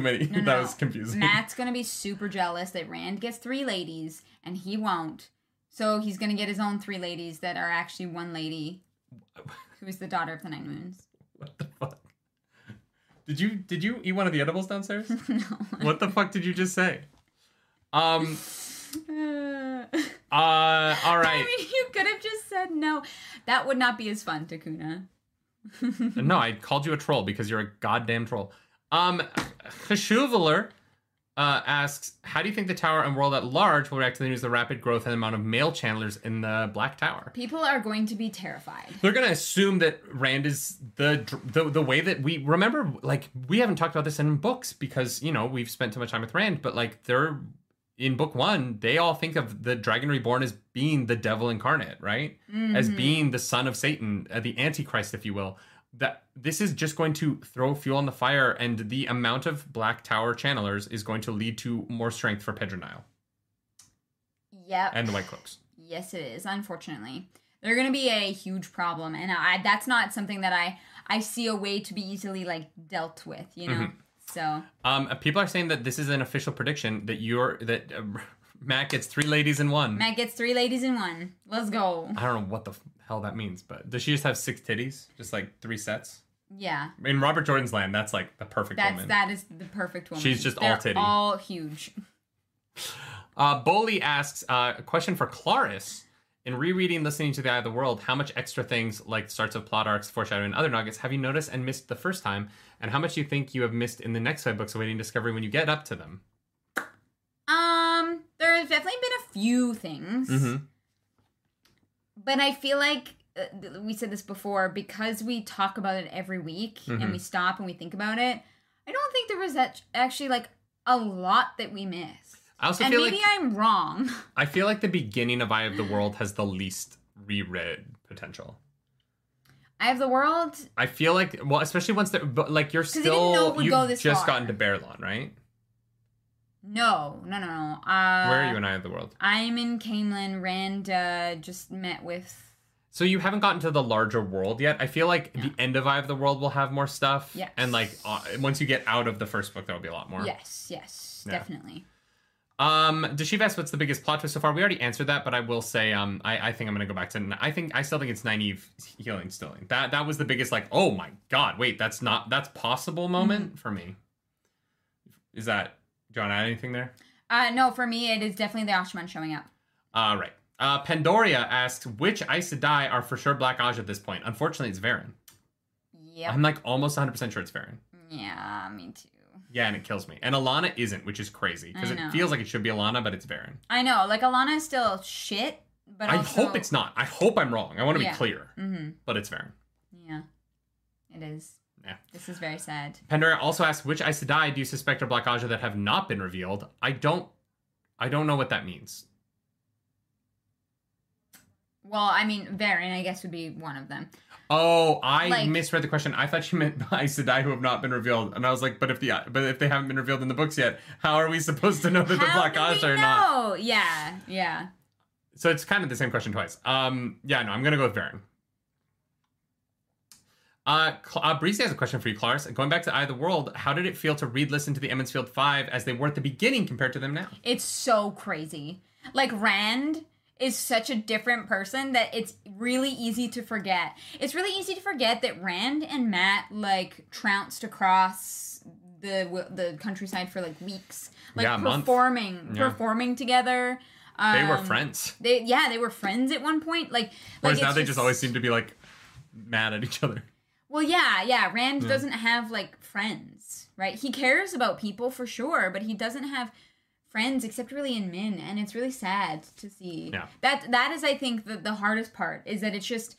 many. No, that was confusing. Matt's gonna be super jealous that Rand gets 3 ladies and he won't. So he's gonna get his own 3 ladies that are actually 1 lady. Who is the daughter of the nine moons? What the fuck? Did you eat one of the edibles downstairs? No. What the fuck did you just say? All right. I mean, you could have just said no. That would not be as fun, Takuna. No, I called you a troll because you're a goddamn troll. Heshuveler asks, how do you think the Tower and world at large will react to the news of the rapid growth and amount of male channelers in the Black Tower? People are going to be terrified. They're going to assume that Rand is the way that we... Remember, like, we haven't talked about this in books because, you know, we've spent too much time with Rand, but, like, they're... In book 1, they all think of the Dragon Reborn as being the devil incarnate, right? Mm-hmm. As being the son of Satan, the Antichrist, if you will. That this is just going to throw fuel on the fire, and the amount of Black Tower channelers is going to lead to more strength for Pedronile. Yep. And the White Cloaks. Yes, it is, unfortunately. They're going to be a huge problem, and that's not something that I see a way to be easily, like, dealt with, you know? Mm-hmm. So people are saying that this is an official prediction that Matt gets 3 ladies in one. Matt gets 3 ladies in one. Let's go. I don't know what the hell that means, but does she just have 6 titties? Just like 3 sets? Yeah. In Robert Jordan's land, that's like the perfect woman. That is the perfect woman. She's just all titty. All huge. Boley asks a question for Clarice. In rereading Listening to the Eye of the World, how much extra things like starts of plot arcs, foreshadowing, and other nuggets have you noticed and missed the first time, and how much you think you have missed in the next 5 books awaiting discovery when you get up to them? There have definitely been a few things. Mm-hmm. But I feel like, we said this before, because we talk about it every week, mm-hmm. and we stop and we think about it, I don't think there was that actually, like, a lot that we missed. I also feel like... maybe I'm wrong. I feel like the beginning of Eye of the World has the least reread potential. Eye of the World? I feel like... well, especially once... like, you're still... You've just gotten to Berylon, right? No. Where are you in Eye of the World? I'm in Camelin. Rand just met with... So you haven't gotten to the larger world yet. I feel like the end of Eye of the World will have more stuff. Yes. And, like, once you get out of the first book, there will be a lot more. Yes, definitely. Dashiv asked, what's the biggest plot twist so far? We already answered that, but I will say, I think I'm going to go back to... I still think it's Nynaeve healing Stilling. That was the biggest, like, oh my god, wait, that's possible moment for me. Is that... do you want to add anything there? No, for me, it is definitely the Ashaman showing up. Right. Pandoria asks, which Aes Sedai are for sure Black Aja at this point? Unfortunately, it's Varen. Yeah. I'm, like, almost 100% sure it's Varen. Yeah, me too. Yeah, and it kills me. And Alana isn't, which is crazy. Because it feels like it should be Alana, but it's Varen. I know. Like, Alana is still shit, but I hope it's not. I hope I'm wrong. I want to be clear. Mm-hmm. But it's Varen. Yeah. It is. Yeah. This is very sad. Pandora also asks, which Aes Sedai do you suspect are Black Aja that have not been revealed? I don't know what that means. Well, I mean, Varen, I guess, would be one of them. Oh, I misread the question. I thought you meant Aes Sedai who have not been revealed. And I was like, but if they haven't been revealed in the books yet, how are we supposed to know that the Black Aja are not? Oh, yeah. So it's kind of the same question twice. I'm going to go with Varen. Breezy has a question for you, Clarice. Going back to Eye of the World, how did it feel to listen to the Emmonsfield Five as they were at the beginning compared to them now? It's so crazy. Like, Rand... is such a different person that it's really easy to forget. It's really easy to forget that Rand and Matt, like, trounced across the countryside for, like, weeks, like, performing together. They were friends. They were friends at one point. Like, whereas now they just always seem to be, like, mad at each other. Well, yeah. Rand doesn't have, like, friends, right? He cares about people for sure, but he doesn't have friends, except really in Min, and it's really sad to see. Yeah. That is, I think, the hardest part, is that it's just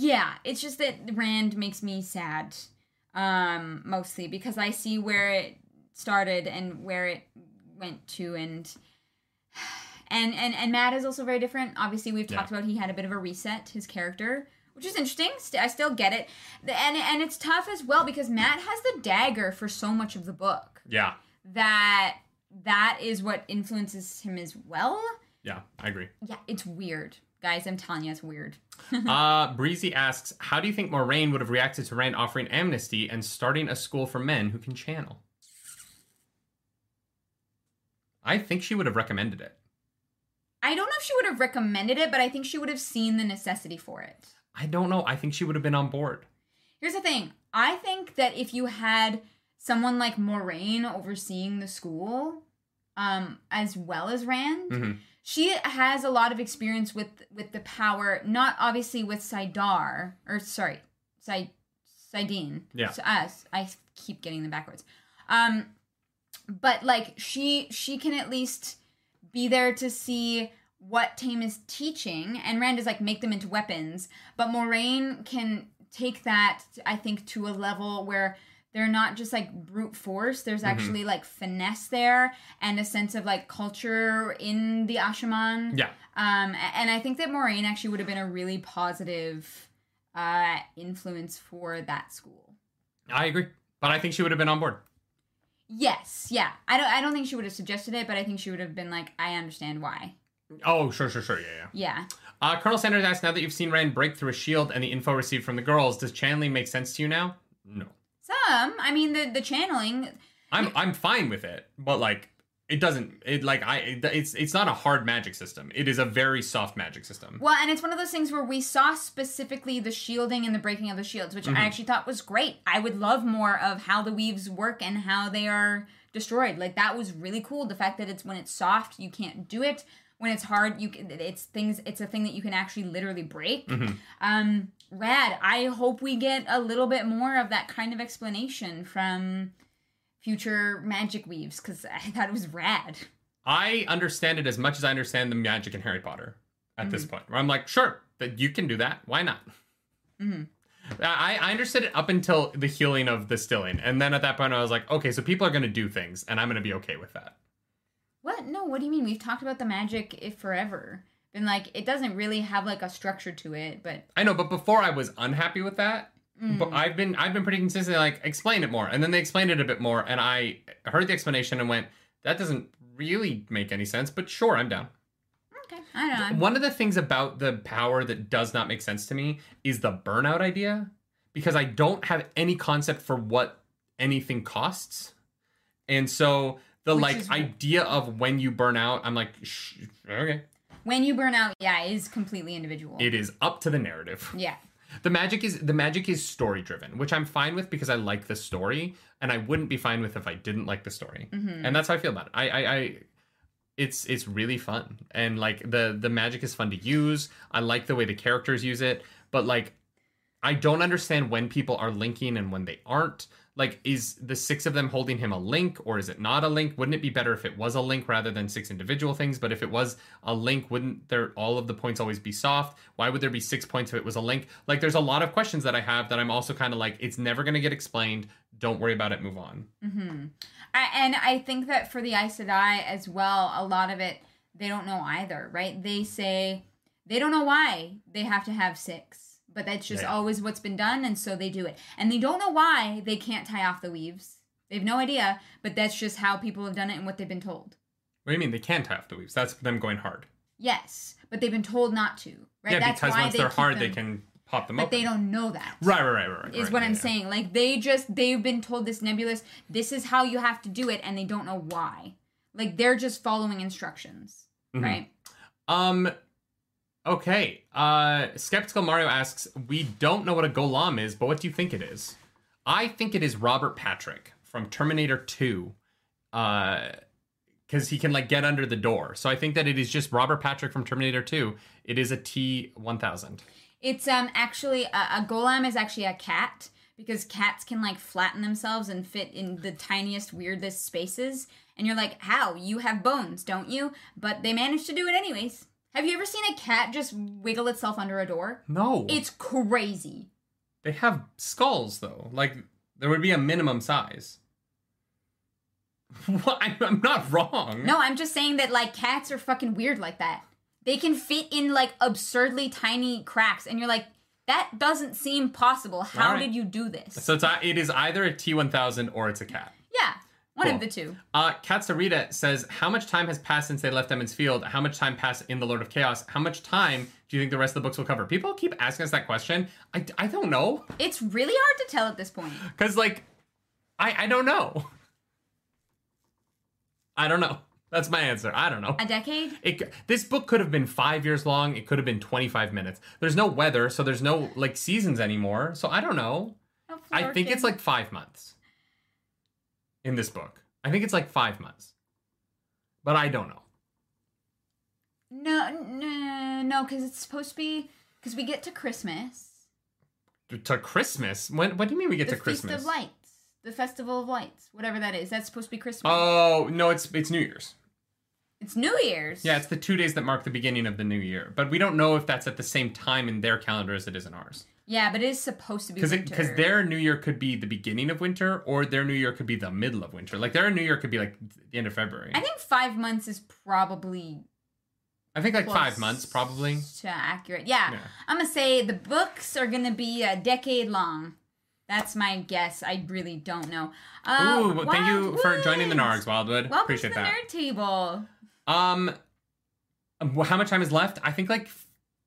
that Rand makes me sad, mostly, because I see where it started and where it went to, and Matt is also very different. Obviously, we've talked about he had a bit of a reset, his character, which is interesting. I still get it. And it's tough as well, because Matt has the dagger for so much of the book. Yeah. That is what influences him as well. Yeah, I agree. Yeah, it's weird. Guys, I'm telling you, it's weird. Breezy asks, how do you think Moraine would have reacted to Rand offering amnesty and starting a school for men who can channel? I think she would have recommended it. I don't know if she would have recommended it, but I think she would have seen the necessity for it. I don't know. I think she would have been on board. Here's the thing. I think that if you had... someone like Moraine overseeing the school, as well as Rand, she has a lot of experience with the power, not obviously with Sidene. Yeah. So I keep getting them backwards. But, like, she can at least be there to see what Tame is teaching, and Rand is like, make them into weapons, but Moraine can take that, I think, to a level where they're not just, like, brute force. There's actually, like, finesse there and a sense of, like, culture in the Ashaman. Yeah. And I think that Moraine actually would have been a really positive influence for that school. I agree. But I think she would have been on board. Yes, yeah. I don't think she would have suggested it, but I think she would have been like, I understand why. Oh, sure, yeah. Colonel Sanders asks, now that you've seen Rand break through a shield and the info received from the girls, does channeling make sense to you now? No. Some, I mean, the channeling. I'm fine with it, but, like, it doesn't. It's not a hard magic system. It is a very soft magic system. Well, and it's one of those things where we saw specifically the shielding and the breaking of the shields, which I actually thought was great. I would love more of how the weaves work and how they are destroyed. Like, that was really cool. The fact that it's, when it's soft, you can't do it. When it's hard, you can, it's a thing that you can actually literally break. Mm-hmm. Rad. I hope we get a little bit more of that kind of explanation from future magic weaves, because I thought it was rad. I understand it as much as I understand the magic in Harry Potter at this point. Where I'm like, sure, that you can do that. Why not? I understood it up until the healing of the stilling. And then at that point, I was like, okay, so people are going to do things, and I'm going to be okay with that. What? No, what do you mean? We've talked about the magic forever. Been like, it doesn't really have like a structure to it, but... I know, but before I was unhappy with that, but I've been pretty consistently like, explain it more. And then they explained it a bit more, and I heard the explanation and went, that doesn't really make any sense, but sure, I'm down. Okay, I don't know. One of the things about the power that does not make sense to me is the burnout idea, because I don't have any concept for what anything costs. And so the idea of when you burn out, I'm like, okay. When you burn out, yeah, it is completely individual. It is up to the narrative. Yeah. The magic is story driven, which I'm fine with because I like the story, and I wouldn't be fine with if I didn't like the story. And that's how I feel about it. It's really fun. And like the magic is fun to use. I like the way the characters use it, but like I don't understand when people are linking and when they aren't. Like, is the six of them holding him a link, or is it not a link? Wouldn't it be better if it was a link rather than six individual things? But if it was a link, wouldn't there all of the points always be soft? Why would there be 6 points if it was a link? Like, there's a lot of questions that I have that I'm also kind of like, it's never going to get explained. Don't worry about it. Move on. And I think that for the Aes Sedai as well, a lot of it, they don't know either, right? They say they don't know why they have to have 6, but that's just always what's been done, and so they do it. And they don't know why they can't tie off the weaves. They have no idea, but that's just how people have done it and what they've been told. What do you mean they can tie off the weaves? That's them going hard. Yes, but they've been told not to, right? Yeah, that's because why once they're hard, they can... pop them up. But they don't know that. Right. Is what I'm saying. Like, they've been told this nebulous, this is how you have to do it, and they don't know why. Like, they're just following instructions. Right? Okay. Skeptical Mario asks, we don't know what a Golem is, but what do you think it is? I think it is Robert Patrick from Terminator 2. Because he can, like, get under the door. So I think that it is just Robert Patrick from Terminator 2. It is a T-1000. It's actually, a golem is actually a cat, because cats can, like, flatten themselves and fit in the tiniest, weirdest spaces. And you're like, how? You have bones, don't you? But they manage to do it anyways. Have you ever seen a cat just wiggle itself under a door? No. It's crazy. They have skulls, though. Like, there would be a minimum size. What? I'm not wrong. No, I'm just saying that, like, cats are fucking weird like that. They can fit in, like, absurdly tiny cracks. And you're like, that doesn't seem possible. How did you do this? So it is either a T-1000 or it's a cat. Yeah, one of the two. Katsarita says, how much time has passed since they left Emmons Field? How much time passed in The Lord of Chaos? How much time do you think the rest of the books will cover? People keep asking us that question. I don't know. It's really hard to tell at this point. Because, like, I don't know. I don't know. That's my answer. I don't know. A decade? This book could have been 5 years long. It could have been 25 minutes. There's no weather, so there's no, like, seasons anymore. So I don't know. I think it's like 5 months in this book. I think it's like 5 months. But I don't know. No, because it's supposed to be... Because we get to Christmas. To Christmas? What do you mean we get to Christmas? The Feast of Light. The Festival of Lights, whatever that is. That's supposed to be Christmas. Oh, no, it's New Year's. It's New Year's? Yeah, it's the 2 days that mark the beginning of the new year. But we don't know if that's at the same time in their calendar as it is in ours. Yeah, but it is supposed to be winter. Because their New Year could be the beginning of winter, or their New Year could be the middle of winter. Like, their New Year could be, like, the end of February. I think 5 months is probably... I think, like, 5 months, probably. Accurate. Yeah. I'm going to say the books are going to be a decade long. That's my guess. I really don't know. Ooh, thank you for joining the Nargs, Wildwood. Welcome Appreciate to the that. Nerd table. How much time is left? I think, like,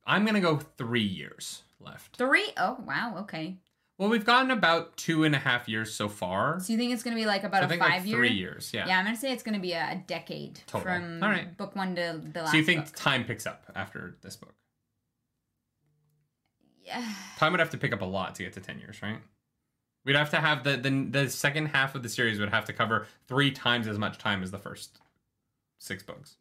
I'm going to go 3 years left. 3? Oh, wow. Okay. Well, we've gotten about 2.5 years so far. So you think it's going to be, like, about 5 years? Like 3 years, yeah. Yeah, I'm going to say it's going to be a decade total. From book one to the last book. So you think time picks up after this book? Yeah. Time would have to pick up a lot to get to 10 years, right? We'd have to have the second half of the series would have to cover 3 times as much time as the first 6 books.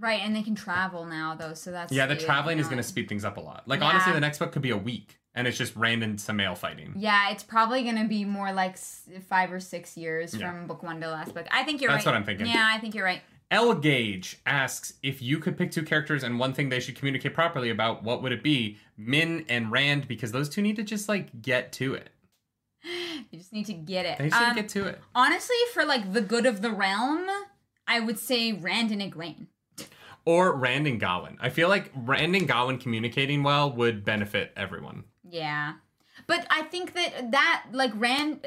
Right, and they can travel now, though, so that's... Yeah, the traveling is going to speed things up a lot. Like, honestly, the next book could be a week, and it's just random Samael fighting. Yeah, it's probably going to be more like 5 or 6 years from book one to the last book. I think you're right. That's what I'm thinking. Yeah, I think you're right. L. Gage asks, if you could pick 2 characters and one thing they should communicate properly about, what would it be? Min and Rand, because those two need to just, like, get to it. You just need to get it. They just need to get to it. Honestly, for, like, the good of the realm, I would say Rand and Egwene. Or Rand and Gawain. I feel like Rand and Gawain communicating well would benefit everyone. Yeah. But I think that Rand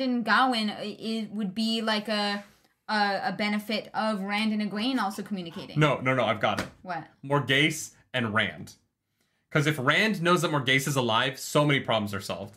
and Gawain would be like a benefit of Rand and Egwene also communicating. No, I've got it. What? Morghese and Rand. Because if Rand knows that Morghese is alive, so many problems are solved.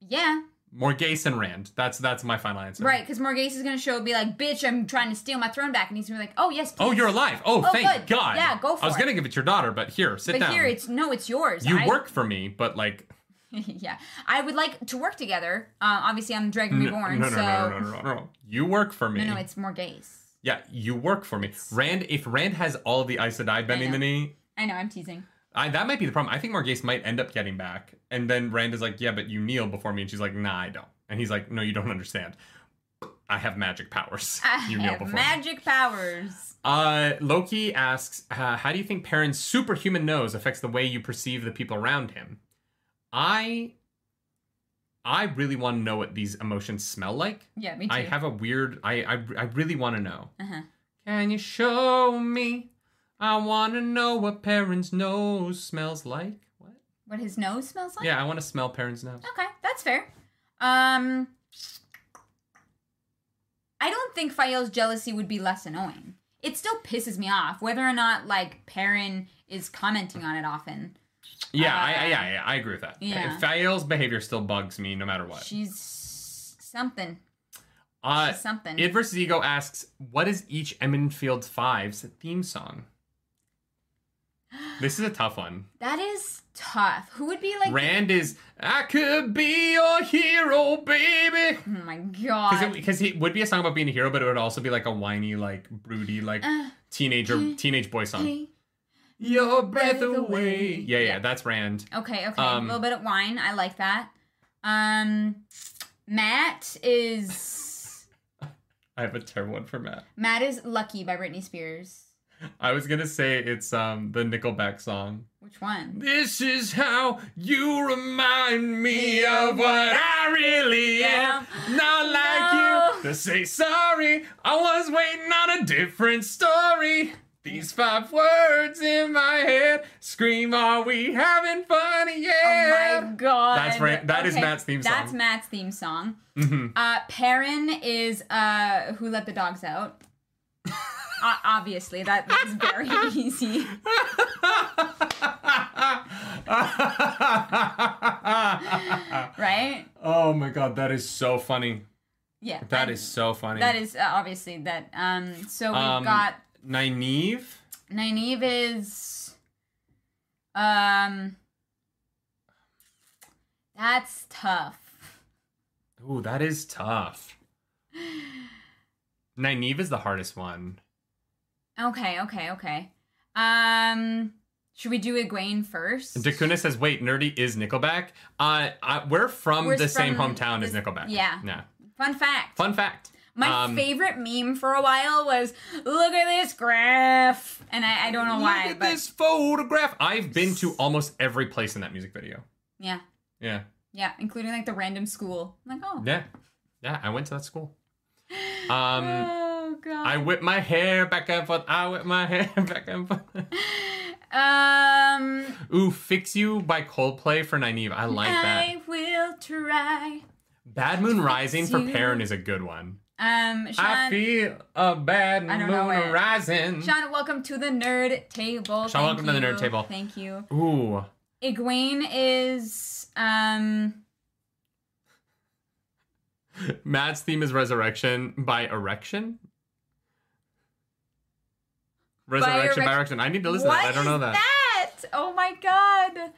Yeah. Morghese and Rand. That's my final answer. Right, because Morghese is going to show and be like, bitch, I'm trying to steal my throne back. And he's going to be like, oh, yes, please. Oh, you're alive. Oh thank good. God. Yeah, go for it. I was going to give it to your daughter, but here, sit down. But here, it's yours. You work for me, but like... Yeah. I would like to work together. Obviously, I'm Dragon Reborn, so... No. You work for me. No, it's Morghese. Yeah, you work for me. Rand, if Rand has all of the Aes Sedai bending the knee... I know, I'm teasing. That might be the problem. I think Morghese might end up getting back. And then Rand is like, yeah, but you kneel before me. And she's like, nah, I don't. And he's like, no, you don't understand. I have magic powers. I have magic powers. Loki asks, how do you think Perrin's superhuman nose affects the way you perceive the people around him? I really want to know what these emotions smell like. Yeah, me too. I have a weird... I really want to know. Uh-huh. Can you show me? I want to know what Perrin's nose smells like. What? What his nose smells like? Yeah, I want to smell Perrin's nose. Okay, that's fair. I don't think Fael's jealousy would be less annoying. It still pisses me off, whether or not, like, Perrin is commenting on it often. Yeah, I agree with that. Yeah. Fael's behavior still bugs me, no matter what. She's something. She's something. Id vs. Ego asks, what is each Eminfield 5's theme song? This is a tough one. That is tough. Who would be like... Rand is, I could be your hero, baby. Oh, my God. Because it would be a song about being a hero, but it would also be like a whiny, like, broody, like, teenage boy song. Your breath away. Yeah, that's Rand. Okay. A little bit of whine. I like that. Matt is... I have a terrible one for Matt. Matt is Lucky by Britney Spears. I was going to say it's the Nickelback song. Which one? This is how you remind me of what I really am. Not like you to say sorry. I was waiting on a different story. These 5 words in my head scream, are we having fun? Yeah. Oh, my God. That is Matt's theme song. That's Matt's theme song. Mm-hmm. Perrin is Who Let the Dogs Out. Obviously, that is very easy. Right? Oh my God, that is so funny. Yeah. That is so funny. That is obviously that. So we've got Nynaeve. Nynaeve is that's tough. Ooh, that is tough. Nynaeve is the hardest one. Okay. Should we do Egwene first? Dakuna says, wait, Nerdy is Nickelback? We're from the same hometown as Nickelback. Yeah. Fun fact. My favorite meme for a while was, look at this graph. And I don't know why. Look at this photograph. I've been to almost every place in that music video. Yeah, including like the random school. I'm like, oh. Yeah, I went to that school. Oh, God. I whip my hair back and forth. Ooh, Fix You by Coldplay for Nynaeve. I like that. I will try. Bad Moon Rising for Perrin is a good one. Sean, I feel a bad moon rising. Sean, welcome to the nerd table. Thank you. Ooh. Egwene is Matt's theme is Resurrection by Erection. Resurrection by Erection. I need to listen to that. I don't know that. What is that? Oh, my God.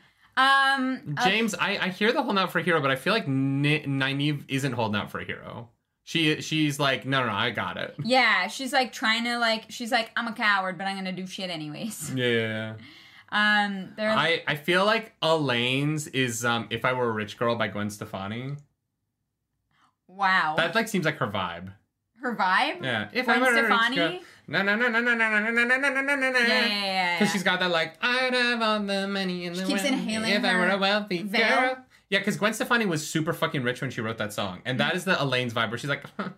James, I hear the holding out for a hero, but I feel like Nynaeve isn't holding out for a hero. She's like, no, I got it. Yeah, she's like trying to like, she's like, I'm a coward, but I'm gonna do shit anyways. Yeah. I feel like Elaine's is If I Were a Rich Girl by Gwen Stefani. Wow. That like seems like her vibe. Her vibe? Yeah. If Gwen I Were Stefani? A Rich Girl. No. Yeah. Because she's got that like, I'd have all the money in the world. She keeps inhaling if her I were a wealthy veil. Girl. Yeah, because Gwen Stefani was super fucking rich when she wrote that song. And that is the Elaine's vibe where she's like, oh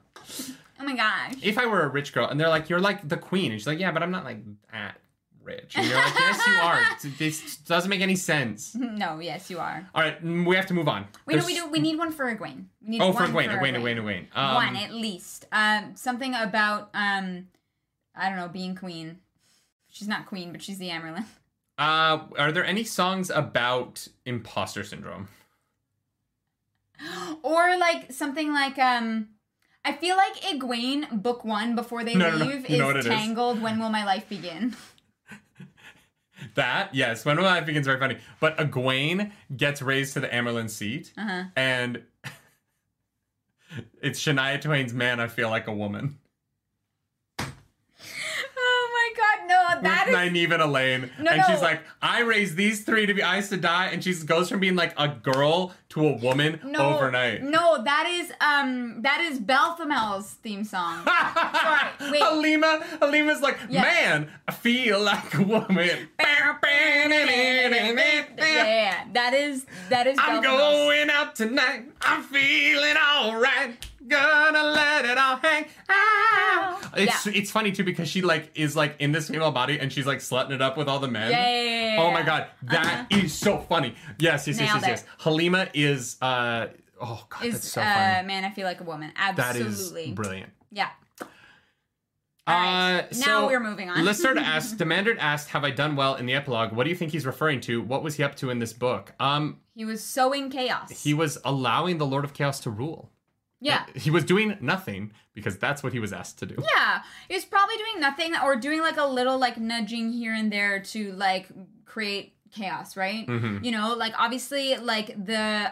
my gosh. If I were a rich girl. And they're like, you're like the queen. And she's like, yeah, but I'm not like that rich. And you're like, yes, you are. This doesn't make any sense. No, yes, you are. All right, we have to move on. We need one for Egwene. We need one for Egwene. One, at least. Something about, I don't know, being queen. She's not queen, but she's the Amaryllis. Are there any songs about imposter syndrome? Or like something like I feel like Egwene book one before they leave is Tangled. When Will My Life Begin? That yes, When Will My Life Begin is very funny. But Egwene gets raised to the Amaryllis seat, and it's Shania Twain's "Man, I Feel Like a Woman." No, that with Nynaeve and Elaine. No. She's like, I raised these three to be Aes Sedai, and she goes from being like a girl to a woman overnight. No, that is Belthamel's theme song. Sorry, wait. Halima's like, yes. Man, I feel like a woman. Yeah, that is I'm going out tonight. I'm feeling alright. Gonna let it all hang out. It's funny too because she like is like in this female body and she's like slutting it up with all the men. Yeah. Oh my god, that is so funny. Yes. Halima is that's so funny. Man, I Feel Like a Woman. Absolutely. That is brilliant. Yeah. All right. Now we're moving on. Demander asked, have I done well in the epilogue? What do you think he's referring to? What was he up to in this book? He was sowing chaos. He was allowing the Lord of Chaos to rule. Yeah. He was doing nothing because that's what he was asked to do. Yeah. He was probably doing nothing or doing like a little like nudging here and there to like create chaos, right? Mm-hmm. You know, like obviously like the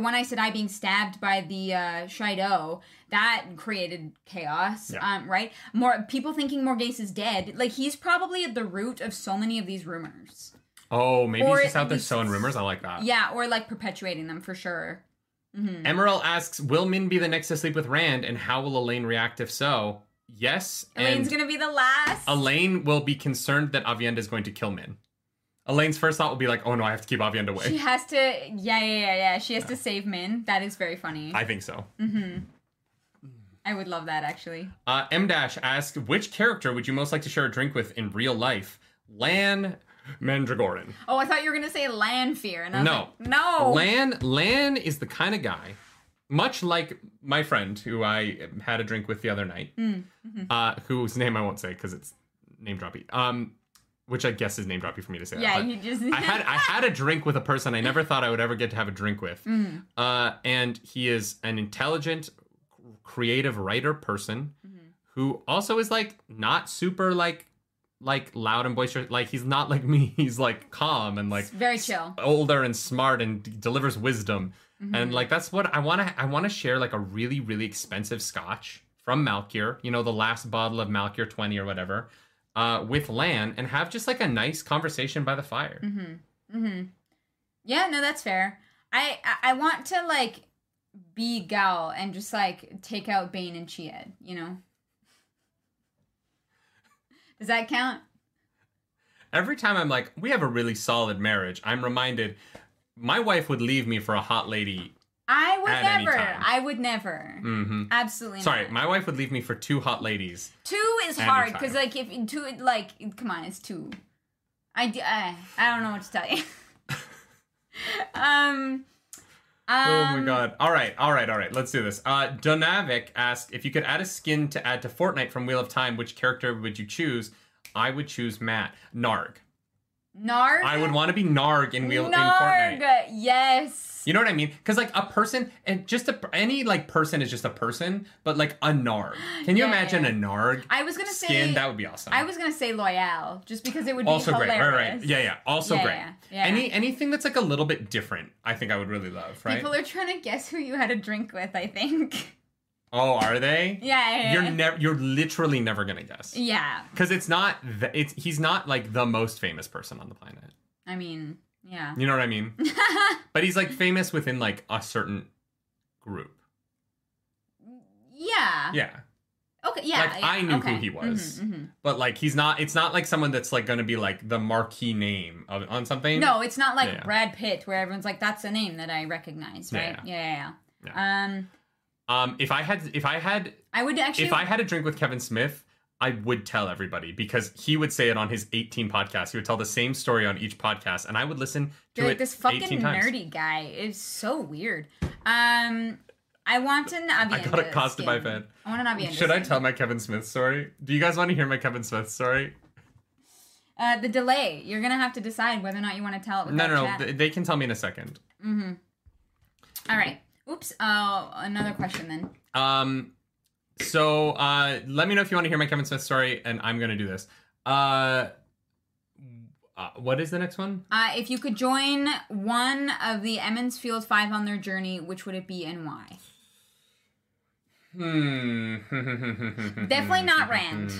one Aes Sedai being stabbed by the Shido, that created chaos, right? More people thinking Morghese is dead. Like he's probably at the root of so many of these rumors. Oh, maybe he's just out there sowing rumors. I like that. Yeah, or like perpetuating them for sure. Mm-hmm. Emeril asks, will Min be the next to sleep with Rand, and how will Elaine react if so? Yes. Elaine's going to be the last. Elaine will be concerned that Avienda is going to kill Min. Elaine's first thought will be like, oh no, I have to keep Avienda away. She has to, yeah. She has to save Min. That is very funny. I think so. Mm-hmm. I would love that, actually. M-Dash asks, which character would you most like to share a drink with in real life? Lan Mandragoran. Oh, I thought you were going to say Lanfear. And I was like, no. Lan is the kind of guy, much like my friend who I had a drink with the other night, whose name I won't say because it's name droppy, which I guess is name droppy for me to say. Yeah, that, you just... I had a drink with a person I never thought I would ever get to have a drink with. Mm. And he is an intelligent, creative writer person who also is like not super like loud and boisterous. Like he's not like me. He's like calm and like very chill, older and smart, and delivers wisdom. Mm-hmm. And like that's what I want to. I want to share like a really, really expensive scotch from Malkier. You know, the last bottle of Malkier 20 or whatever, with Lan, and have just like a nice conversation by the fire. Mm-hmm. Mm-hmm. Yeah. No, that's fair. I want to like be Gal and just like take out Bane and Chiad. You know. Does that count? Every time I'm like, we have a really solid marriage, I'm reminded my wife would leave me for a hot lady. I would never. Mm-hmm. Absolutely not. Sorry, my wife would leave me for two hot ladies. Two is hard because like if two like come on, it's two. I don't know what to tell you. Oh my god. All right. Let's do this. Donavic asked, if you could add a skin to add to Fortnite from Wheel of Time, which character would you choose? I would choose Matt. Narg. Narg? I would want to be Narg in Wheel in Fortnite. Narg, yes. You know what I mean? Because like a person, and just a, any like person is just a person, but like a Narg. Can you imagine a Narg? I was gonna skin? Say that would be awesome. I was gonna say Loyal, just because it would also be hilarious. Great. Right. Yeah. Also great. Yeah. Anything that's like a little bit different, I think I would really love. Right? People are trying to guess who you had a drink with. I think. Oh, are they? Yeah. You're literally never gonna guess. Yeah. Because it's not. He's not like the most famous person on the planet. I mean, yeah. You know what I mean? But he's like famous within like a certain group. Yeah. Yeah. Okay. Yeah. Like I knew who he was, but like he's not. It's not like someone that's like gonna be like the marquee name on something. No, it's not like Brad Pitt, where everyone's like, "That's a name that I recognize," right? Yeah. If I had a drink with Kevin Smith, I would tell everybody because he would say it on his 18 podcasts. He would tell the same story on each podcast, and I would listen to it. Like, this fucking nerdy guy is so weird. I want an Abby. I got accosted by Ben. I want an Abby. Should I tell my Kevin Smith story? Do you guys want to hear my Kevin Smith story? The delay. You're gonna have to decide whether or not you want to tell it. No. They can tell me in a second. Mm-hmm. All right. Oops. Oh, another question then. So let me know if you want to hear my Kevin Smith story, and I'm going to do this. What is the next one? If you could join one of the Emmonsfield Five on their journey, which would it be and why? Definitely not Rand.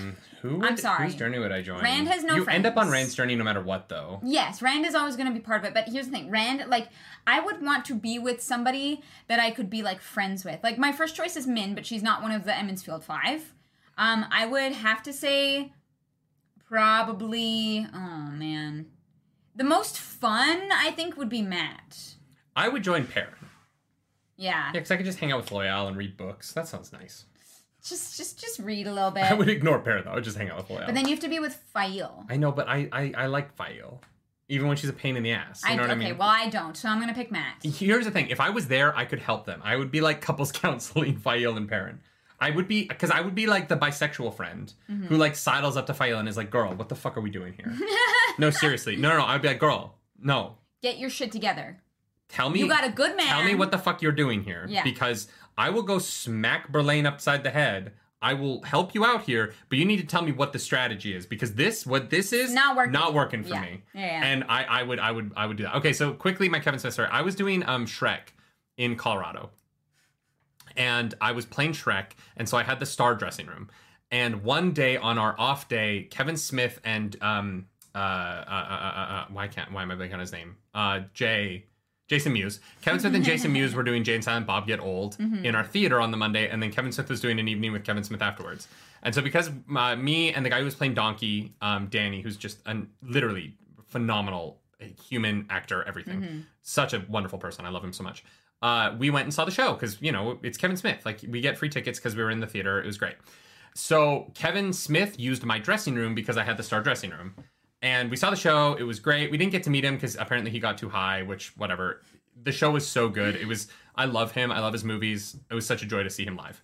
I'm sorry. Whose journey would I join? Rand has no friends. You end up on Rand's journey no matter what, though. Yes, Rand is always going to be part of it. But here's the thing. Rand, like, I would want to be with somebody that I could be, like, friends with. Like, my first choice is Min, but she's not one of the Emmonsfield Five. I would have to say probably... Oh, man. The most fun, I think, would be Matt. I would join Perrin. Yeah. Yeah, because I could just hang out with Loyal and read books. That sounds nice. Just read a little bit. I would ignore Perrin, though. I would just hang out with Loyal. But then you have to be with Fael. I know, but I like Fael. Even when she's a pain in the ass. You know what I mean? Okay, well, I don't, so I'm going to pick Matt. Here's the thing. If I was there, I could help them. I would be, like, couples counseling Fael and Perrin. I would be, like, the bisexual friend who, like, sidles up to Fael and is like, girl, what the fuck are we doing here? No, seriously. No. I'd be like, girl, no. Get your shit together. Tell me, you got a good man. Tell me what the fuck you're doing here, because I will go smack Berlain upside the head. I will help you out here, but you need to tell me what the strategy is, because this is not working for me. Yeah. And I would do that. Okay, so quickly, my Kevin Smith story. I was doing Shrek in Colorado, and I was playing Shrek, and so I had the star dressing room. And one day on our off day, Kevin Smith and why am I blanking on his name? Jason Mewes. Kevin Smith and Jason Mewes were doing Jay and Silent Bob Get Old in our theater on the Monday, and then Kevin Smith was doing an evening with Kevin Smith afterwards. And so because me and the guy who was playing Donkey, Danny, who's just a literally phenomenal human actor, everything, such a wonderful person. I love him so much. We went and saw the show because, you know, it's Kevin Smith. Like, we get free tickets because we were in the theater. It was great. So Kevin Smith used my dressing room because I had the star dressing room. And we saw the show. It was great. We didn't get to meet him because apparently he got too high, which, whatever. The show was so good. It was, I love him. I love his movies. It was such a joy to see him live.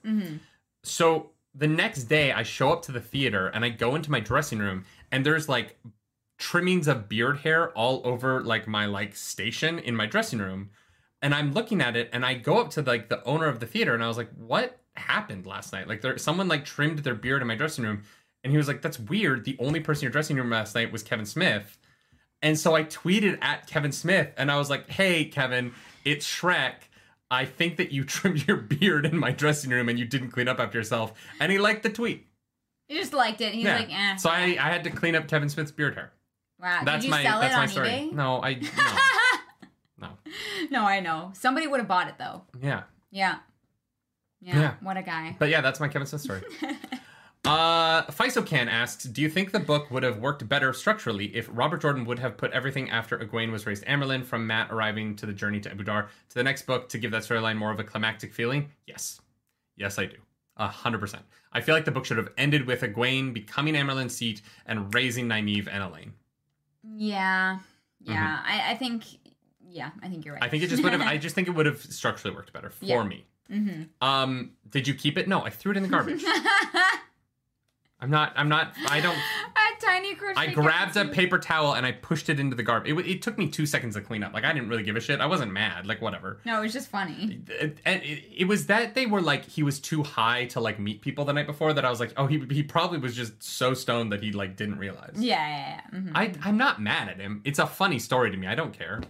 So the next day I show up to the theater and I go into my dressing room and there's like trimmings of beard hair all over like my like station in my dressing room. And I'm looking at it and I go up to like the owner of the theater and I was like, what happened last night? Like someone like trimmed their beard in my dressing room. And he was like, that's weird. The only person in your dressing room last night was Kevin Smith. And so I tweeted at Kevin Smith and I was like, hey, Kevin, it's Shrek. I think that you trimmed your beard in my dressing room and you didn't clean up after yourself. And he liked the tweet. He just liked it. He's like, eh. So I had to clean up Kevin Smith's beard hair. Wow. That's Did you sell it on eBay? No, I know. Somebody would have bought it though. Yeah. What a guy. But yeah, that's my Kevin Smith story. Fisocan asks, do you think the book would have worked better structurally if Robert Jordan would have put everything after Egwene was raised Amerlin, from Matt arriving to the journey to Ebou Dar to the next book, to give that storyline more of a climactic feeling? Yes, I do. 100%. I feel like the book should have ended with Egwene becoming Amerlin's seat and raising Nynaeve and Elaine. Yeah. I think you're right. I think it just would have, I just think it would have structurally worked better for me. Did you keep it? No, I threw it in the garbage. I don't tiny crochet. I grabbed a paper towel and I pushed it into the garbage. It took me 2 seconds to clean up. Like, I didn't really give a shit. I wasn't mad. Like, whatever. No, it was just funny. And it was that they were like, he was too high to like meet people the night before that I was like, oh, he probably was just so stoned that he like didn't realize. Yeah. Mm-hmm. I'm not mad at him. It's a funny story to me. I don't care.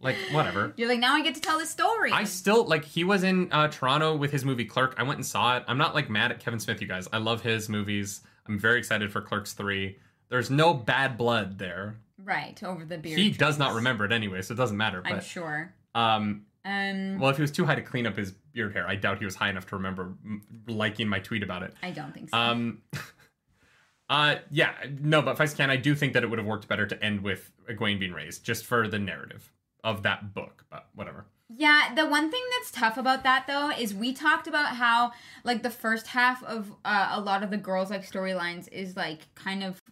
Like, whatever. You're like, now I get to tell this story. I still, like, he was in Toronto with his movie Clerk. I went and saw it. I'm not, like, mad at Kevin Smith, you guys. I love his movies. I'm very excited for Clerks 3. There's no bad blood there. Right, over the beer. He trees. Does not remember it anyway, so it doesn't matter. But, I'm sure. Well, if he was too high to clean up his beard hair, I doubt he was high enough to remember liking my tweet about it. I don't think so. But if I can, I do think that it would have worked better to end with Egwene being raised, just for the narrative of that book, but whatever. Yeah, the one thing that's tough about that, though, is we talked about how, like, the first half of a lot of the girls' like storylines is, like, kind of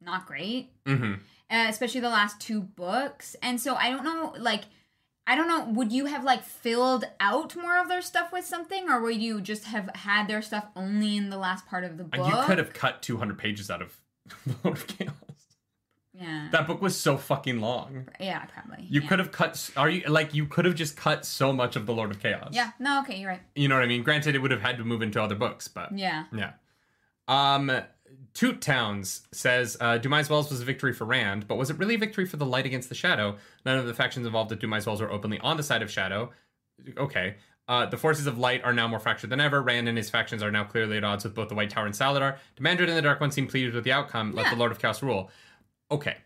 not great. Mm-hmm. Especially the last two books. And so I don't know, like, would you have, like, filled out more of their stuff with something? Or would you just have had their stuff only in the last part of the book? You could have cut 200 pages out of The Lord of Chaos. Yeah. That book was so fucking long. Yeah, probably. You could have cut... you could have just cut so much of The Lord of Chaos. Yeah. No, okay, you're right. You know what I mean? Granted, it would have had to move into other books, but... Yeah. Yeah. Toot Towns says, Dumai's Wells was a victory for Rand, but was it really a victory for the light against the shadow? None of the factions involved at Dumai's Wells are openly on the side of shadow. Okay. The forces of light are now more fractured than ever. Rand and his factions are now clearly at odds with both the White Tower and Saldaea. Demandred and the Dark One seem pleased with the outcome. Yeah. Let the Lord of Chaos rule. Okay.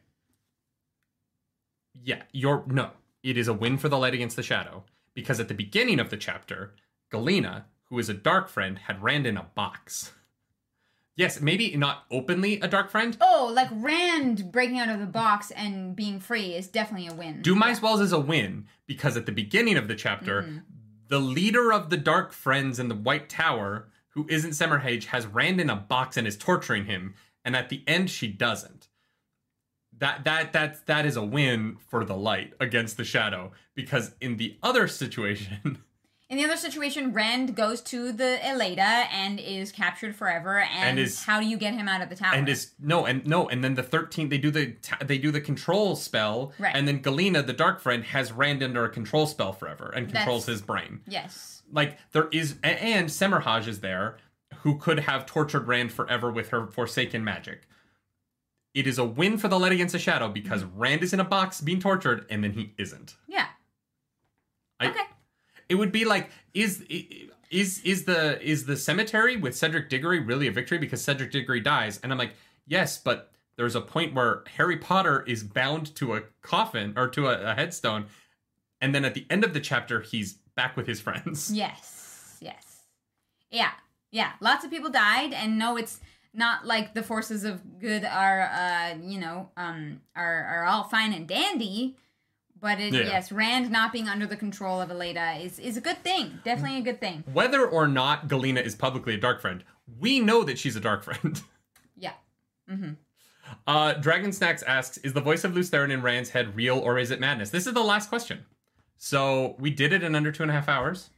Yeah, it is a win for the light against the shadow, because at the beginning of the chapter, Galena, who is a dark friend, had Rand in a box. Yes, maybe not openly a dark friend. Oh, like Rand breaking out of the box and being free is definitely a win. Dumai's Wells is a win, because at the beginning of the chapter, mm-hmm. the leader of the dark friends in the White Tower, who isn't Semmerhage, has Rand in a box and is torturing him, and at the end she doesn't. That is a win for the light against the shadow, because in the other situation, Rand goes to the Elaida and is captured forever. And how do you get him out of the tower? And then the 13th they do the control spell, right. And then Galena, the dark friend, has Rand under a control spell forever and controls his brain. Yes, like there is, and Semmerhage is there, who could have tortured Rand forever with her Forsaken magic. It is a win for the light against the shadow because Rand is in a box being tortured and then he isn't. Yeah. Okay. It would be like, is the cemetery with Cedric Diggory really a victory because Cedric Diggory dies? And I'm like, yes, but there's a point where Harry Potter is bound to a coffin or to a headstone. And then at the end of the chapter, he's back with his friends. Yes. Yeah. Lots of people died and no, it's... Not like the forces of good are, are all fine and dandy, but Rand not being under the control of Elaida is a good thing. Definitely a good thing. Whether or not Galena is publicly a dark friend, we know that she's a dark friend. Yeah. Mm-hmm. Dragon Snacks asks, is the voice of Lutheran in Rand's head real or is it madness? This is the last question. So we did it in under 2.5 hours.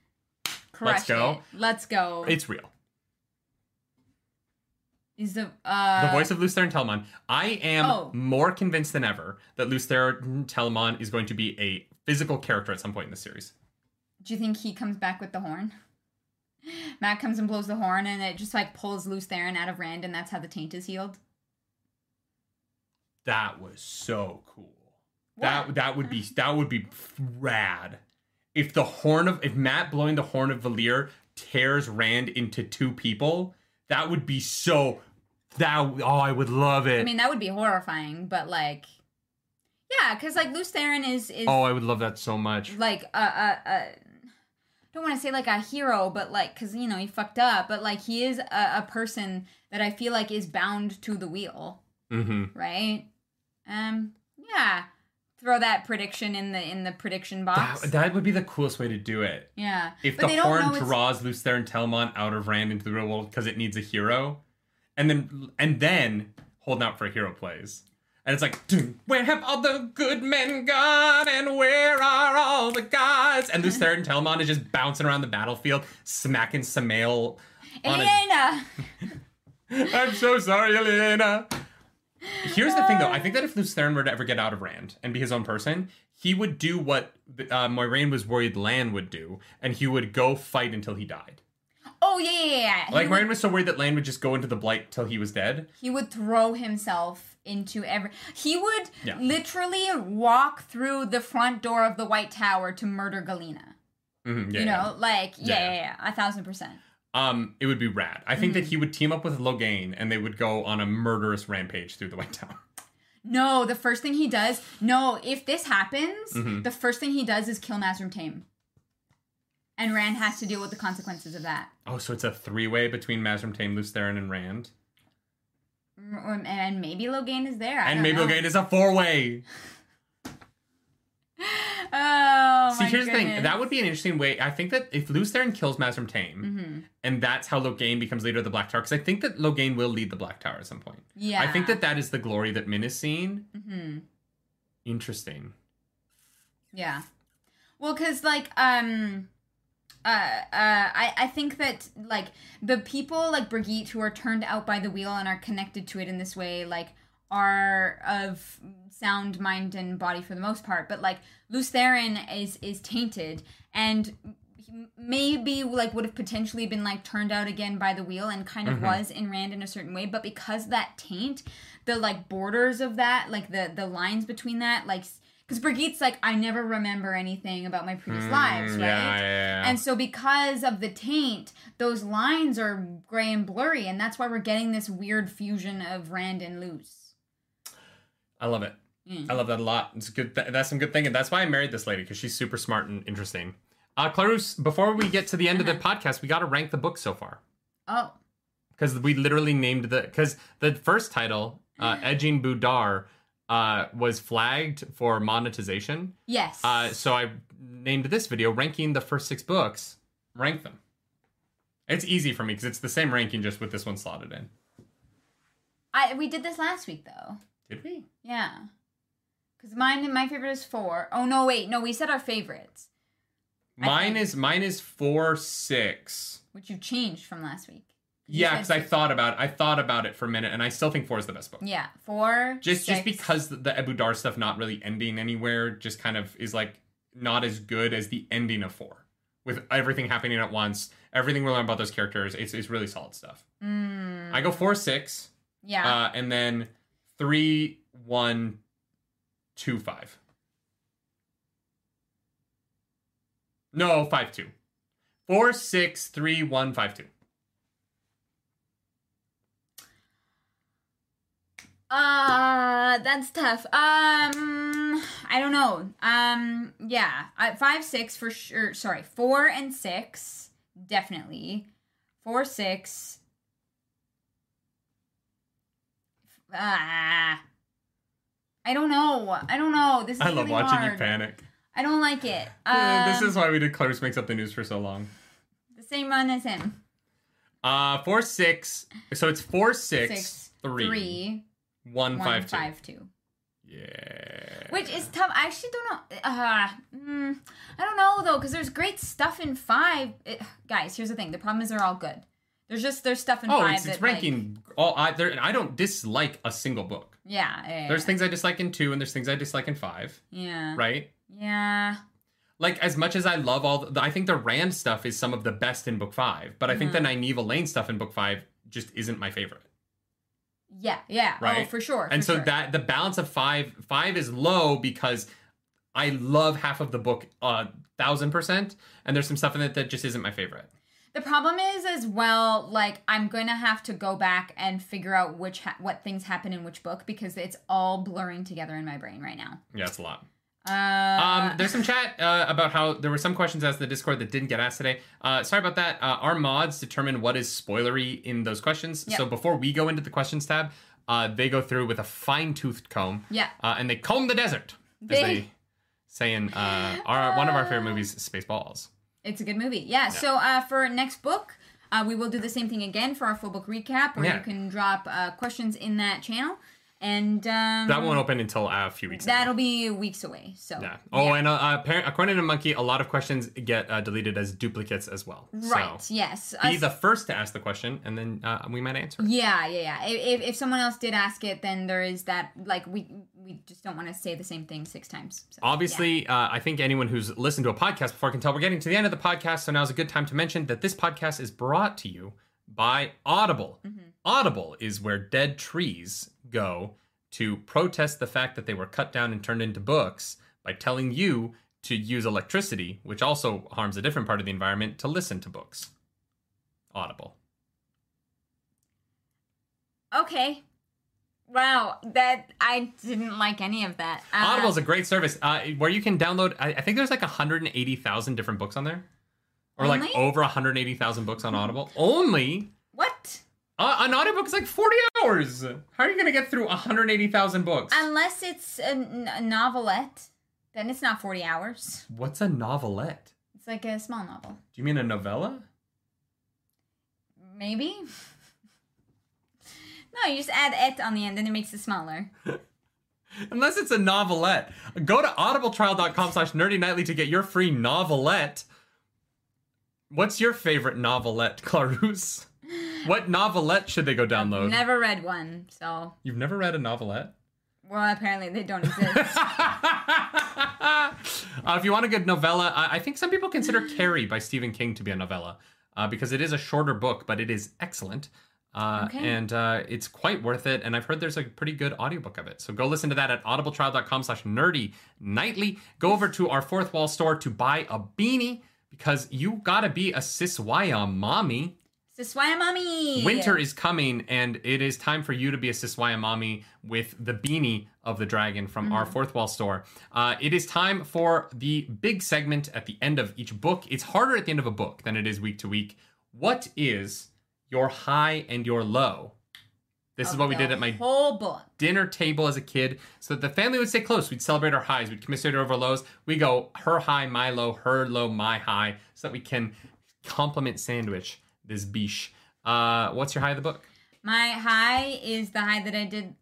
Crushed. Let's go. It's real. Is the voice of Luz Theron Telamon. I am more convinced than ever that Luz Theron Telamon is going to be a physical character at some point in the series. Do you think he comes back with the horn? Matt comes and blows the horn and it just like pulls Luz Theron out of Rand and that's how the taint is healed. That was so cool. What? That would be rad. If Matt blowing the horn of Valir tears Rand into two people, that would be so... I would love it. I mean, that would be horrifying, but, like... Yeah, because, like, Luz Theron is... Oh, I would love that so much. Like, don't want to say, like, a hero, but, like... Because, you know, he fucked up. But, like, he is a person that I feel like is bound to the wheel. Mm-hmm. Right? Yeah. Throw that prediction in the prediction box. That would be the coolest way to do it. Yeah. If the horn draws Luz Theron Telamon out of Rand into the real world because it needs a hero, and then holding out for hero plays, and it's like, where have all the good men gone, and where are all the gods? And Luz Theron Telamon is just bouncing around the battlefield, smacking Samael. Aina. I'm so sorry, Elena. Here's the thing, though. I think that if Lucerne were to ever get out of Rand and be his own person, he would do what Moiraine was worried Lan would do, and he would go fight until he died. Oh, yeah. Like, Moiraine was so worried that Lan would just go into the Blight till he was dead. He would throw himself into every... He would literally walk through the front door of the White Tower to murder Galena. Mm-hmm, yeah, 1,000%. It would be rad. I think that he would team up with Loghain and they would go on a murderous rampage through the White Tower. No, the first thing he does... No, if this happens, the first thing he does is kill Nazrim Tame. And Rand has to deal with the consequences of that. Oh, so it's a three-way between Mazrim Tame, Lucerne, and Rand? And maybe Loghain is there. Loghain is a four-way! See, here's the thing. That would be an interesting way. I think that if Lucerne kills Mazrim Tame, and that's how Loghain becomes leader of the Black Tower, because I think that Loghain will lead the Black Tower at some point. Yeah. I think that that is the glory that Min is seeing. Mm-hmm. Interesting. Yeah. Well, because, like, I think that, like, the people like Brigitte who are turned out by the wheel and are connected to it in this way, like, are of sound mind and body for the most part. But, like, Lucerne is tainted and maybe, like, would have potentially been, like, turned out again by the wheel and kind of was in Rand in a certain way. But because that taint, the, like, borders of that, like, the lines between that, like... Because Brigitte's like, I never remember anything about my previous lives, right? Yeah. And so because of the taint, those lines are gray and blurry, and that's why we're getting this weird fusion of Rand and Luce. I love it. I love that a lot. It's good. That's some good thinking. That's why I married this lady, because she's super smart and interesting. Claire Ruse, before we get to the end of the podcast, we got to rank the book so far. Oh. Because we literally named the... Because the first title, Ebou Dar... was flagged for monetization. Yes. So I named this video, ranking the first six books, rank them. It's easy for me because it's the same ranking just with this one slotted in. We did this last week though. Did we? Yeah. Because my favorite is 4. Oh no, wait, no, we said our favorites. Mine is 4, 6. Which you changed from last week. Yeah, because I thought about it for a minute, and I still think 4 is the best book. Yeah, 4. Just because the Ebou Dar stuff not really ending anywhere, just kind of is like not as good as the ending of 4, with everything happening at once, everything we learn about those characters. It's really solid stuff. I go 4, 6. Yeah, and then 3, 1, 2, 5. No, 5, 2. 4, 6, 3, 1, 5, 2. That's tough. I don't know. Yeah. 5, 6 for sure. Sorry, 4 and 6. Definitely. 4, 6. I don't know. This is really hard. I love watching you panic. I don't like it. This is why we did Claire's Makes Up the News for so long. The same run as him. 4, 6. So it's 4, 6. 6, 3. 1, 5, 2. Yeah. Which is tough. I actually don't know. I don't know, though, because there's great stuff in 5. Guys, here's the thing. The problem is they're all good. There's stuff in 5 that... it's ranking... Like, I don't dislike a single book. Yeah. There's things I dislike in 2, and there's things I dislike in 5. Yeah. Right? Yeah. Like, as much as I love all... I think the Rand stuff is some of the best in book 5, but I think the Nynaeve Elaine stuff in book 5 just isn't my favorite. Yeah. Right? Oh, for sure. And so that the balance of 5 is low because I love half of the book 1,000%, and there's some stuff in it that just isn't my favorite. The problem is as well, like, I'm going to have to go back and figure out which what things happen in which book because it's all blurring together in my brain right now. Yeah, it's a lot. There's some chat about how there were some questions asked in the Discord that didn't get asked today. Sorry about that. Our mods determine what is spoilery in those questions. Yep. So before we go into the questions tab, they go through with a fine-toothed comb. Yeah. And they comb the desert, as they say in one of our favorite movies, Spaceballs. It's a good movie. Yeah. So for next book, we will do the same thing again for our full book recap, where you can drop questions in that channel. And that won't open until a few weeks. That'll be weeks away. So yeah. Oh, yeah. And according to Monkey, a lot of questions get deleted as duplicates as well. Right. So yes. Be the first to ask the question, and then we might answer. Yeah. If someone else did ask it, then there is that. Like we just don't want to say the same thing 6 times. So, obviously, yeah. I think anyone who's listened to a podcast before can tell we're getting to the end of the podcast. So now's a good time to mention that this podcast is brought to you by Audible. Mm-hmm. Audible is where dead trees go to protest the fact that they were cut down and turned into books by telling you to use electricity, which also harms a different part of the environment, to listen to books. Audible. Okay. Wow, that I didn't like any of that. Audible's a great service where you can download, I think there's like 180,000 different books on there. Or only? Like over 180,000 books on Audible. Only? What? An audiobook is like 40 hours. How are you going to get through 180,000 books? Unless it's a novelette, then it's not 40 hours. What's a novelette? It's like a small novel. Do you mean a novella? Maybe. No, you just add et on the end and it makes it smaller. Unless it's a novelette. Go to audibletrial.com/nerdynightly to get your free novelette. What's your favorite novelette, Claire Ruse? What novelette should they go download? I've never read one, so... You've never read a novelette? Well, apparently they don't exist. If you want a good novella, I think some people consider Carrie by Stephen King to be a novella because it is a shorter book, but it is excellent. Okay. And it's quite worth it. And I've heard there's a pretty good audiobook of it. So go listen to that at audibletrial.com/nerdynightly. Go over to our Fourth Wall store to buy a beanie because you gotta be a ciswaya mommy. Ciswaya mommy! Winter is coming, and it is time for you to be a ciswaya mommy with the beanie of the dragon from our Fourth Wall store. It is time for the big segment at the end of each book. It's harder at the end of a book than it is week to week. What is your high and your low? This is what we did at my whole book dinner table as a kid, so that the family would stay close. We'd celebrate our highs. We'd commiserate over our lows. We go her high, my low, her low, my high, so that we can compliment sandwich this biche. What's your high of the book? My high is the high that I did.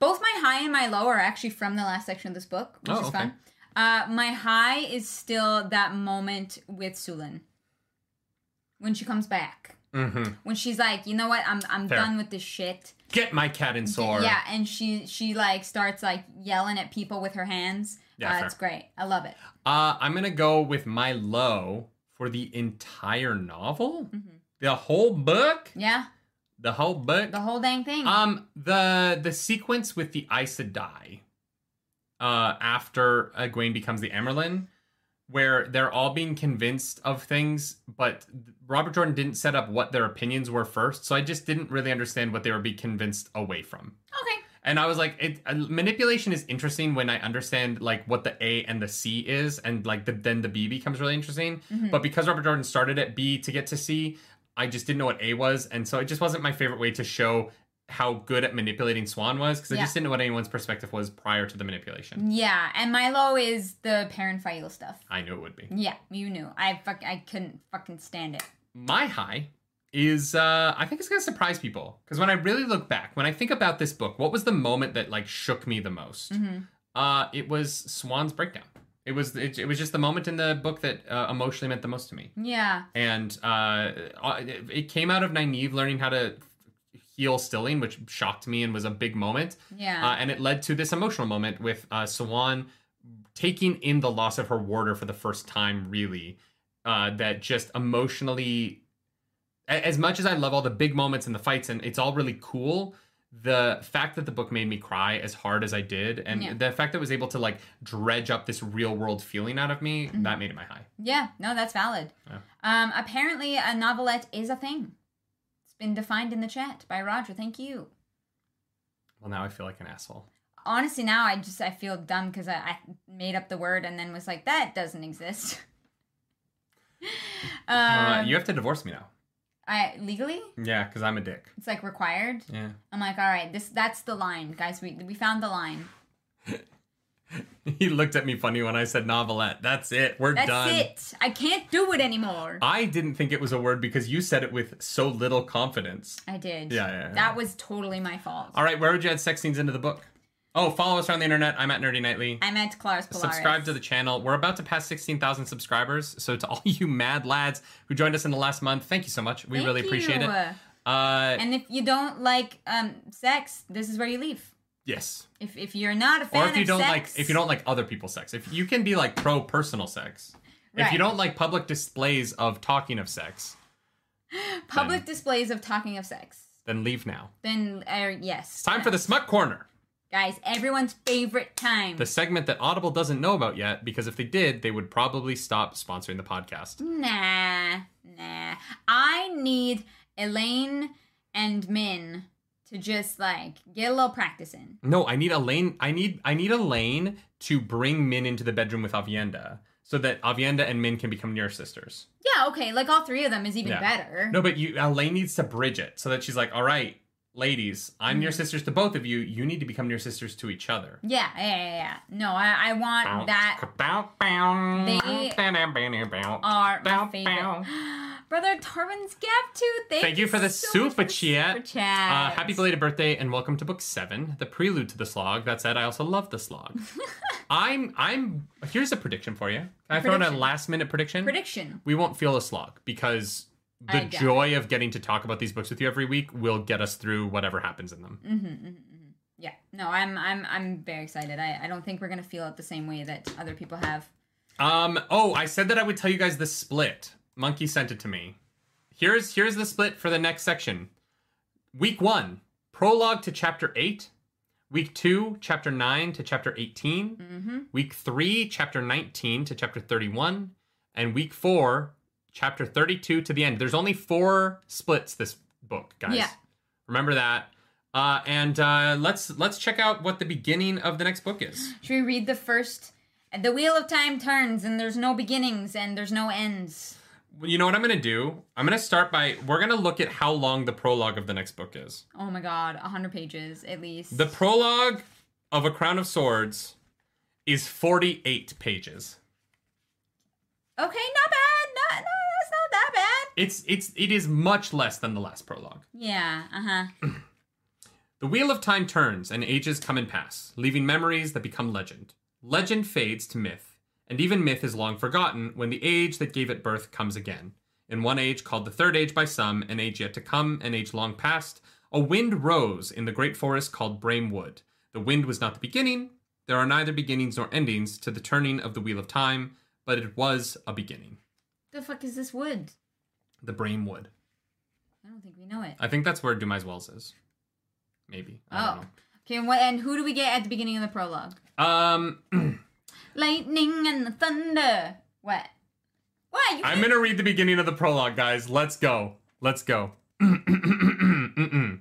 Both my high and my low are actually from the last section of this book, which is fun. My high is still that moment with Sulan. When she comes back. Mm-hmm. When she's like, you know what, I'm done with this shit. Get my cat and sword. Yeah, and she like starts like yelling at people with her hands. Yeah, it's great. I love it. I'm going to go with my low for the entire novel. Mm-hmm. The whole book? Yeah. The whole book? The whole dang thing. The sequence with the Aes Sedai after Egwene becomes the Amerlin, where they're all being convinced of things, but Robert Jordan didn't set up what their opinions were first, so I just didn't really understand what they were being convinced away from. Okay. And I was like, manipulation is interesting when I understand like what the A and the C is, and like then the B becomes really interesting. Mm-hmm. But because Robert Jordan started at B to get to C, I just didn't know what A was, and so it just wasn't my favorite way to show how good at manipulating Swan was, because I just didn't know what anyone's perspective was prior to the manipulation. Yeah, and Milo is the Perrin Fael stuff. I knew it would be. Yeah, you knew. I couldn't fucking stand it. My high is, I think it's going to surprise people, because when I really look back, when I think about this book, what was the moment that, like, shook me the most? Mm-hmm. It was Swan's breakdown. It was just the moment in the book that emotionally meant the most to me. Yeah. And it came out of Nynaeve learning how to heal Stilling, which shocked me and was a big moment. Yeah. And it led to this emotional moment with Swan taking in the loss of her warder for the first time, really, that just emotionally, as much as I love all the big moments and the fights, and it's all really cool, the fact that the book made me cry as hard as I did, and the fact that it was able to, like, dredge up this real-world feeling out of me, that made it my high. Yeah, no, that's valid. Yeah. Apparently, a novelette is a thing. It's been defined in the chat by Roger. Thank you. Well, now I feel like an asshole. Honestly, now I feel dumb because I made up the word and then was like, that doesn't exist. You have to divorce me now. Legally? Yeah, because I'm a dick. It's like required? Yeah. I'm like, all right, that's the line, guys. We found the line. He looked at me funny when I said novelette. That's it. We're done. That's it. I can't do it anymore. I didn't think it was a word because you said it with so little confidence. I did. Yeah. That was totally my fault. All right, where would you add sex scenes into the book? Oh, follow us on the internet. I'm at Nerdy Nightly. I'm at Claire's Polaris. Subscribe to the channel. We're about to pass 16,000 subscribers. So to all you mad lads who joined us in the last month, thank you so much. We really appreciate it. And if you don't like sex, this is where you leave. Yes. If you're not a fan or if you don't like other people's sex. If you can be like pro personal sex. Right. If you don't like public displays of talking of sex. Then leave now. Yes. It's time for the Smut Corner. Guys, everyone's favorite time. The segment that Audible doesn't know about yet, because if they did, they would probably stop sponsoring the podcast. Nah. I need Elaine and Min to just like get a little practice in. No, I need Elaine to bring Min into the bedroom with Avienda so that Avienda and Min can become near sisters. Yeah, okay, like all three of them is even better. No, but Elaine needs to bridge it so that she's like, all right, ladies, I'm your sisters to both of you. You need to become your sisters to each other. Yeah. No, I want that. They are my favorite. Brother Torben's Gap Tooth. Thank you so much for the super chat. Happy belated birthday and welcome to book 7, the prelude to the slog. That said, I also love the slog. Here's a prediction for you. Can I throw in a last minute prediction? We won't feel a slog because the joy of getting to talk about these books with you every week will get us through whatever happens in them. Yeah. No, I'm very excited. I don't think we're gonna feel it the same way that other people have. I said that I would tell you guys the split. Monkey sent it to me. Here's the split for the next section. Week 1, prologue to chapter 8. Week 2, chapter 9 to chapter 18. Week 3, chapter 19 to chapter 31, and week 4, chapter 32 to the end. There's only 4 splits this book, guys. Yeah. Remember that. Let's check out what the beginning of the next book is. Should we read the first? The Wheel of Time turns, and there's no beginnings, and there's no ends. You know what I'm going to do? I'm going to start by... We're going to look at how long the prologue of the next book is. Oh my god, 100 pages, at least. The prologue of A Crown of Swords is 48 pages. Okay, not bad. No, that's not that bad. It is much less than the last prologue. Yeah, The Wheel of Time turns, and ages come and pass, leaving memories that become legend. Legend fades to myth, and even myth is long forgotten when the age that gave it birth comes again. In one age called the Third Age by some, an age yet to come, an age long past, a wind rose in the great forest called Braemwood. The wind was not the beginning. There are neither beginnings nor endings to the turning of the Wheel of Time, but it was a beginning. The fuck is this wood? The Braemwood. I don't think we know it. I think that's where Dumai's Wells is. Maybe. I don't know. Okay, and who do we get at the beginning of the prologue? Lightning and the thunder. What? I'm going to read the beginning of the prologue, guys. Let's go. From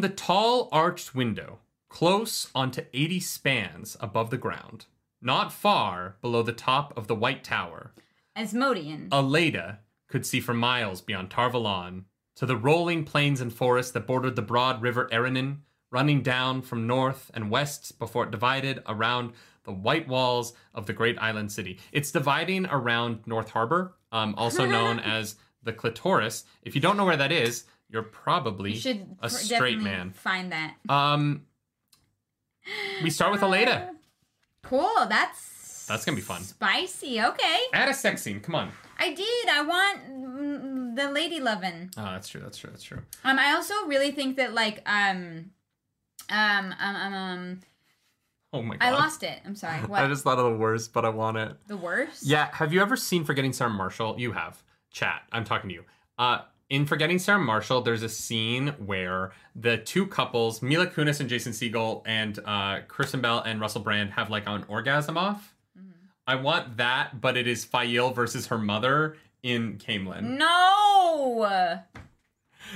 the tall arched window, close onto 80 spans above the ground, not far below the top of the White Tower, Asmodian, Aleda could see for miles beyond Tarvalon to the rolling plains and forests that bordered the broad river Erinin, running down from north and west before it divided around the white walls of the great island city. It's dividing around North Harbor, also known as the Clitoris. If you don't know where that is, you're probably a straight man. Find that. We start with Aleda. Cool. That's gonna be fun. Spicy. Okay. Add a sex scene. Come on. I did. I want the lady lovin'. Oh, that's true. I also really think that oh my god. I lost it. I'm sorry. What? I just thought of the worst, but I want it. The worst? Yeah. Have you ever seen Forgetting Sarah Marshall? You have. Chat, I'm talking to you. In Forgetting Sarah Marshall, there's a scene where the two couples, Mila Kunis and Jason Segel, and Kristen Bell and Russell Brand, have like an orgasm off. I want that, but it is Fael versus her mother in Camelin. No!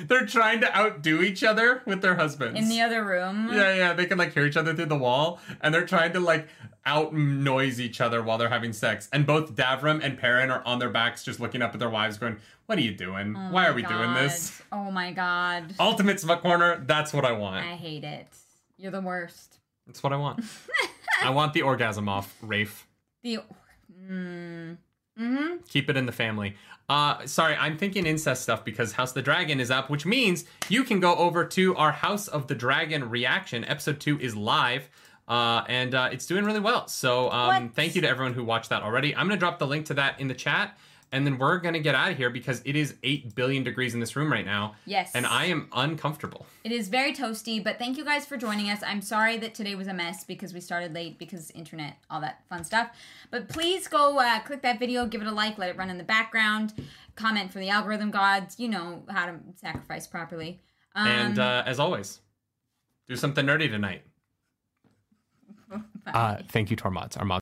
They're trying to outdo each other with their husbands. In the other room. Yeah. They can, like, hear each other through the wall. And they're trying to, like, out-noise each other while they're having sex. And both Davram and Perrin are on their backs just looking up at their wives going, what are you doing? Oh Why are we doing this? Oh, my God. Ultimate Smut Corner. That's what I want. I hate it. You're the worst. That's what I want. I want the orgasm off, Rafe. Keep it in the family. Sorry, I'm thinking incest stuff because House of the Dragon is up, which means you can go over to our House of the Dragon reaction. Episode 2 is live, and it's doing really well. So thank you to everyone who watched that already. I'm going to drop the link to that in the chat, and then we're going to get out of here because it is 8 billion degrees in this room right now. Yes. And I am uncomfortable. It is very toasty, but thank you guys for joining us. I'm sorry that today was a mess because we started late because internet, all that fun stuff. But please go click that video, give it a like, let it run in the background, comment for the algorithm gods. You know how to sacrifice properly. And as always, do something nerdy tonight. Thank you to our mods.